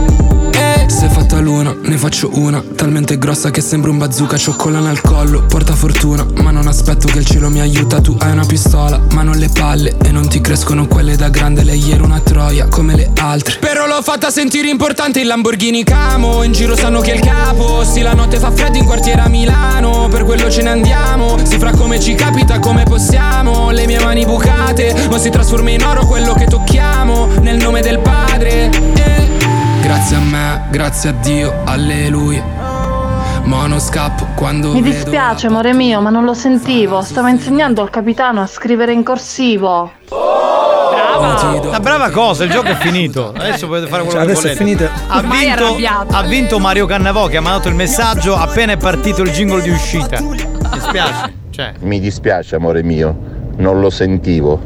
Se fatta l'una, ne faccio una, talmente grossa che sembra un bazooka. Cioccolana al collo, porta fortuna, ma non aspetto che il cielo mi aiuta. Tu hai una pistola, ma non le palle, e non ti crescono quelle da grande. Lei era una troia, come le altre, però l'ho fatta sentire importante. Il Lamborghini Camo, in giro sanno che è il capo. Sì, la notte fa freddo in quartiere a Milano, per quello ce ne andiamo. Si fra come ci capita, come possiamo. Le mie mani bucate, ma si trasforma in oro quello che tocchiamo. Nel nome del Padre, Grazie a me, grazie a Dio, alleluia. Mono scappo quando mi dispiace amore mio, ma non lo sentivo. Stavo insegnando al capitano a scrivere in corsivo. Brava! La brava cosa, il gioco è finito. Adesso potete fare quello che volete. È finito. Ha vinto Mario Cannavò, che ha mandato il messaggio appena è partito il jingle di uscita. Mi dispiace. Mi dispiace amore mio, non lo sentivo.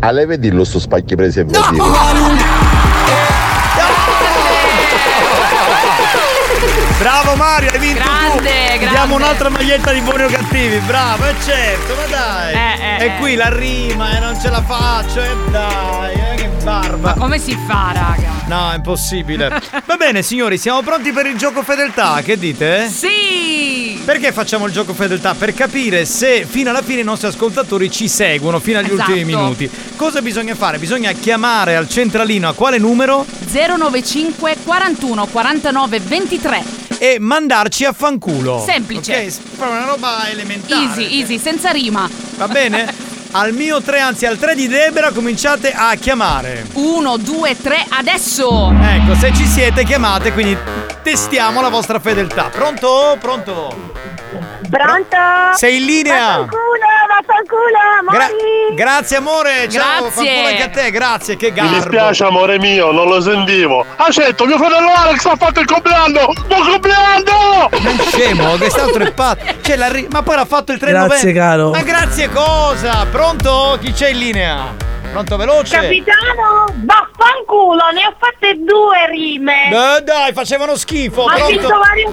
Alle vedi lo sto spacchi preservativo. No! Bravo Mario, hai vinto. Grande. Diamo un'altra maglietta di Buoni o Cattivi. Bravo, è certo, ma dai. E qui la rima, non ce la faccio. E dai, che barba. Ma come si fa, raga? No, è impossibile. Va bene, signori, siamo pronti per il gioco fedeltà, che dite? Sì. Perché facciamo il gioco fedeltà? Per capire se fino alla fine i nostri ascoltatori ci seguono fino agli ultimi minuti. Cosa bisogna fare? Bisogna chiamare al centralino a quale numero? 095 41 49 23 e mandarci a fanculo. Semplice. Ok, però una roba elementare. Easy, easy, senza rima. Va bene? Al mio 3, anzi al 3 di Debra, cominciate a chiamare. 1, 2, 3, adesso! Ecco, se ci siete chiamate, quindi testiamo la vostra fedeltà. Pronto? Pronto? Pronto? Sei in linea? Vaffanculo, amore! Grazie amore, ciao, vaffanculo anche a te, grazie, che garbo. Mi dispiace amore mio, non lo sentivo. Accetto, mio fratello Alex ha fatto il compleanno! Buon compleanno! Non scemo, che è stato treppato. Ma poi l'ha fatto il 3 novembre. Grazie caro. Ma grazie cosa? Pronto? Chi c'è in linea? Pronto veloce? Capitano, vaffanculo, ne ho fatte 2 rime. Beh, dai, facevano schifo. Ma pronto? Giovanni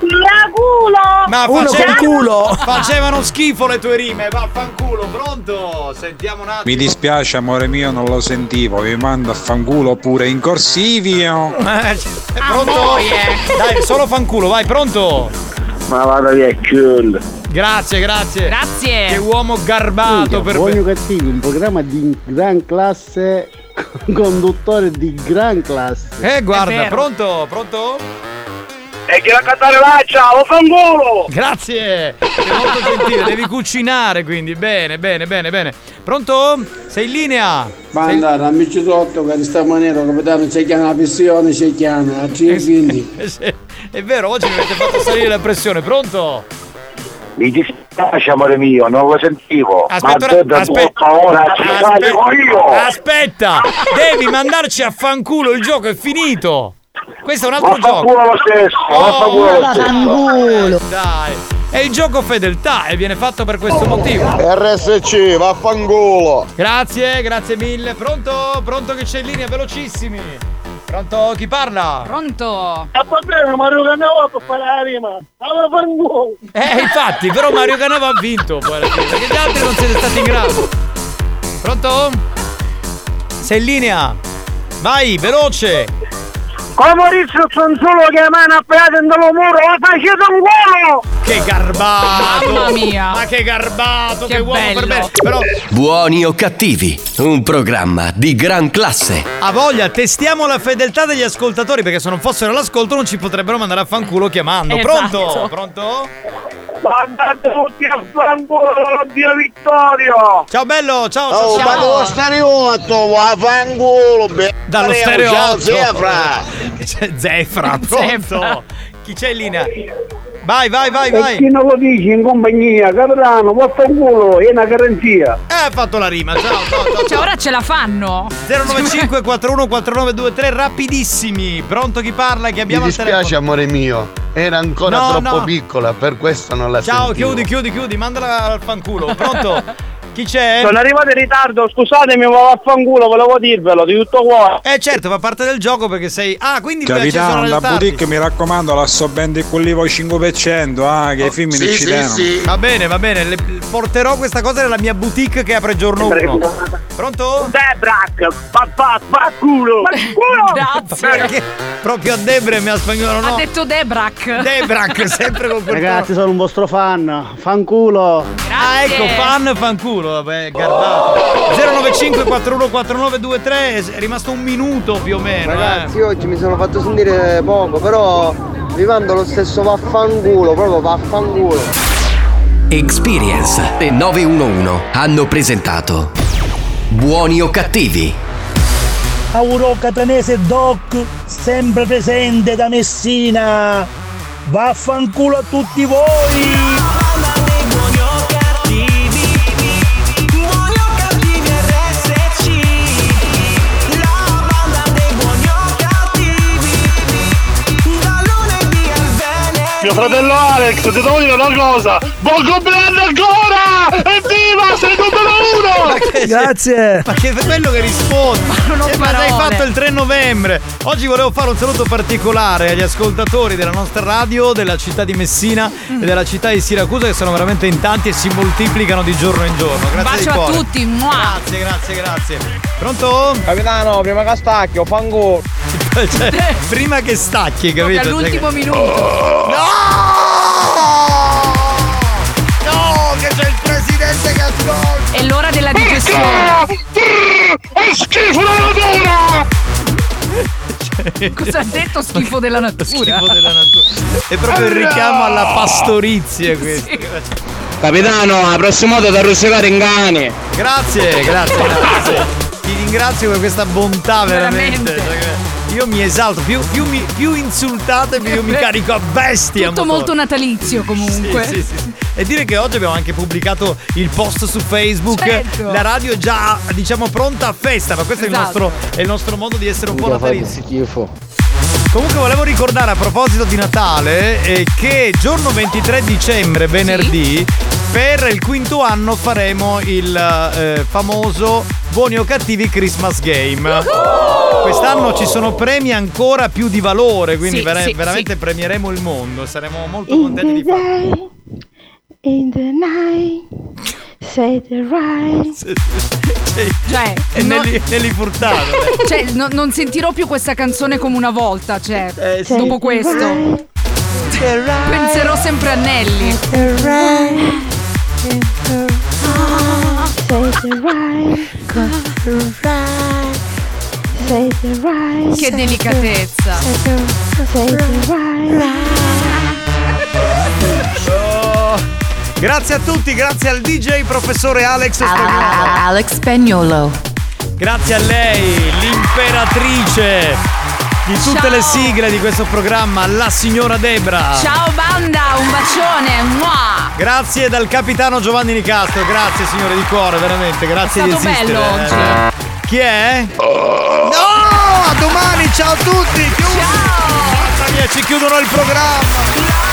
Nicastro, culo. Ma facevano culo. Facevano schifo le tue rime, vaffanculo. Pronto? Sentiamo un attimo. Mi dispiace amore mio, non lo sentivo. Vi mando a fanculo pure in corsivio. Pronto? Dai, solo fanculo, vai, pronto? Ma vada via, cool. Grazie, grazie. Grazie. Che uomo garbato. Per Buoni o Cattivi, un programma di gran classe, conduttore di gran classe. Guarda, pronto? Pronto? E che la cantarellaccia, lo fangolo! Grazie! Sei molto gentile, devi cucinare quindi. Bene, bene, bene, bene. Pronto? Sei in linea? Banda, amici sotto, che di sta maniera, capitano, c'è chiama la pressione, c'è chiama a 5. È vero, oggi mi avete fatto salire la pressione. Pronto? Mi dispiace amore mio, non lo sentivo. Aspetta, devi mandarci a fanculo, il gioco è finito. Questo è un altro gioco. Vaffanculo lo stesso. Dai, è il gioco fedeltà e viene fatto per questo motivo. RSC, vaffanculo. Grazie, grazie mille. Pronto? Pronto, che c'è in linea, velocissimi. Pronto? Chi parla? Pronto? Va bene, Mario Cannavò può fare la rima. Infatti, però Mario Cannavò ha vinto poi alla fine, perché gli altri non siete stati in grado. Pronto? Sei in linea? Vai, veloce! Come Rizzo sono solo che mano appaiato in dello muro, la facciata un uomo! Che garbato! Mamma mia! Ma che garbato, che uomo per me! Però... Buoni o Cattivi, un programma di gran classe. A voglia, testiamo la fedeltà degli ascoltatori, perché se non fossero all'ascolto non ci potrebbero mandare a fanculo chiamando. Pronto? Pronto? Mandate tutti a fanculo, Dio Vittorio! Ciao bello, ciao! Oh, ciao. Ma dallo stereotto, a fanculo! Dallo stereotto! Ciao Zefra! Zefra, pronto? Chi c'è in linea? Vai, vai, vai, vai. E chi non lo dici in compagnia, capitano, vaffanculo, è una garanzia. Ha fatto la rima, ciao. Cioè ora ce la fanno. 095 41 49 23, rapidissimi. Pronto, chi parla? Che abbiamo al telefono. Mi dispiace amore mio, era ancora troppo piccola, per questo non la sentivo. Ciao, chiudi, mandala al fanculo. Pronto? Chi c'è? Sono arrivato in ritardo, scusatemi, ma vaffanculo, volevo dirvelo di tutto cuore. Certo, fa parte del gioco perché sei... quindi... Capitano, la boutique, mi raccomando, la so ben di quell'ivo 5%, che i film sì, ci danno. Sì. Va bene, porterò questa cosa nella mia boutique che apre giorno 1. Pronto? Debra, vaffanculo! Grazie! Perché proprio a Debra mi ha Spagnuolo, no? Ha detto Debra, sempre con quel... Ragazzi, sono un vostro fan, fanculo! Grazie. Ecco, fanculo! Vabbè, guardate. 095 41 49 23, è rimasto un minuto più o meno. Ragazzi, oggi mi sono fatto sentire poco, però vi mando lo stesso vaffanculo, proprio vaffanculo. Experience e 911 hanno presentato Buoni o Cattivi. Auro catanese Doc, sempre presente da Messina. Vaffanculo a tutti voi. Mio fratello Alex, ti devo dire una cosa! Buon compleanno ancora! Evviva, sei numero 1! Grazie! Ma che bello che rispondi! Ma l'hai fatto il 3 novembre! Oggi volevo fare un saluto particolare agli ascoltatori della nostra radio, della città di Messina e della città di Siracusa, che sono veramente in tanti e si moltiplicano di giorno in giorno. Grazie. Bacio a tutti! Grazie. Pronto? Capitano, prima che stacchio, fango! Prima che stacchi, capito? All'ultimo minuto! No! È l'ora della digestione. È schifo della natura! Cioè, cosa ha detto schifo della natura? Schifo della natura. È proprio il richiamo alla pastorizia questo. Sì. Capitano, a prossimo modo da rossicare in cane. Grazie, grazie, grazie. Ti ringrazio per questa bontà veramente. Io mi esalto, più insultate, più mi carico a bestia. Tutto molto natalizio comunque. Sì, sì, sì. E dire che oggi abbiamo anche pubblicato il post su Facebook. Certo. La radio è già, diciamo, pronta a festa, ma questo esatto. è il nostro modo di essere un po' natalizio. Schifo. Comunque volevo ricordare a proposito di Natale che giorno 23 dicembre, venerdì, sì? Per il quinto anno faremo il famoso Buoni o Cattivi Christmas Game. Uh-huh! Quest'anno ci sono premi ancora più di valore, quindi veramente premieremo il mondo, saremo molto contenti di farlo. In the night, say the right. Cioè, e Nelly Furtado. Cioè, non sentirò più questa canzone come una volta, cioè, dopo questo. The right. Penserò sempre a Nelly. The right. Say the right. Che delicatezza. Say the right. Grazie a tutti, grazie al DJ professore Alex Spagnuolo. Alex Spagnuolo. Grazie a lei, l'imperatrice di tutte le sigle di questo programma, la signora Debra. Ciao banda, un bacione. Mua. Grazie dal capitano Giovanni Nicastro, grazie signore di cuore, veramente, grazie di esistere. È stato bello oggi. Chi è? Oh. No, a domani, ciao a tutti. Ciao. Mamma mia, ci chiudono il programma.